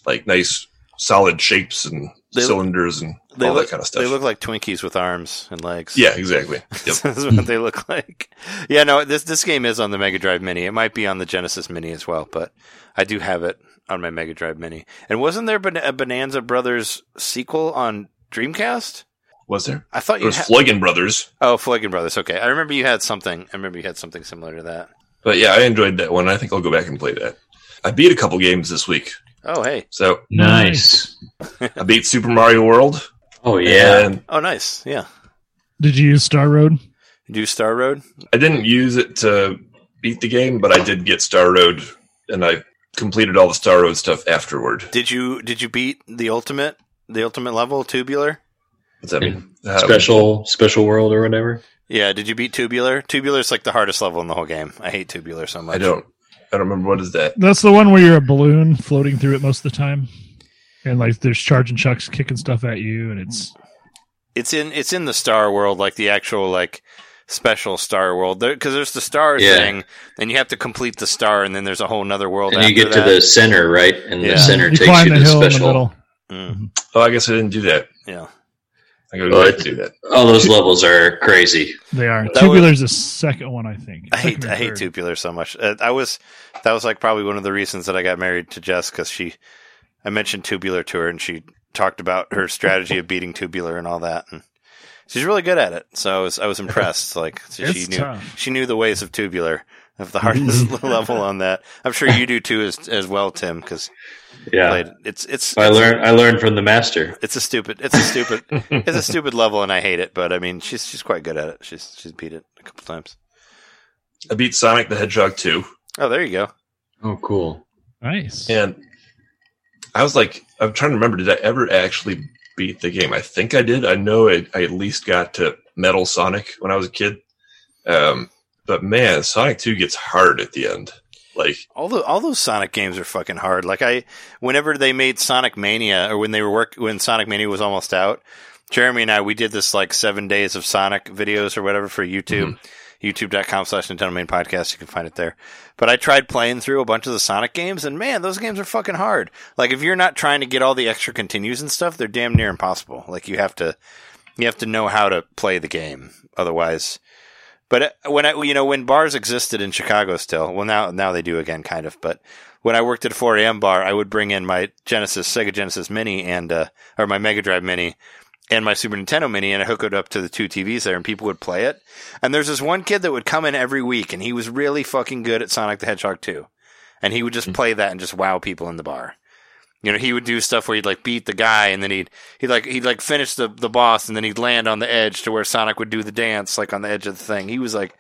like nice solid shapes and they cylinders look, and all look, that kind of stuff. They look like Twinkies with arms and legs. Yeah, exactly. Yep. That's what they look like. Yeah, no, this this game is on the Mega Drive Mini. It might be on the Genesis Mini as well, but I do have it on my Mega Drive Mini. And wasn't there a Bonanza Brothers sequel on Dreamcast? Was there? I thought you It was ha- Flaggin' Brothers. Oh, Flaggin' Brothers. Okay. I remember you had something. I remember you had something similar to that. But yeah, I enjoyed that one. I think I'll go back and play that. I beat a couple games this week. Oh, hey. So nice. I beat Super Mario World. Oh, yeah. And oh, nice. Yeah. Did you use Star Road? Did you use Star Road? I didn't use it to beat the game, but I did get Star Road, and I completed all the Star Road stuff afterward. Did you did you beat the ultimate the ultimate level, Tubular? What's that mean? Um, special special world or whatever? Yeah, did you beat Tubular? Tubular's like the hardest level in the whole game. I hate Tubular so much. I don't I don't remember what is that. That's the one where you're a balloon floating through it most of the time. And like there's charging chucks kicking stuff at you, and it's It's in it's in the Star World, like the actual like special Star World, because there, there's the star yeah. thing, and you have to complete the star, and then there's a whole another world. And after you get that. to the center, right? And yeah. the center you takes you to the special. The mm-hmm. Oh, I guess I didn't do that. Yeah, I think it would do that. All those levels are crazy. They are. Tubular's the second one, I think. I hate I hate Tubular so much. Uh, I was that was like probably one of the reasons that I got married to Jess, because she I mentioned Tubular to her, and she talked about her strategy of beating Tubular and all that, and she's really good at it. So I was I was impressed. Like so she knew tough. she knew the ways of Tubular. Of the hardest level on that, I'm sure you do too, as as well, Tim. Because yeah, played. it's it's. I learned I learned from the master. It's a stupid. It's a stupid. It's a stupid level, and I hate it. But I mean, she's she's quite good at it. She's she's beat it a couple times. I beat Sonic the Hedgehog two. Oh, there you go. Oh, cool. Nice. And I was like, I'm trying to remember. Did I ever actually beat the game? I think I did. I know I, I at least got to Metal Sonic when I was a kid. Um. But man, Sonic two gets hard at the end. Like all the all those Sonic games are fucking hard. Like I, whenever they made Sonic Mania, or when they were work when Sonic Mania was almost out, Jeremy and I we did this like seven days of Sonic videos or whatever for YouTube, mm-hmm. YouTube dot com slash Nintendo Main Podcast. You can find it there. But I tried playing through a bunch of the Sonic games, and man, those games are fucking hard. Like if you're not trying to get all the extra continues and stuff, they're damn near impossible. Like you have to, you have to know how to play the game, otherwise. But when I, you know, when bars existed in Chicago still, well now now they do again, kind of. But when I worked at a four a.m. bar, I would bring in my Genesis, Sega Genesis Mini, and uh, or my Mega Drive Mini, and my Super Nintendo Mini, and I hook it up to the two T Vs there, and people would play it. And there's this one kid that would come in every week, and he was really fucking good at Sonic the Hedgehog two, and he would just play that and just wow people in the bar. You know, he would do stuff where he'd like beat the guy, and then he'd he'd like he'd like finish the, the boss, and then he'd land on the edge to where Sonic would do the dance, like on the edge of the thing. He was like,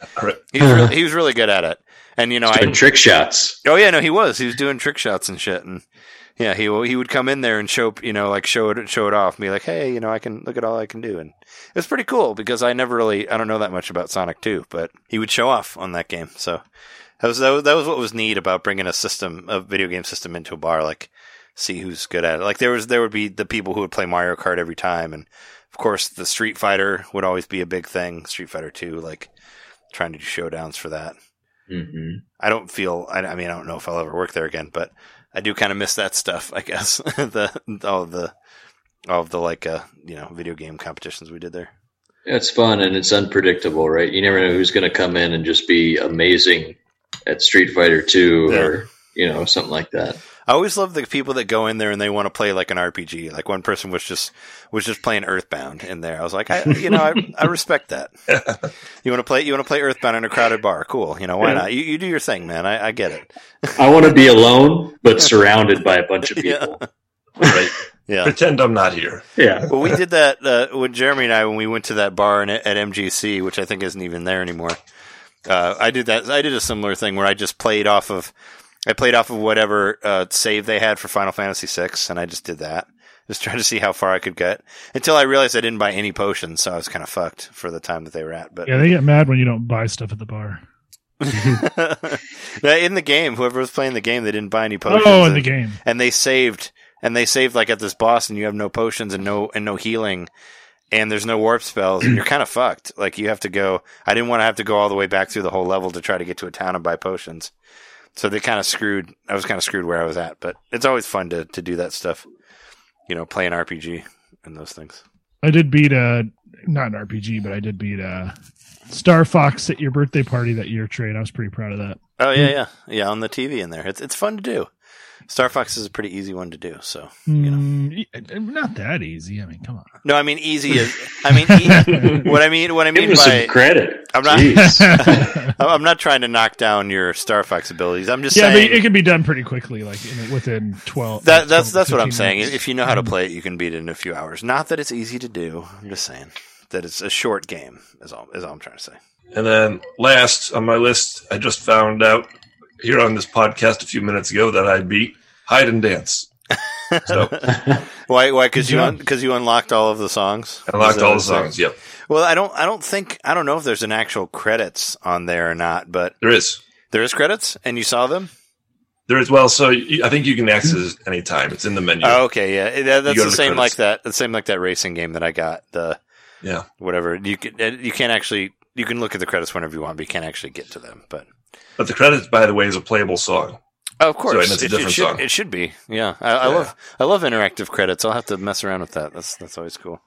he was really, he was really good at it. And you know, I trick shots. Oh yeah, no, he was. He was doing trick shots and shit. And yeah, he he would come in there and show you know like show it show it off, and be like, hey, you know, I can look at all I can do. And it was pretty cool because I never really I don't know that much about Sonic two, but he would show off on that game. So that was that was, that was what was neat about bringing a system a video game system into a bar, like. See who's good at it. Like there was, there would be the people who would play Mario Kart every time, and of course the Street Fighter would always be a big thing. Street Fighter two, like trying to do showdowns for that. Mm-hmm. I don't feel. I, I mean, I don't know if I'll ever work there again, but I do kind of miss that stuff. I guess the all of the all of the like uh, you know video game competitions we did there. It's fun and it's unpredictable, right? You never know who's going to come in and just be amazing at Street Fighter two yeah. or you know something like that. I always love the people that go in there and they want to play like an R P G. Like one person was just was just playing Earthbound in there. I was like, I, you know, I, I respect that. You want to play? You want to play Earthbound in a crowded bar? Cool. You know, why not? You, you do your thing, man. I, I get it. I want to be alone, but surrounded by a bunch of people. Yeah. Right. Yeah. Pretend I'm not here. Yeah. Well, we did that uh, with Jeremy and I when we went to that bar in, at M G C, which I think isn't even there anymore. Uh, I did that. I did a similar thing where I just played off of. I played off of whatever uh, save they had for Final Fantasy six, and I just did that. Just trying to see how far I could get until I realized I didn't buy any potions, so I was kind of fucked for the time that they were at. But yeah, they get mad when you don't buy stuff at the bar. In the game, whoever was playing the game, they didn't buy any potions. Oh, in and, the game, and they saved, and they saved like at this boss, and you have no potions and no and no healing. And there's no warp spells, and you're kind of fucked. Like you have to go. I didn't want to have to go all the way back through the whole level to try to get to a town and buy potions. So they kind of screwed. I was kind of screwed where I was at, but it's always fun to, to do that stuff. You know, play an R P G and those things. I did beat a not an R P G, but I did beat a Star Fox at your birthday party that year, Trey. I was pretty proud of that. Oh yeah, yeah, yeah. On the T V in there, it's it's fun to do. Star Fox is a pretty easy one to do, so you know, mm, not that easy. I mean, come on. No, I mean easy is. I mean, e- what I mean, what I mean Give by some credit. I'm not. I'm not trying to knock down your Star Fox abilities. I'm just yeah, saying, but it can be done pretty quickly, like in, within twelve. That, like, that's twelve, that's what I'm minutes. saying. If you know how to play it, you can beat it in a few hours. Not that it's easy to do. I'm just saying that it's a short game. Is all is all I'm trying to say. And then last on my list, I just found out. Here on this podcast a few minutes ago that I beat Hide and Dance. So why? Why? Because you because un- you unlocked all of the songs. I unlocked all the songs. Yep. Well, I don't. I don't think. I don't know if there's an actual credits on there or not. But there is. There is credits, and you saw them. There is. Well, so you, I think you can access it anytime. It's in the menu. Oh, okay. Yeah. That, that's the, the same credits. like that. The same like that racing game that I got. The yeah. Whatever you can, you can't actually. You can look at the credits whenever you want, but you can't actually get to them. But. But the credits, by the way, is a playable song. Oh, of course, so, and it's a different it, it should, song. It should be, yeah. I, I yeah. love, I love interactive credits. I'll have to mess around with that. That's that's always cool.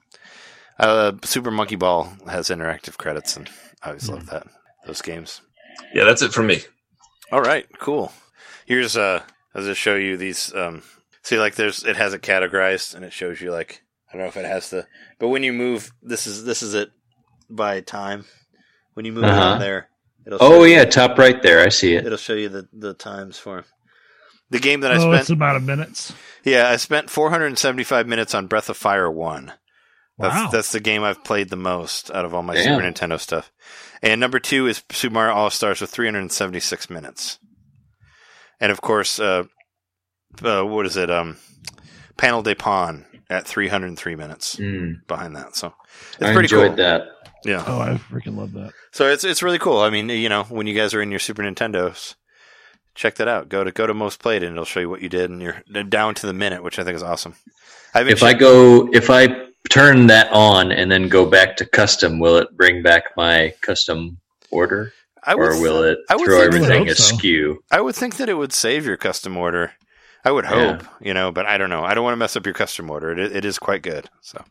Uh, Super Monkey Ball has interactive credits, and I always mm. love that. Those games. Yeah, that's it for me. All right, cool. Here's uh, I'll just show you these. Um, see, like there's it has it categorized, and it shows you like I don't know if it has the, but when you move, this is this is it by time. When you move uh-huh. on there, it'll oh yeah, the, top right there, I see it. It'll show you the the times for the game that I oh, spent. It's about a minutes. Yeah, I spent four hundred seventy-five minutes on Breath of Fire one. That's, wow. that's the game I've played the most out of all my Damn. Super Nintendo stuff. And number two is Super Mario All-Stars with three hundred seventy-six minutes. And, of course, uh, uh, what is it? Um, Panel de Pon at three hundred three minutes mm. behind that. So it's I pretty cool. I enjoyed that. Yeah. Oh, I freaking love that. So it's it's really cool. I mean, you know, when you guys are in your Super Nintendos, check that out. Go to go to Most Played, and it'll show you what you did, and you're down to the minute, which I think is awesome. I've if checked- I go, if I... turn that on and then go back to custom. Will it bring back my custom order, I would or will th- it throw everything askew? So. I would think that it would save your custom order. I would hope, yeah. you know, but I don't know. I don't want to mess up your custom order. It, it is quite good. So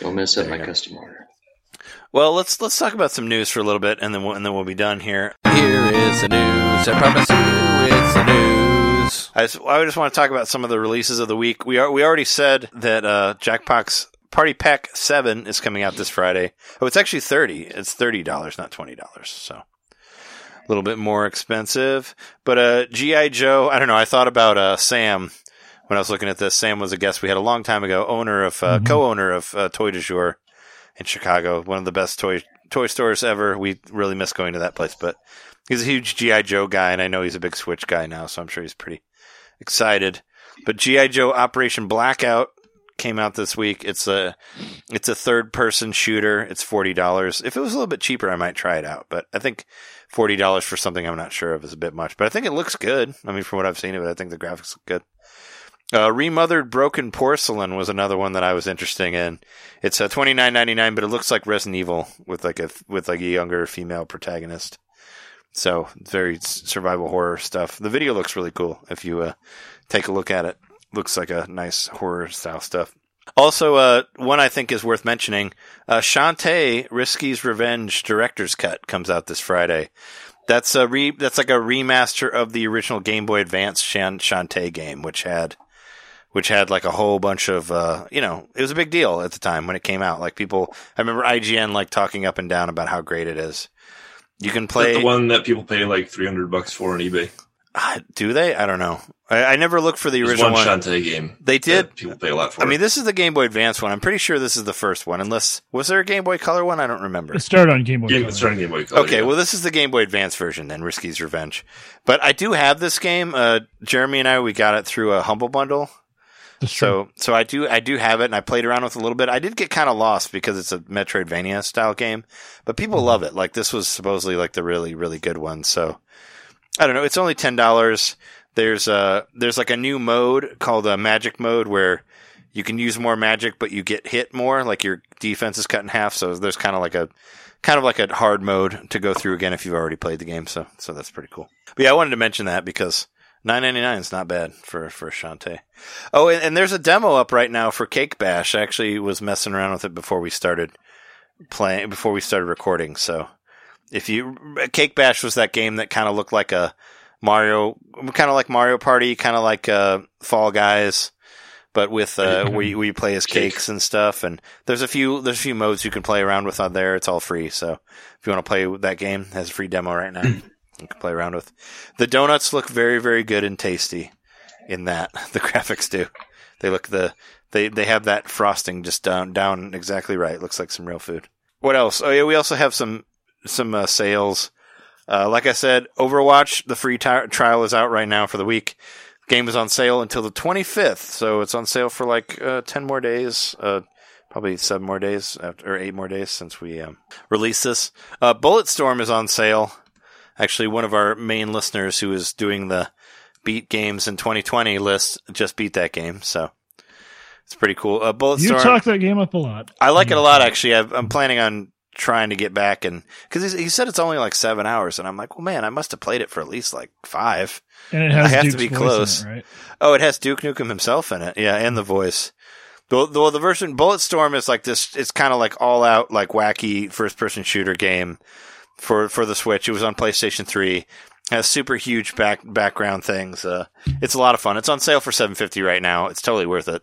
don't mess up my go. custom order. Well, let's let's talk about some news for a little bit, and then we'll, and then we'll be done here. Here is the news. I promise you, it's the news. I just, I just want to talk about some of the releases of the week. We are we already said that uh, Jackbox Party Pack seven is coming out this Friday. Oh, it's actually thirty. It's thirty dollars, not twenty dollars. So a little bit more expensive. But uh, G I. Joe, I don't know. I thought about uh, Sam when I was looking at this. Sam was a guest we had a long time ago, owner of uh, mm-hmm. co-owner of uh, Toy Du Jour in Chicago, one of the best toy toy stores ever. We really miss going to that place. But he's a huge G I. Joe guy, and I know he's a big Switch guy now, so I'm sure he's pretty excited. But G I. Joe Operation Blackout came out this week. It's a it's a third person shooter. It's forty dollars. If it was a little bit cheaper, I might try it out. But I think forty dollars for something I'm not sure of is a bit much. But I think it looks good. I mean, from what I've seen of it, I think the graphics look good. Uh, Remothered Broken Porcelain was another one that I was interested in. It's a twenty nine ninety nine, but it looks like Resident Evil with like a with like a younger female protagonist. So very survival horror stuff. The video looks really cool. If you uh, take a look at it. Looks like a nice horror-style stuff. Also, uh, one I think is worth mentioning, uh, Shantae Risky's Revenge Director's Cut comes out this Friday. That's a re- that's like a remaster of the original Game Boy Advance Shan- Shantae game, which had which had like a whole bunch of, uh, you know, it was a big deal at the time when it came out. Like people, I remember I G N like talking up and down about how great it is. You can play... Is that the one that people pay like three hundred bucks for on eBay? Uh, do they? I don't know. I, I never looked for the There's original one. One Shantae game. They did. People pay a lot for. I it. mean, this is the Game Boy Advance one. I'm pretty sure this is the first one. Unless was there a Game Boy Color one? I don't remember. It started on Game Boy. Game, Color. It started on Game Boy Color. Okay, yeah. Well, this is the Game Boy Advance version then. Risky's Revenge. But I do have this game. Uh, Jeremy and I we got it through a Humble Bundle. That's so true. so I do I do have it, and I played around with it a little bit. I did get kind of lost because it's a Metroidvania style game, but people mm-hmm. love it. Like this was supposedly like the really really good one. So. I don't know. It's only ten dollars. There's a there's like a new mode called a magic mode where you can use more magic, but you get hit more. Like your defense is cut in half. So there's kind of like a kind of like a hard mode to go through again if you've already played the game. So so that's pretty cool. But yeah, I wanted to mention that because nine ninety nine is not bad for for Shantae. Oh, and, and there's a demo up right now for Cake Bash. I actually was messing around with it before we started playing before we started recording. So. If you Cake Bash was that game that kind of looked like a Mario, kind of like Mario Party, kind of like uh, Fall Guys, but with uh, where, you, where you play as cakes and stuff. And there's a few there's a few modes you can play around with on there. It's all free, so if you want to play that game, it has a free demo right now. You can play around with. The donuts look very very good and tasty. In that, the graphics do. They look the they they have that frosting just down down exactly right. It looks like some real food. What else? Oh yeah, we also have some. Some uh, sales. Uh, like I said, Overwatch, the free t- trial is out right now for the week. The game is on sale until the twenty-fifth, so it's on sale for like uh, ten more days, uh, probably seven more days, after, or eight more days since we um, released this. Uh, Bulletstorm is on sale. Actually, one of our main listeners who is doing the Beat Games in twenty twenty list just beat that game, so... It's pretty cool. Uh, Bulletstorm, you talk that game up a lot. I like it a lot, actually. I've, I'm planning on trying to get back and because he said it's only like seven hours and I'm like, well, man, I must have played it for at least like five. And it has I have Duke's to be close. It, right? Oh, it has Duke Nukem himself in it, yeah, and the voice. The, the, the version Bulletstorm is like this, it's kind of like all out, like wacky first person shooter game for, for the Switch. It was on PlayStation three. It has super huge back, background things. Uh, it's a lot of fun. It's on sale for seven fifty right now. It's totally worth it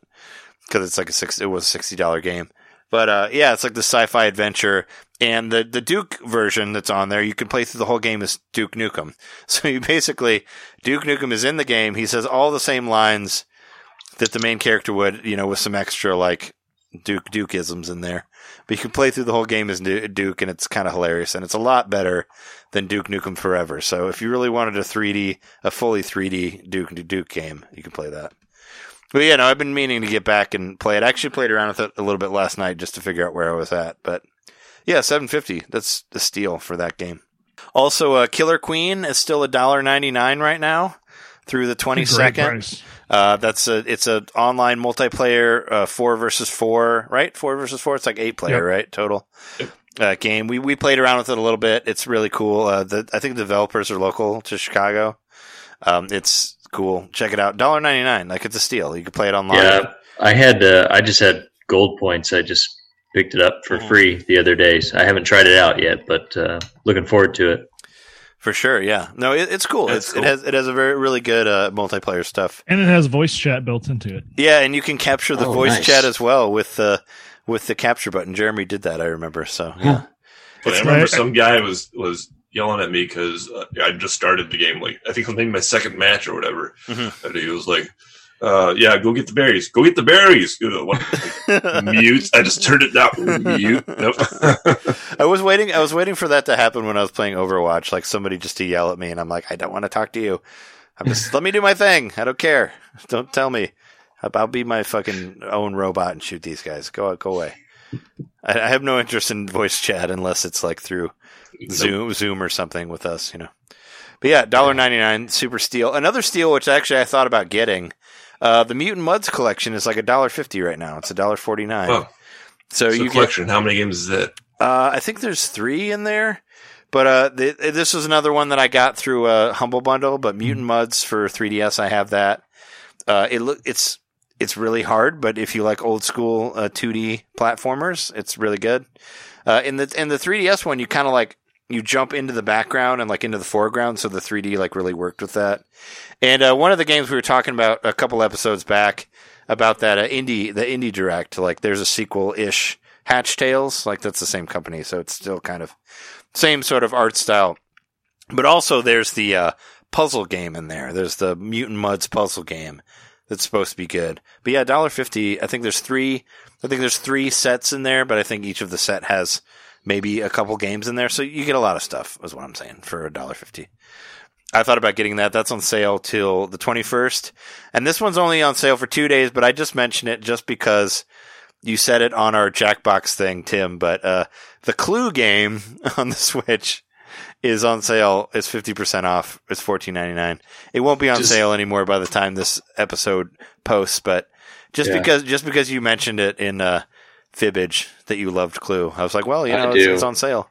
because it's like a six, it was a sixty dollar game. But, uh, yeah, it's like the sci-fi adventure. And the, the Duke version that's on there, you can play through the whole game as Duke Nukem. So you basically, Duke Nukem is in the game. He says all the same lines that the main character would, you know, with some extra, like, Duke, Duke-isms in there. But you can play through the whole game as Duke, and it's kind of hilarious. And it's a lot better than Duke Nukem Forever. So if you really wanted a three D, a fully three D Duke Duke game, you can play that. Well, yeah, no, I've been meaning to get back and play it. I actually played around with it a little bit last night just to figure out where I was at. But, yeah, seven fifty. That's a steal for that game. Also, uh, Killer Queen is still one dollar ninety-nine right now through the twenty-second. Uh, that's a, it's an online multiplayer uh, four versus four, right? Four versus four. It's like eight player, yep. Right? Total uh, game. We we played around with it a little bit. It's really cool. Uh, the, I think the developers are local to Chicago. Um, it's cool. Check it out. one dollar ninety-nine. Like, it's a steal. You can play it online. Yeah, I had. Uh, I just had gold points. I just picked it up for free the other day. So I haven't tried it out yet, but uh, looking forward to it. For sure, yeah. No, it, it's cool. It's, cool. It has it has a very really good uh, multiplayer stuff, and it has voice chat built into it. Yeah, and you can capture the oh, voice nice. chat as well with the uh, with the capture button. Jeremy did that, I remember. So yeah, yeah I remember some guy was was yelling at me because uh, I just started the game. Like I think something my second match or whatever. Mm-hmm. And he was like, uh, "Yeah, go get the berries. Go get the berries." You know, what, like, mute. I just turned it down. Mute. Nope. I was waiting. I was waiting for that to happen when I was playing Overwatch. Like somebody just to yell at me, and I'm like, I don't want to talk to you. I'm just let me do my thing. I don't care. Don't tell me. I'll be my fucking own robot and shoot these guys. Go out. Go away. I, I have no interest in voice chat unless it's like through Zoom, Zoom or something with us, you know. But yeah, one dollar ninety-nine, super steal. Another steal, which actually I thought about getting. Uh, the Mutant Muds collection is like one dollar fifty right now. It's one dollar forty-nine. Oh. So it's you collection. Get, how many games is that? Uh, I think there's three in there, but uh, th- this was another one that I got through a Humble Bundle. But Mutant Muds for three D S, I have that. Uh, it lo- it's it's really hard, but if you like old school uh, two D platformers, it's really good. Uh, in the in the three D S one, you kind of like you jump into the background and like into the foreground, so the three D like really worked with that. And uh, one of the games we were talking about a couple episodes back about that uh, indie the indie direct, like there's a sequel ish. Hatch Tales, like that's the same company, so it's still kind of same sort of art style. But also there's the uh, puzzle game in there. There's the Mutant Muds puzzle game that's supposed to be good. But yeah, one dollar fifty. I think there's three. I think there's three sets in there, but I think each of the set has maybe a couple games in there, so you get a lot of stuff. Is what I'm saying for one dollar fifty. I thought about getting that. That's on sale till the twenty-first, and this one's only on sale for two days. But I just mentioned it just because. You said it on our Jackbox thing, Tim, but uh, the Clue game on the Switch is on sale. It's fifty percent off. It's fourteen ninety-nine. It won't be on just, sale anymore by the time this episode posts, but just yeah. because just because you mentioned it in uh, Fibbage that you loved Clue, I was like, well, you know, it's, it's on sale.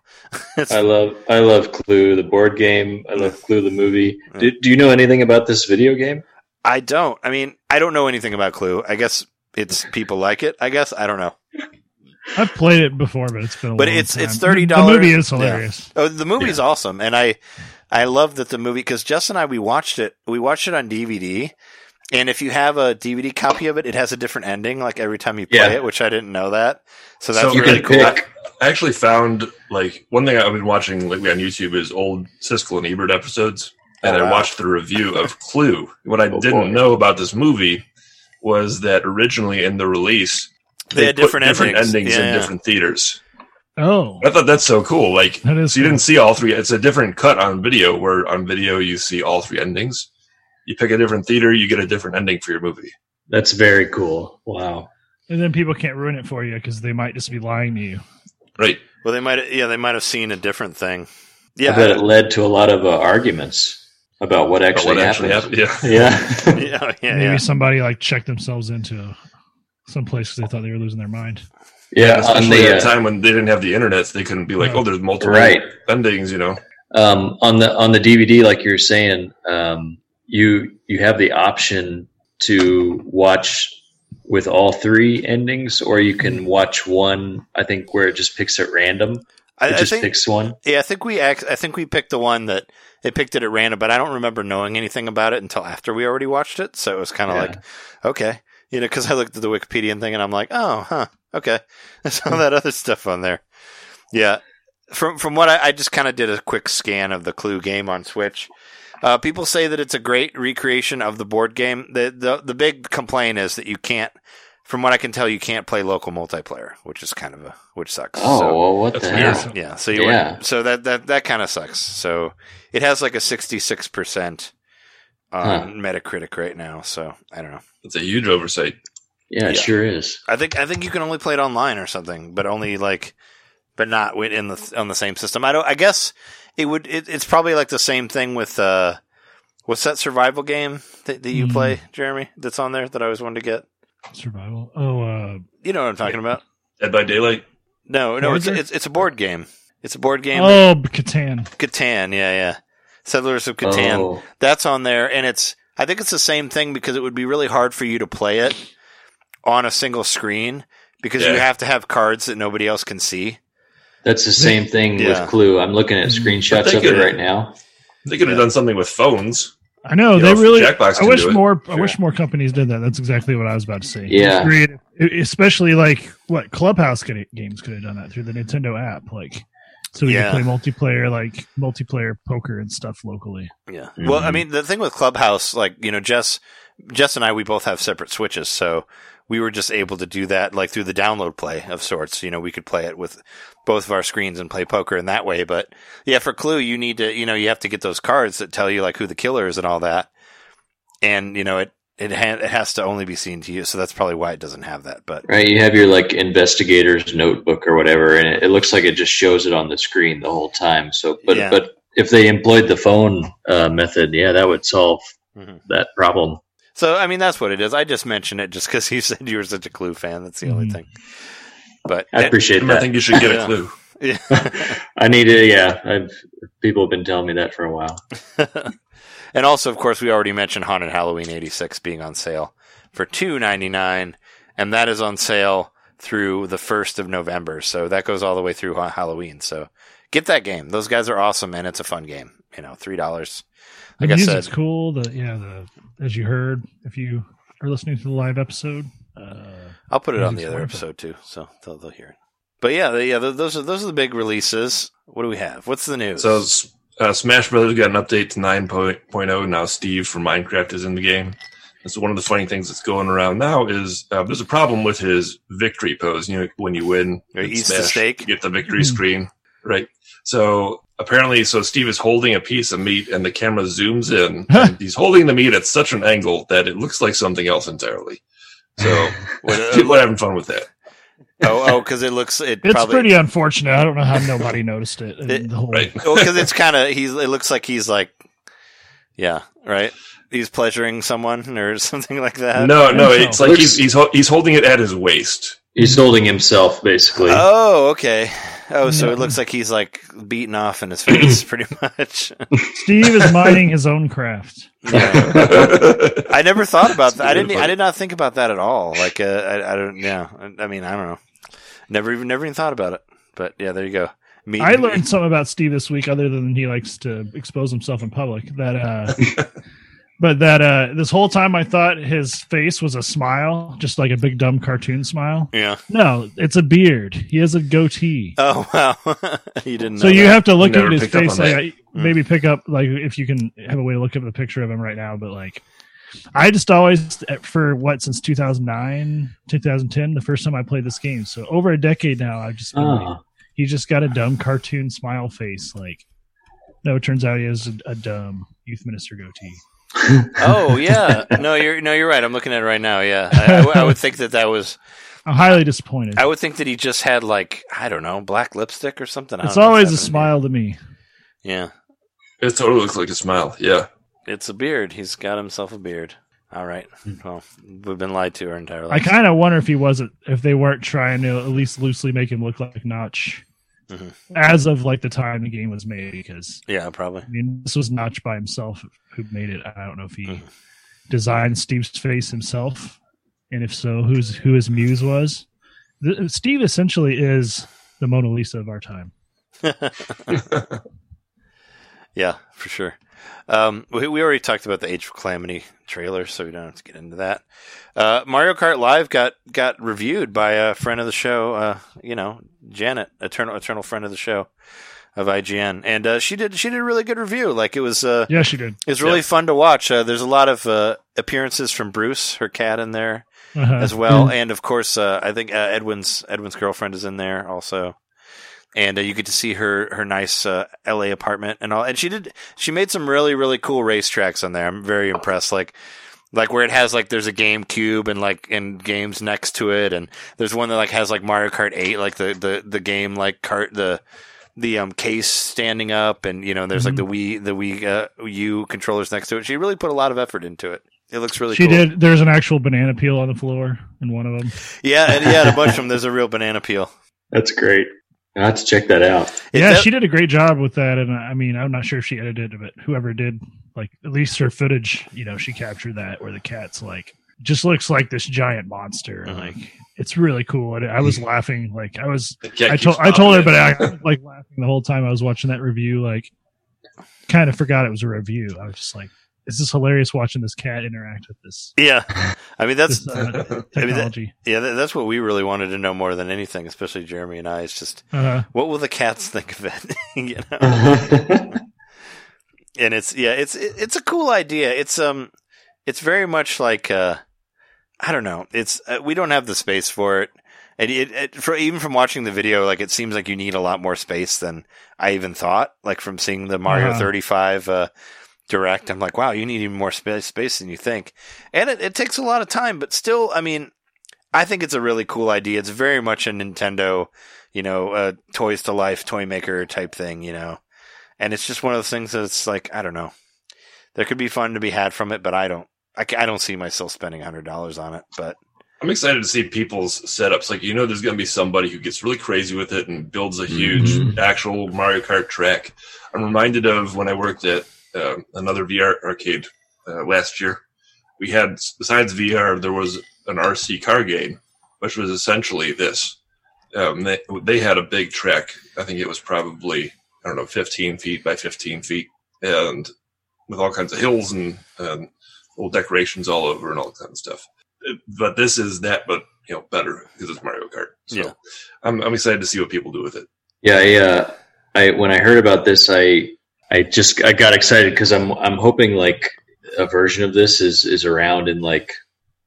it's, I love I love Clue, the board game. I love Clue, the movie. Yeah. Do, do you know anything about this video game? I don't. I mean, I don't know anything about Clue. I guess... It's people like it, I guess. I don't know. I've played it before, but it's been a but long it's time. It's thirty dollars. The movie is hilarious. Yeah. Oh, the movie's yeah. awesome, and I I love that the movie because Jess and I we watched it. We watched it on D V D, and if you have a D V D copy of it, it has a different ending like every time you play yeah. it, which I didn't know that. So that's so really cool. Pick. I actually found like one thing I've been watching lately on YouTube is old Siskel and Ebert episodes, and oh, wow. I watched the review of Clue. What I oh, didn't boy. know about this movie. Was that originally in the release they, they had put different, different endings, endings yeah. in different theaters. Oh. I thought that's so cool. Like so you cool. didn't see all three. It's a different cut on video where on video you see all three endings. You pick a different theater, you get a different ending for your movie. That's very cool. Wow. And then people can't ruin it for you because they might just be lying to you. Right. Well they might yeah, they might have seen a different thing. Yeah. I bet it led to a lot of uh, arguments. About what actually, about what happened. actually happened. Yeah. Yeah. yeah, yeah Maybe yeah. somebody like checked themselves into some place because they thought they were losing their mind. Yeah. yeah especially the, at a time when they didn't have the internet, so they couldn't be like, no. oh, there's multiple right. endings, you know. Um, on the on the D V D, like you were saying, um, you you have the option to watch with all three endings, or you can watch one, I think, where it just picks at random. It I, just I think, picks one. Yeah, I think we act, I think we picked the one that it picked it at random, but I don't remember knowing anything about it until after we already watched it. So it was kind of yeah. like, okay. You know, because I looked at the Wikipedia thing and I'm like, oh, huh, okay. There's all that other stuff on there. Yeah. From from what I, I just kind of did a quick scan of the Clue game on Switch. Uh, people say that it's a great recreation of the board game. The, the the big complaint is that you can't, from what I can tell, you can't play local multiplayer, which is kind of a which sucks. Oh, so, well, what the hell? Yeah, yeah, so you yeah. Went, so that that that kind of sucks. So it has like a sixty-six percent on huh. Metacritic right now. So I don't know. It's a huge oversight. Yeah, it yeah. sure is. I think I think you can only play it online or something, but only like, but not in the on the same system. I don't. I guess. It would. It, it's probably like the same thing with uh, what's that survival game that, that you mm. play, Jeremy? That's on there that I always wanted to get. Survival. Oh, uh, you know what I'm talking about? Dead by Daylight. No, no, it's, it's it's a board game. It's a board game. Oh, that, Catan. Catan. Yeah, yeah. Settlers of Catan. Oh. That's on there, and it's. I think it's the same thing because it would be really hard for you to play it on a single screen because yeah. you have to have cards that nobody else can see. That's the same thing yeah. with Clue. I'm looking at screenshots of it right now. They could have yeah. done something with phones. I know, you they know, really. Jackbox I wish more. Sure. I wish more companies did that. That's exactly what I was about to say. Yeah, especially like what Clubhouse could, games could have done that through the Nintendo app, like so we yeah. could play multiplayer, like multiplayer poker and stuff locally. Yeah. Mm-hmm. Well, I mean, the thing with Clubhouse, like you know, Jess, Jess and I, we both have separate Switches, so. We were just able to do that like through the download play of sorts. You know, we could play it with both of our screens and play poker in that way. But yeah, for Clue, you need to, you know, you have to get those cards that tell you like who the killer is and all that. And, you know, it, it, ha- it has to only be seen to you. So that's probably why it doesn't have that. But right. You have your like investigator's notebook or whatever. And it, it looks like it just shows it on the screen the whole time. So, but, yeah. but if they employed the phone uh, method, yeah, that would solve mm-hmm. that problem. So, I mean, that's what it is. I just mentioned it just because you said you were such a Clue fan. That's the only mm. thing. But I appreciate it, that. I think you should get a Clue. Yeah. I need it. Yeah. I've, people have been telling me that for a while. And also, of course, we already mentioned Haunted Halloween eighty-six being on sale for two dollars and ninety-nine cents. And that is on sale through the first of November. So that goes all the way through Halloween. So get that game. Those guys are awesome, and it's a fun game. You know, three dollars. Like the I music's said, cool. The you know the as you heard if you are listening to the live episode, uh, I'll put it on the other episode too, so they'll, they'll hear it. But yeah, the, yeah, the, those are those are the big releases. What do we have? What's the news? So uh, Smash Brothers got an update to nine point oh. Now Steve from Minecraft is in the game. And so one of the funny things that's going around now is uh, there's a problem with his victory pose. You know, when you win, you eat the steak, you get the victory screen, right? So. Apparently, so Steve is holding a piece of meat, and the camera zooms in. And he's holding the meat at such an angle that it looks like something else entirely. So people are having fun with that. Oh, oh, because it looks it it's probably, pretty unfortunate. I don't know how nobody noticed it. it the whole... Right? Well, because it's kind of he's. It looks like he's like, yeah, right. He's pleasuring someone or something like that. No, no, it's like he's he's he's holding it at his waist. He's holding himself, basically. Oh, okay. Oh, so it looks like he's like beaten off in his face, pretty much. Steve is mining his own craft. Yeah. I never thought about it's that. Beautiful. I didn't. I did not think about that at all. Like, uh, I, I don't. Yeah. I mean, I don't know. Never even. Never even thought about it. But yeah, there you go. Meet I learned me. something about Steve this week, other than he likes to expose himself in public. That. Uh, But that uh, this whole time I thought his face was a smile, just like a big dumb cartoon smile. Yeah. No, it's a beard. He has a goatee. Oh wow, you didn't. So know you that. have to look at his face. Like, mm. Maybe pick up like if you can have a way to look up a picture of him right now. But like, I just always for what since two thousand nine, two thousand ten, the first time I played this game. So over a decade now, I've just been oh. like, he just got a dumb cartoon smile face. Like, no, it turns out he has a, a dumb youth minister goatee. Oh yeah, no, you're no, you're right. I'm looking at it right now. Yeah, I, I, I would think that that was. I'm highly disappointed. I would think that he just had like I don't know, black lipstick or something. It's always a smile to me. Yeah, it totally looks like a smile. Yeah, it's a beard. He's got himself a beard. All right. Well, we've been lied to our entire life. I kind of wonder if he wasn't, if they weren't trying to at least loosely make him look like Notch. Mm-hmm. As of like the time the game was made, because yeah, probably. I mean, this was Notch by himself who made it. I don't know if he mm-hmm. designed Steve's face himself. and if so, who's who his muse was. The, Steve essentially is the Mona Lisa of our time. Yeah, for sure. Um, we, we already talked about the Age of Calamity trailer, so we don't have to get into that. Uh, Mario Kart Live got, got reviewed by a friend of the show, uh, you know, Janet, eternal eternal friend of the show of I G N, and uh, she did she did a really good review. Like it was, uh, yeah, she did. It was really yeah. fun to watch. Uh, there's a lot of uh, appearances from Bruce, her cat, in there uh-huh. as well, yeah. and of course, uh, I think uh, Edwin's Edwin's girlfriend is in there also. And uh, you get to see her her nice uh, L A apartment and all. And she did she made some really really cool racetracks on there. I'm very impressed. Like like where it has like there's a GameCube and like and games next to it. And there's one that like has like Mario Kart eight, like the, the, the game like cart the the um case standing up. And you know there's mm-hmm. like the Wii the Wii uh, U controllers next to it. She really put a lot of effort into it. It looks really she cool. She did. There's an actual banana peel on the floor in one of them. Yeah, and yeah, a bunch of them. There's a real banana peel. That's great. I have to check that out. Yeah, that- she did a great job with that, and I mean, I'm not sure if she edited it, but whoever did, like, at least her footage, you know, she captured that where the cat's like just looks like this giant monster, mm-hmm. like it's really cool. And I was laughing, like I was, I told, I told her, but I was like laughing the whole time I was watching that review. Like, kind of forgot it was a review. I was just like, it's just hilarious watching this cat interact with this. Yeah, I mean that's this, uh, technology. I mean, that, yeah, that, that's what we really wanted to know more than anything, especially Jeremy and I. Is just uh-huh. what will the cats think of it? You know? *laughs* And it's yeah, it's it, it's a cool idea. It's um, it's very much like uh, I don't know. It's uh, we don't have the space for it, and it, it for even from watching the video, like it seems like you need a lot more space than I even thought. Like from seeing the Mario yeah. thirty-five. Uh, Direct. I'm like, wow, you need even more space, space than you think. And it, it takes a lot of time, but still, I mean, I think it's a really cool idea. It's very much a Nintendo, you know, uh, toys to life, toy maker type thing, you know. And it's just one of those things that's like, I don't know. There could be fun to be had from it, but I don't, I, I don't see myself spending one hundred dollars on it, but. I'm excited to see people's setups. Like, you know, there's going to be somebody who gets really crazy with it and builds a huge mm-hmm. actual Mario Kart track. I'm reminded of when I worked at Uh, another V R arcade uh, last year. We had, besides V R, there was an R C car game, which was essentially this. Um, they, they had a big track. I think it was probably, I don't know, fifteen feet by fifteen feet, and with all kinds of hills and um, little decorations all over and all kinds of stuff. It, but this is that, but you know, better because it's Mario Kart. So yeah. I'm, I'm excited to see what people do with it. Yeah, I, uh, I when I heard about this, I. I just I got excited because I'm I'm hoping like a version of this is, is around in like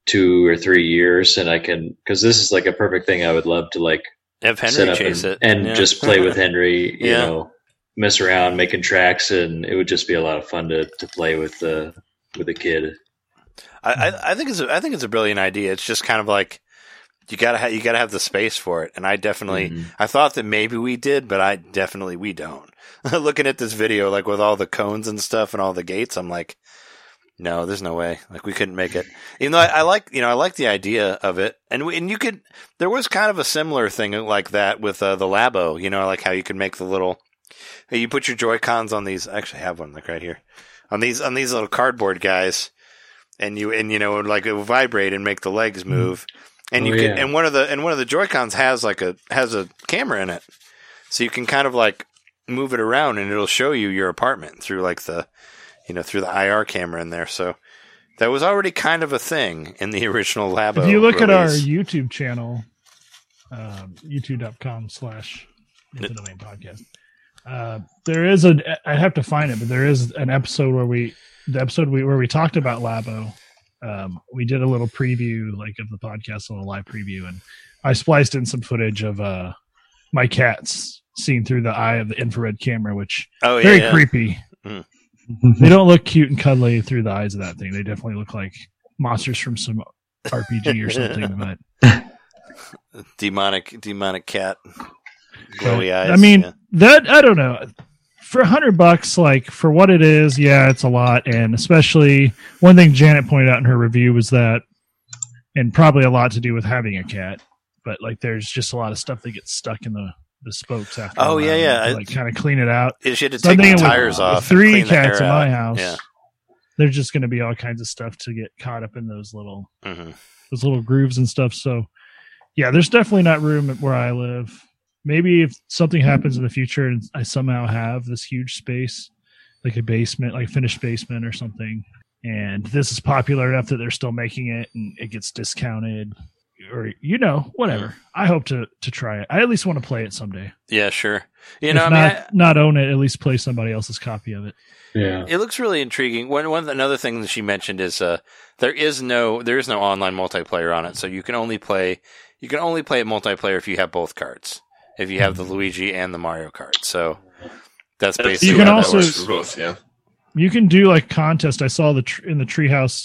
two or three years, and I can, because this is like a perfect thing. I would love to like have Henry chase and, it and yeah. just play with Henry, you yeah. know, mess around making tracks, and it would just be a lot of fun to, to play with the with a kid. I, I, I think it's a, I think it's a brilliant idea. It's just kind of like you gotta ha- you gotta have the space for it, and I definitely mm-hmm. I thought that maybe we did, but I definitely we don't. Looking at this video, like with all the cones and stuff and all the gates, I'm like, no, there's no way. Like we couldn't make it. Even though I, I like, you know, I like the idea of it, and we, and you could. There was kind of a similar thing like that with uh, the Labo, you know, like how you could make the little. You put your Joy-Cons on these. I actually have one like right here on these on these little cardboard guys, and you and you know like it would vibrate and make the legs move, and you oh, could, yeah. and one of the and one of the Joy-Cons has like a has a camera in it, so you can kind of like. Move it around and it'll show you your apartment through like the, you know, through the I R camera in there. So that was already kind of a thing in the original Labo. If you look release. At our YouTube channel, um, youtube.com slash Nintendo Main Podcast, uh, there is a, I have to find it, but there is an episode where we, the episode we, where we talked about Labo. Um, we did a little preview, like of the podcast, a little live preview. And I spliced in some footage of, uh, my cats, seen through the eye of the infrared camera, which oh, yeah, very yeah. creepy. Mm. They don't look cute and cuddly through the eyes of that thing. They definitely look like monsters from some R P G or something. But demonic, demonic cat, glowy eyes. I mean, yeah. that I don't know. For a hundred bucks, like for what it is, yeah, it's a lot. And especially one thing Janet pointed out in her review was that, and probably a lot to do with having a cat, but like there's just a lot of stuff that gets stuck in the. The spokes after. Oh yeah, yeah. To, like kind of clean it out. She had to take the tires off. Three cats in my house. Yeah. there's just going to be all kinds of stuff to get caught up in those little uh-huh. those little grooves and stuff. So yeah, there's definitely not room where I live. Maybe if something happens in the future and I somehow have this huge space, like a basement, like a finished basement or something, and this is popular enough that they're still making it and it gets discounted or, you know, whatever. Mm. I hope to, to try it. I at least want to play it someday. Yeah, sure. You if know, I mean, not, I, not own it, at least play somebody else's copy of it. Yeah. It looks really intriguing. One, one another thing that she mentioned is uh, there is no, there is no online multiplayer on it. So you can only play, you can only play it multiplayer if you have both cards, if you have the Luigi and the Mario Kart. So that's basically you can how also, that works for both, yeah. You can do like contest. I saw the tr- in the Treehouse,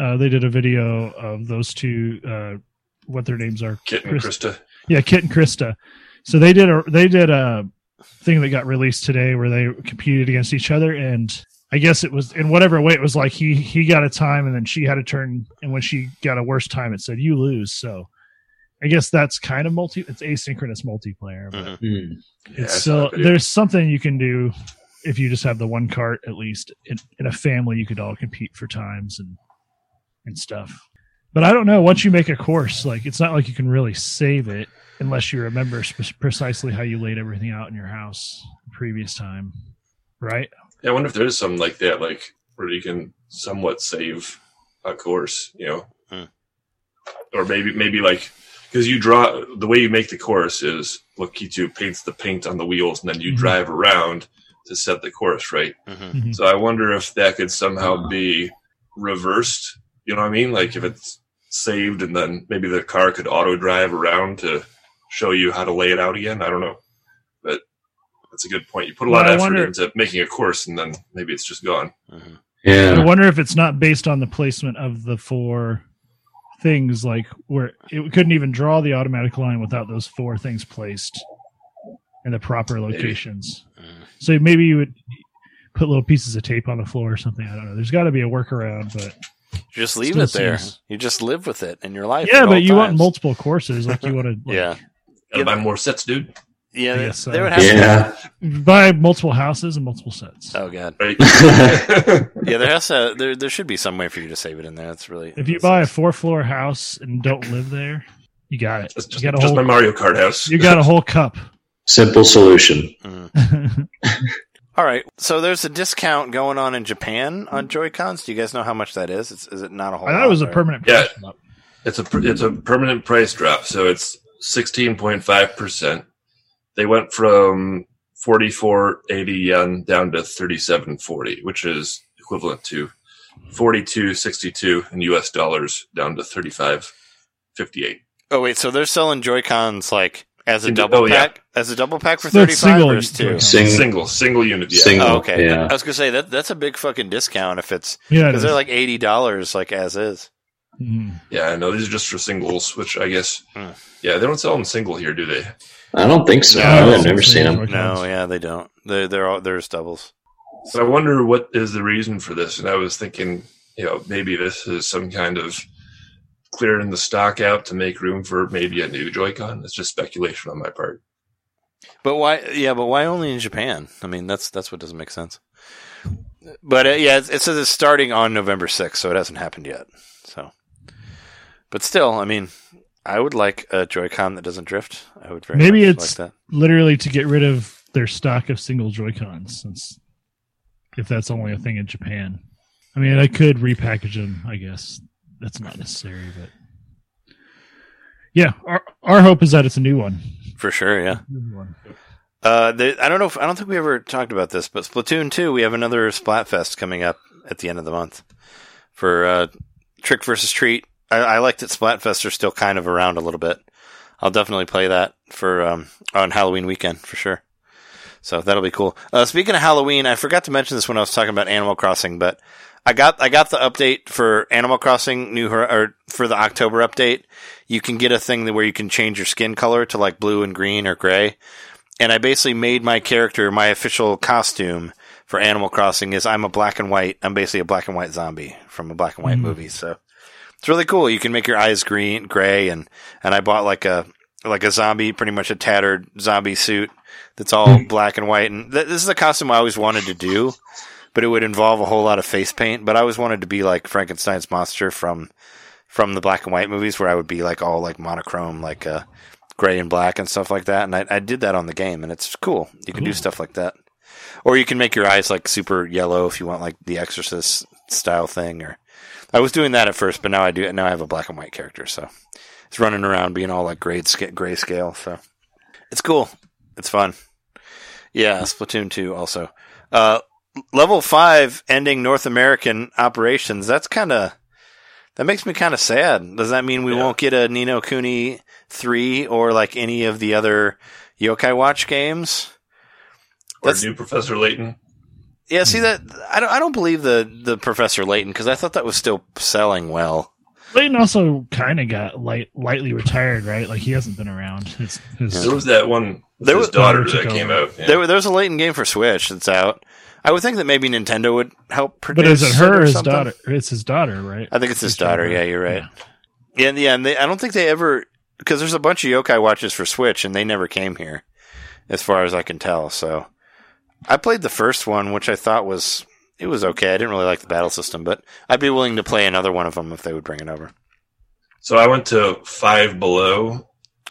uh, they did a video of those two, uh, what their names are. Kit and Krista. Yeah, Kit and Krista. So they did a they did a thing that got released today where they competed against each other, and I guess it was in whatever way it was like he he got a time and then she had a turn, and when she got a worse time it said you lose. So I guess that's kind of multi it's asynchronous multiplayer, but mm-hmm. it's yeah, so there's something you can do if you just have the one cart at least in, in a family. You could all compete for times and and stuff. But I don't know. Once you make a course, like it's not like you can really save it unless you remember sp- precisely how you laid everything out in your house the previous time, right? Yeah, I wonder if there's something like that, like where you can somewhat save a course, you know, huh. or maybe maybe like because you draw the way you make the course is Lakitu paints the paint on the wheels, and then you mm-hmm. drive around to set the course, right? Mm-hmm. So I wonder if that could somehow be reversed. You know what I mean? Like if it's saved, and then maybe the car could auto drive around to show you how to lay it out again. I don't know, but that's a good point. You put a lot well, of effort wonder, into making a course, and then maybe it's just gone. Uh-huh. Yeah, I wonder if it's not based on the placement of the four things, like where it couldn't even draw the automatic line without those four things placed in the proper locations. Uh-huh. So maybe you would put little pieces of tape on the floor or something. I don't know. There's got to be a workaround, but. Just leave Still it there. Seems... You just live with it in your life. Yeah, but you times. want multiple courses. Like you want to. Like, yeah. Gotta buy more sets, dude. Yeah, they, yes, they uh, would have yeah. to buy multiple houses and multiple sets. Oh god. Right. yeah, there has to. There, there should be some way for you to save it in there. That's really. If you buy sense. a four-floor house and don't live there, you got it. That's just, you got a just whole, my Mario Kart house. You got a whole cup. Simple solution. Mm. All right, so there's a discount going on in Japan on Joy-Cons. Do you guys know how much that is? It's, is it not a whole lot? I thought it was a permanent price yeah. drop. It's a, it's a permanent price drop, so it's sixteen point five percent. They went from forty-four eighty yen down to thirty-seven forty, which is equivalent to forty-two sixty-two in U S dollars down to thirty-five fifty-eight. Oh, wait, so they're selling Joy-Cons like... As a in, double oh, pack, yeah. as a double pack for thirty five or two single, single, single unit. Yeah. Single, oh, okay, yeah. I was gonna say that that's a big fucking discount if it's yeah, because it they're like eighty dollars like as is. Mm. Yeah, I know these are just for singles, which I guess mm. yeah they don't sell them single here, do they? I don't think so. No, I've never seen them. No, yeah, they don't. They they're all there's doubles. So I wonder what is the reason for this. And I was thinking, you know, maybe this is some kind of. Clearing the stock out to make room for maybe a new Joy-Con. It's just speculation on my part. But why? Yeah, but why only in Japan? I mean, that's that's what doesn't make sense. But uh, yeah, it, it says it's starting on November sixth, so it hasn't happened yet. So, but still, I mean, I would like a Joy-Con that doesn't drift. I would very maybe it's like that. Literally to get rid of their stock of single Joy-Cons, since if that's only a thing in Japan. I mean, I could repackage them, I guess. That's not necessary, but yeah, our our hope is that it's a new one for sure. Yeah, uh, they, I don't know if I don't think we ever talked about this, but Splatoon two, we have another Splatfest coming up at the end of the month for uh, Trick versus Treat. I, I like that Splatfest are still kind of around a little bit. I'll definitely play that for um, on Halloween weekend for sure. So that'll be cool. Uh, speaking of Halloween, I forgot to mention this when I was talking about Animal Crossing, but. I got I got the update for Animal Crossing new or for the October update. You can get a thing where you can change your skin color to like blue and green or gray. And I basically made my character, my official costume for Animal Crossing is I'm a black and white. I'm basically a black and white zombie from a black and white mm. movie. So it's really cool. You can make your eyes green, gray, and and I bought like a like a zombie, pretty much a tattered zombie suit that's all black and white. And th- this is a costume I always wanted to do. but it would involve a whole lot of face paint. But I always wanted to be like Frankenstein's monster from from the black and white movies, where I would be like all like monochrome, like uh, gray and black and stuff like that. And I, I did that on the game, and it's cool. You can cool. do stuff like that, or you can make your eyes like super yellow if you want, like the Exorcist style thing. Or I was doing that at first, but now I do. Now I have a black and white character, so it's running around being all like grade sca- grayscale. So it's cool. It's fun. Yeah, Splatoon two also. Uh, level five ending North American operations. That's kind of, that makes me kind of sad. Does that mean we yeah. won't get a Ni no Kuni three or like any of the other Yokai Watch games? Or That's, new Professor Layton. Yeah, see that I don't. I don't believe the, the Professor Layton because I thought that was still selling well. Layton also kind of got light, lightly retired, right? Like he hasn't been around. His, his, there was that one. There his was daughter that came over. out. Yeah. There, there was a Layton game for Switch that's out. I would think that maybe Nintendo would help produce. But is it her? Or his something? daughter? It's his daughter, right? I think it's his, his daughter. daughter. Yeah, you're right. Yeah, yeah. And, yeah, and they, I don't think they ever because there's a bunch of Yokai Watches for Switch, and they never came here, as far as I can tell. So. I played the first one, which I thought was, it was okay. I didn't really like the battle system, but I'd be willing to play another one of them if they would bring it over. So I went to Five Below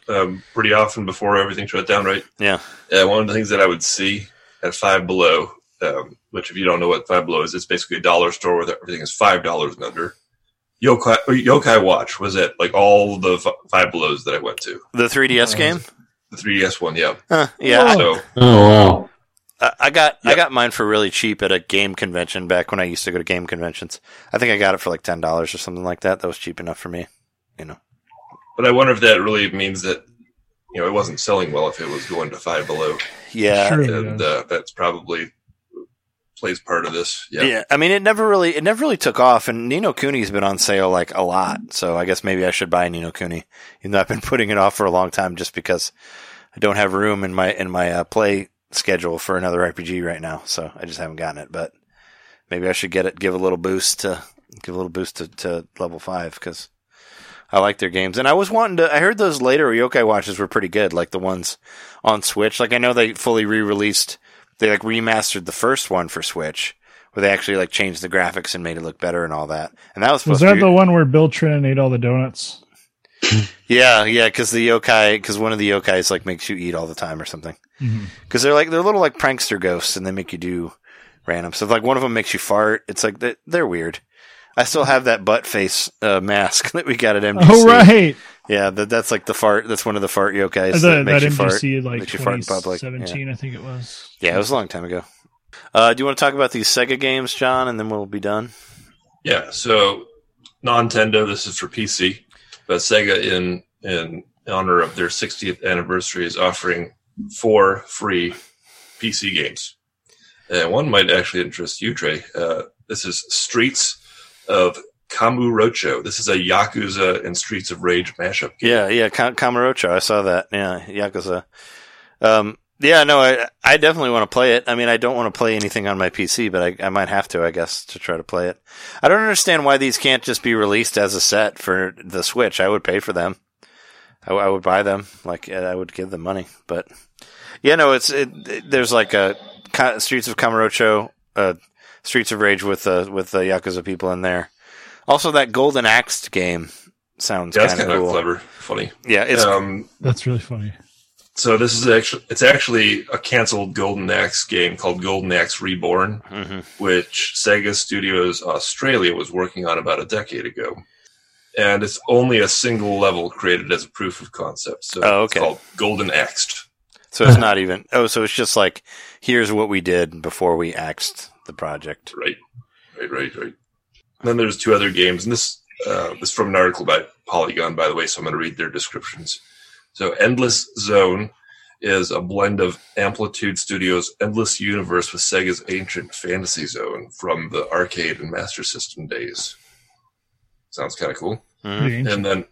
um, pretty often before everything shut down, right? Yeah. And one of the things that I would see at Five Below, um, which if you don't know what Five Below is, it's basically a dollar store where everything is five dollars and under. Yokai, Yokai Watch was at like all the Five Belows that I went to. The three D S game? The three D S one, yeah. Huh, yeah. So, oh, wow. I got yep. I got mine for really cheap at a game convention back when I used to go to game conventions. I think I got it for like ten dollars or something like that. That was cheap enough for me, you know. But I wonder if that really means that, you know, it wasn't selling well if it was going to Five Below. Yeah, sure, and yeah. Uh, that's probably plays part of this. Yeah. yeah, I mean, it never really it never really took off, and Ni no Kuni's been on sale like a lot. So I guess maybe I should buy Ni no Kuni, even though I've been putting it off for a long time just because I don't have room in my in my uh, play. schedule for another R P G right now, so I just haven't gotten it. But maybe I should get it, give a little boost to give a little boost to, to level five because I like their games. And I was wanting to. I heard those later Yokai Watches were pretty good, like the ones on Switch. Like I know they fully re-released, they like remastered the first one for Switch, where they actually like changed the graphics and made it look better and all that. And that was supposed was that to be, the one where Bill Trin ate all the donuts? yeah, yeah, because the yokai, because one of the yokais like makes you eat all the time or something. Because mm-hmm. they're like they're little like prankster ghosts, and they make you do random stuff. Like one of them makes you fart. It's like they're, they're weird. I still have that butt face uh, mask that we got at M G C. Oh right, yeah, that, that's like the fart. That's one of the fart yokais uh, the, that makes that you M G C, fart. Like makes you fart in public. Seventeen, yeah. I think it was. Yeah, it was a long time ago. Uh, do you want to talk about these Sega games, John, and then we'll be done? Yeah. So, Nintendo. This is for P C. But Sega, in in honor of their sixtieth anniversary, is offering four free P C games. And one might actually interest you, Trey. Uh, this is Streets of Kamurocho. This is a Yakuza and Streets of Rage mashup game. Yeah, yeah, Kam- Kamurocho. I saw that. Yeah, Yakuza. Um, yeah, no, I I definitely want to play it. I mean, I don't want to play anything on my P C, but I, I might have to, I guess, to try to play it. I don't understand why these can't just be released as a set for the Switch. I would pay for them. I, I would buy them. Like, I would give them money. But, yeah, no, it's it, it, there's like a Streets of Kamurocho, uh, Streets of Rage with uh, with the Yakuza people in there. Also, that Golden Axe game sounds yeah, kind of cool. Clever, funny. Yeah, it's um, that's really funny. So this is actually it's actually a canceled Golden Axe game called Golden Axe Reborn, mm-hmm. which Sega Studios Australia was working on about a decade ago. And it's only a single level created as a proof of concept. So oh, okay. It's called Golden Axed. So it's not even oh, so it's just like here's what we did before we axed the project. Right. Right, right, right. And then there's two other games, and this uh, this is from an article by Polygon, by the way, so I'm gonna read their descriptions. So Endless Zone is a blend of Amplitude Studios' Endless Universe with Sega's Ancient Fantasy Zone from the arcade and Master System days. Sounds kind of cool. Mm-hmm. And then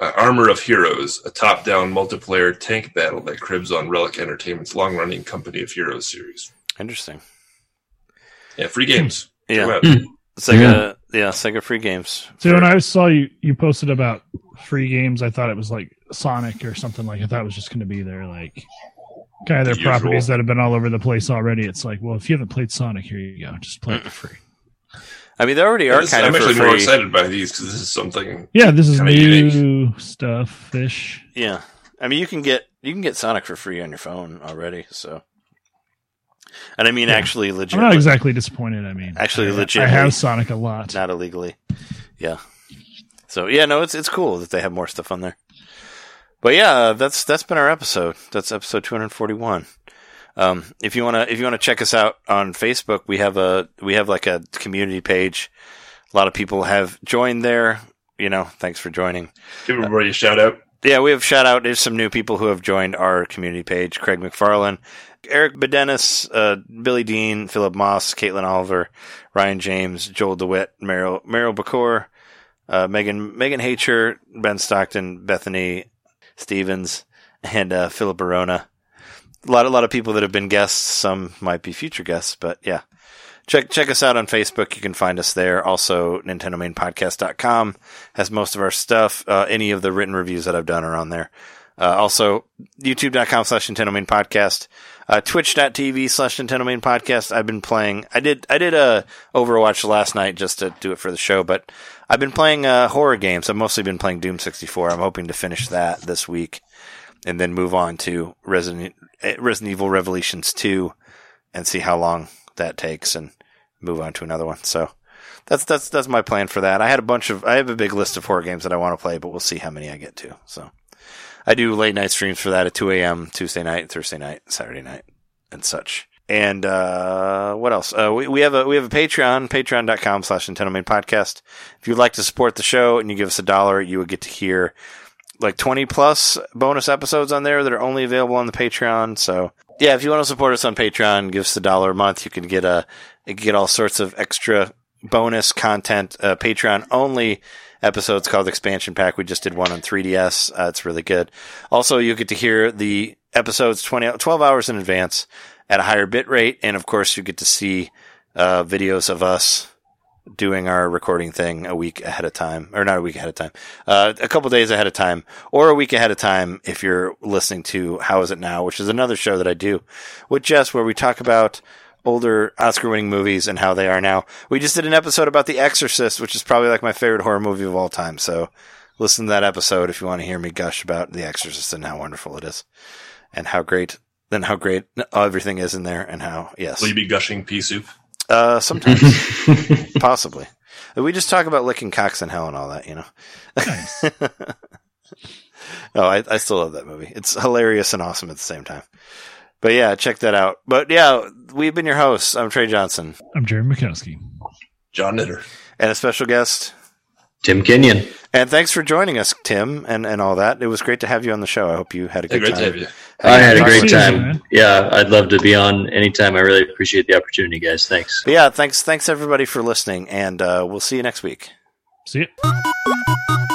uh, Armor of Heroes, a top-down multiplayer tank battle that cribs on Relic Entertainment's long-running Company of Heroes series. Interesting. Yeah, free games. Yeah. Sega, yeah. yeah, Sega free games. So when I saw you, you posted about free games, I thought it was like Sonic or something. Like I thought it was just going to be there, like Kind of their the properties usual. That have been all over the place already. It's like, well, if you haven't played Sonic, here you go. Just play it for free. I mean, they already are yeah, kind is, of I'm for actually free. More excited by these because this is something. Yeah, this is new unique. Stuff-ish. Yeah, I mean, you can get you can get Sonic for free on your phone already. So, and I mean, yeah. actually, legit. I'm not exactly disappointed. I mean, actually, legit. I have Sonic a lot, not illegally. Yeah. So yeah, no, it's it's cool that they have more stuff on there. But yeah, that's that's been our episode. That's episode two forty-one. Um, if you wanna if you wanna check us out on Facebook, we have a we have like a community page. A lot of people have joined there. You know, thanks for joining. Give everybody uh, a shout out. Yeah, we have shout out. There's some new people who have joined our community page: Craig McFarlane, Eric Bedenis, uh, Billy Dean, Philip Moss, Caitlin Oliver, Ryan James, Joel DeWitt, Meryl Meryl Bacor, uh, Megan Megan Hacher, Ben Stockton, Bethany Stevens, and uh, Philip Arona. A lot, a lot of people that have been guests. Some might be future guests, but yeah. Check check us out on Facebook. You can find us there. Also, Nintendo Main Podcast dot com has most of our stuff. Uh, any of the written reviews that I've done are on there. Uh, also, YouTube dot com slash Nintendo Main Podcast. Uh, Twitch dot T V slash Nintendo Main Podcast. I've been playing... I did I did uh, Overwatch last night just to do it for the show, but I've been playing uh, horror games. I've mostly been playing Doom sixty-four. I'm hoping to finish that this week and then move on to Resident, Resident Evil Revelations two and see how long that takes and move on to another one. So that's that's that's my plan for that. I had a bunch of I have a big list of horror games that I want to play, but we'll see how many I get to. So I do late night streams for that at two a.m. Tuesday night, Thursday night, Saturday night, and such. And uh, what else? Uh, we we have a we have a Patreon, patreon dot com slash Nintendo Main Podcast. If you'd like to support the show and you give us a dollar, you would get to hear like twenty plus bonus episodes on there that are only available on the Patreon. So yeah, if you want to support us on Patreon, give us a dollar a month. You can get a you can get all sorts of extra bonus content, uh, Patreon only episodes called Expansion Pack. We just did one on three D S. Uh, it's really good. Also, you get to hear the episodes twenty, twelve hours in advance at a higher bit rate, and of course, you get to see uh, videos of us doing our recording thing a week ahead of time, or not a week ahead of time, uh, a couple days ahead of time, or a week ahead of time if you're listening to How Is It Now, which is another show that I do with Jess where we talk about older Oscar-winning movies and how they are now. We just did an episode about The Exorcist, which is probably like my favorite horror movie of all time, so listen to that episode if you want to hear me gush about The Exorcist and how wonderful it is, and how great, and how great everything is in there, and how, yes. Will you be gushing pea soup? Uh, sometimes. Possibly. We just talk about licking cocks in hell and all that, you know? Nice. Oh, I, I still love that movie. It's hilarious and awesome at the same time. But yeah, check that out. But yeah, we've been your hosts. I'm Trey Johnson. I'm Jeremy Makowski. John Knitter. And a special guest, Tim Kenyon. And thanks for joining us, Tim, and, and all that. It was great to have you on the show. I hope you had a good time. Great I had a great time. Yeah, I'd love to be on anytime. I really appreciate the opportunity, guys. Thanks. But yeah, thanks, thanks everybody for listening, and uh, we'll see you next week. See you.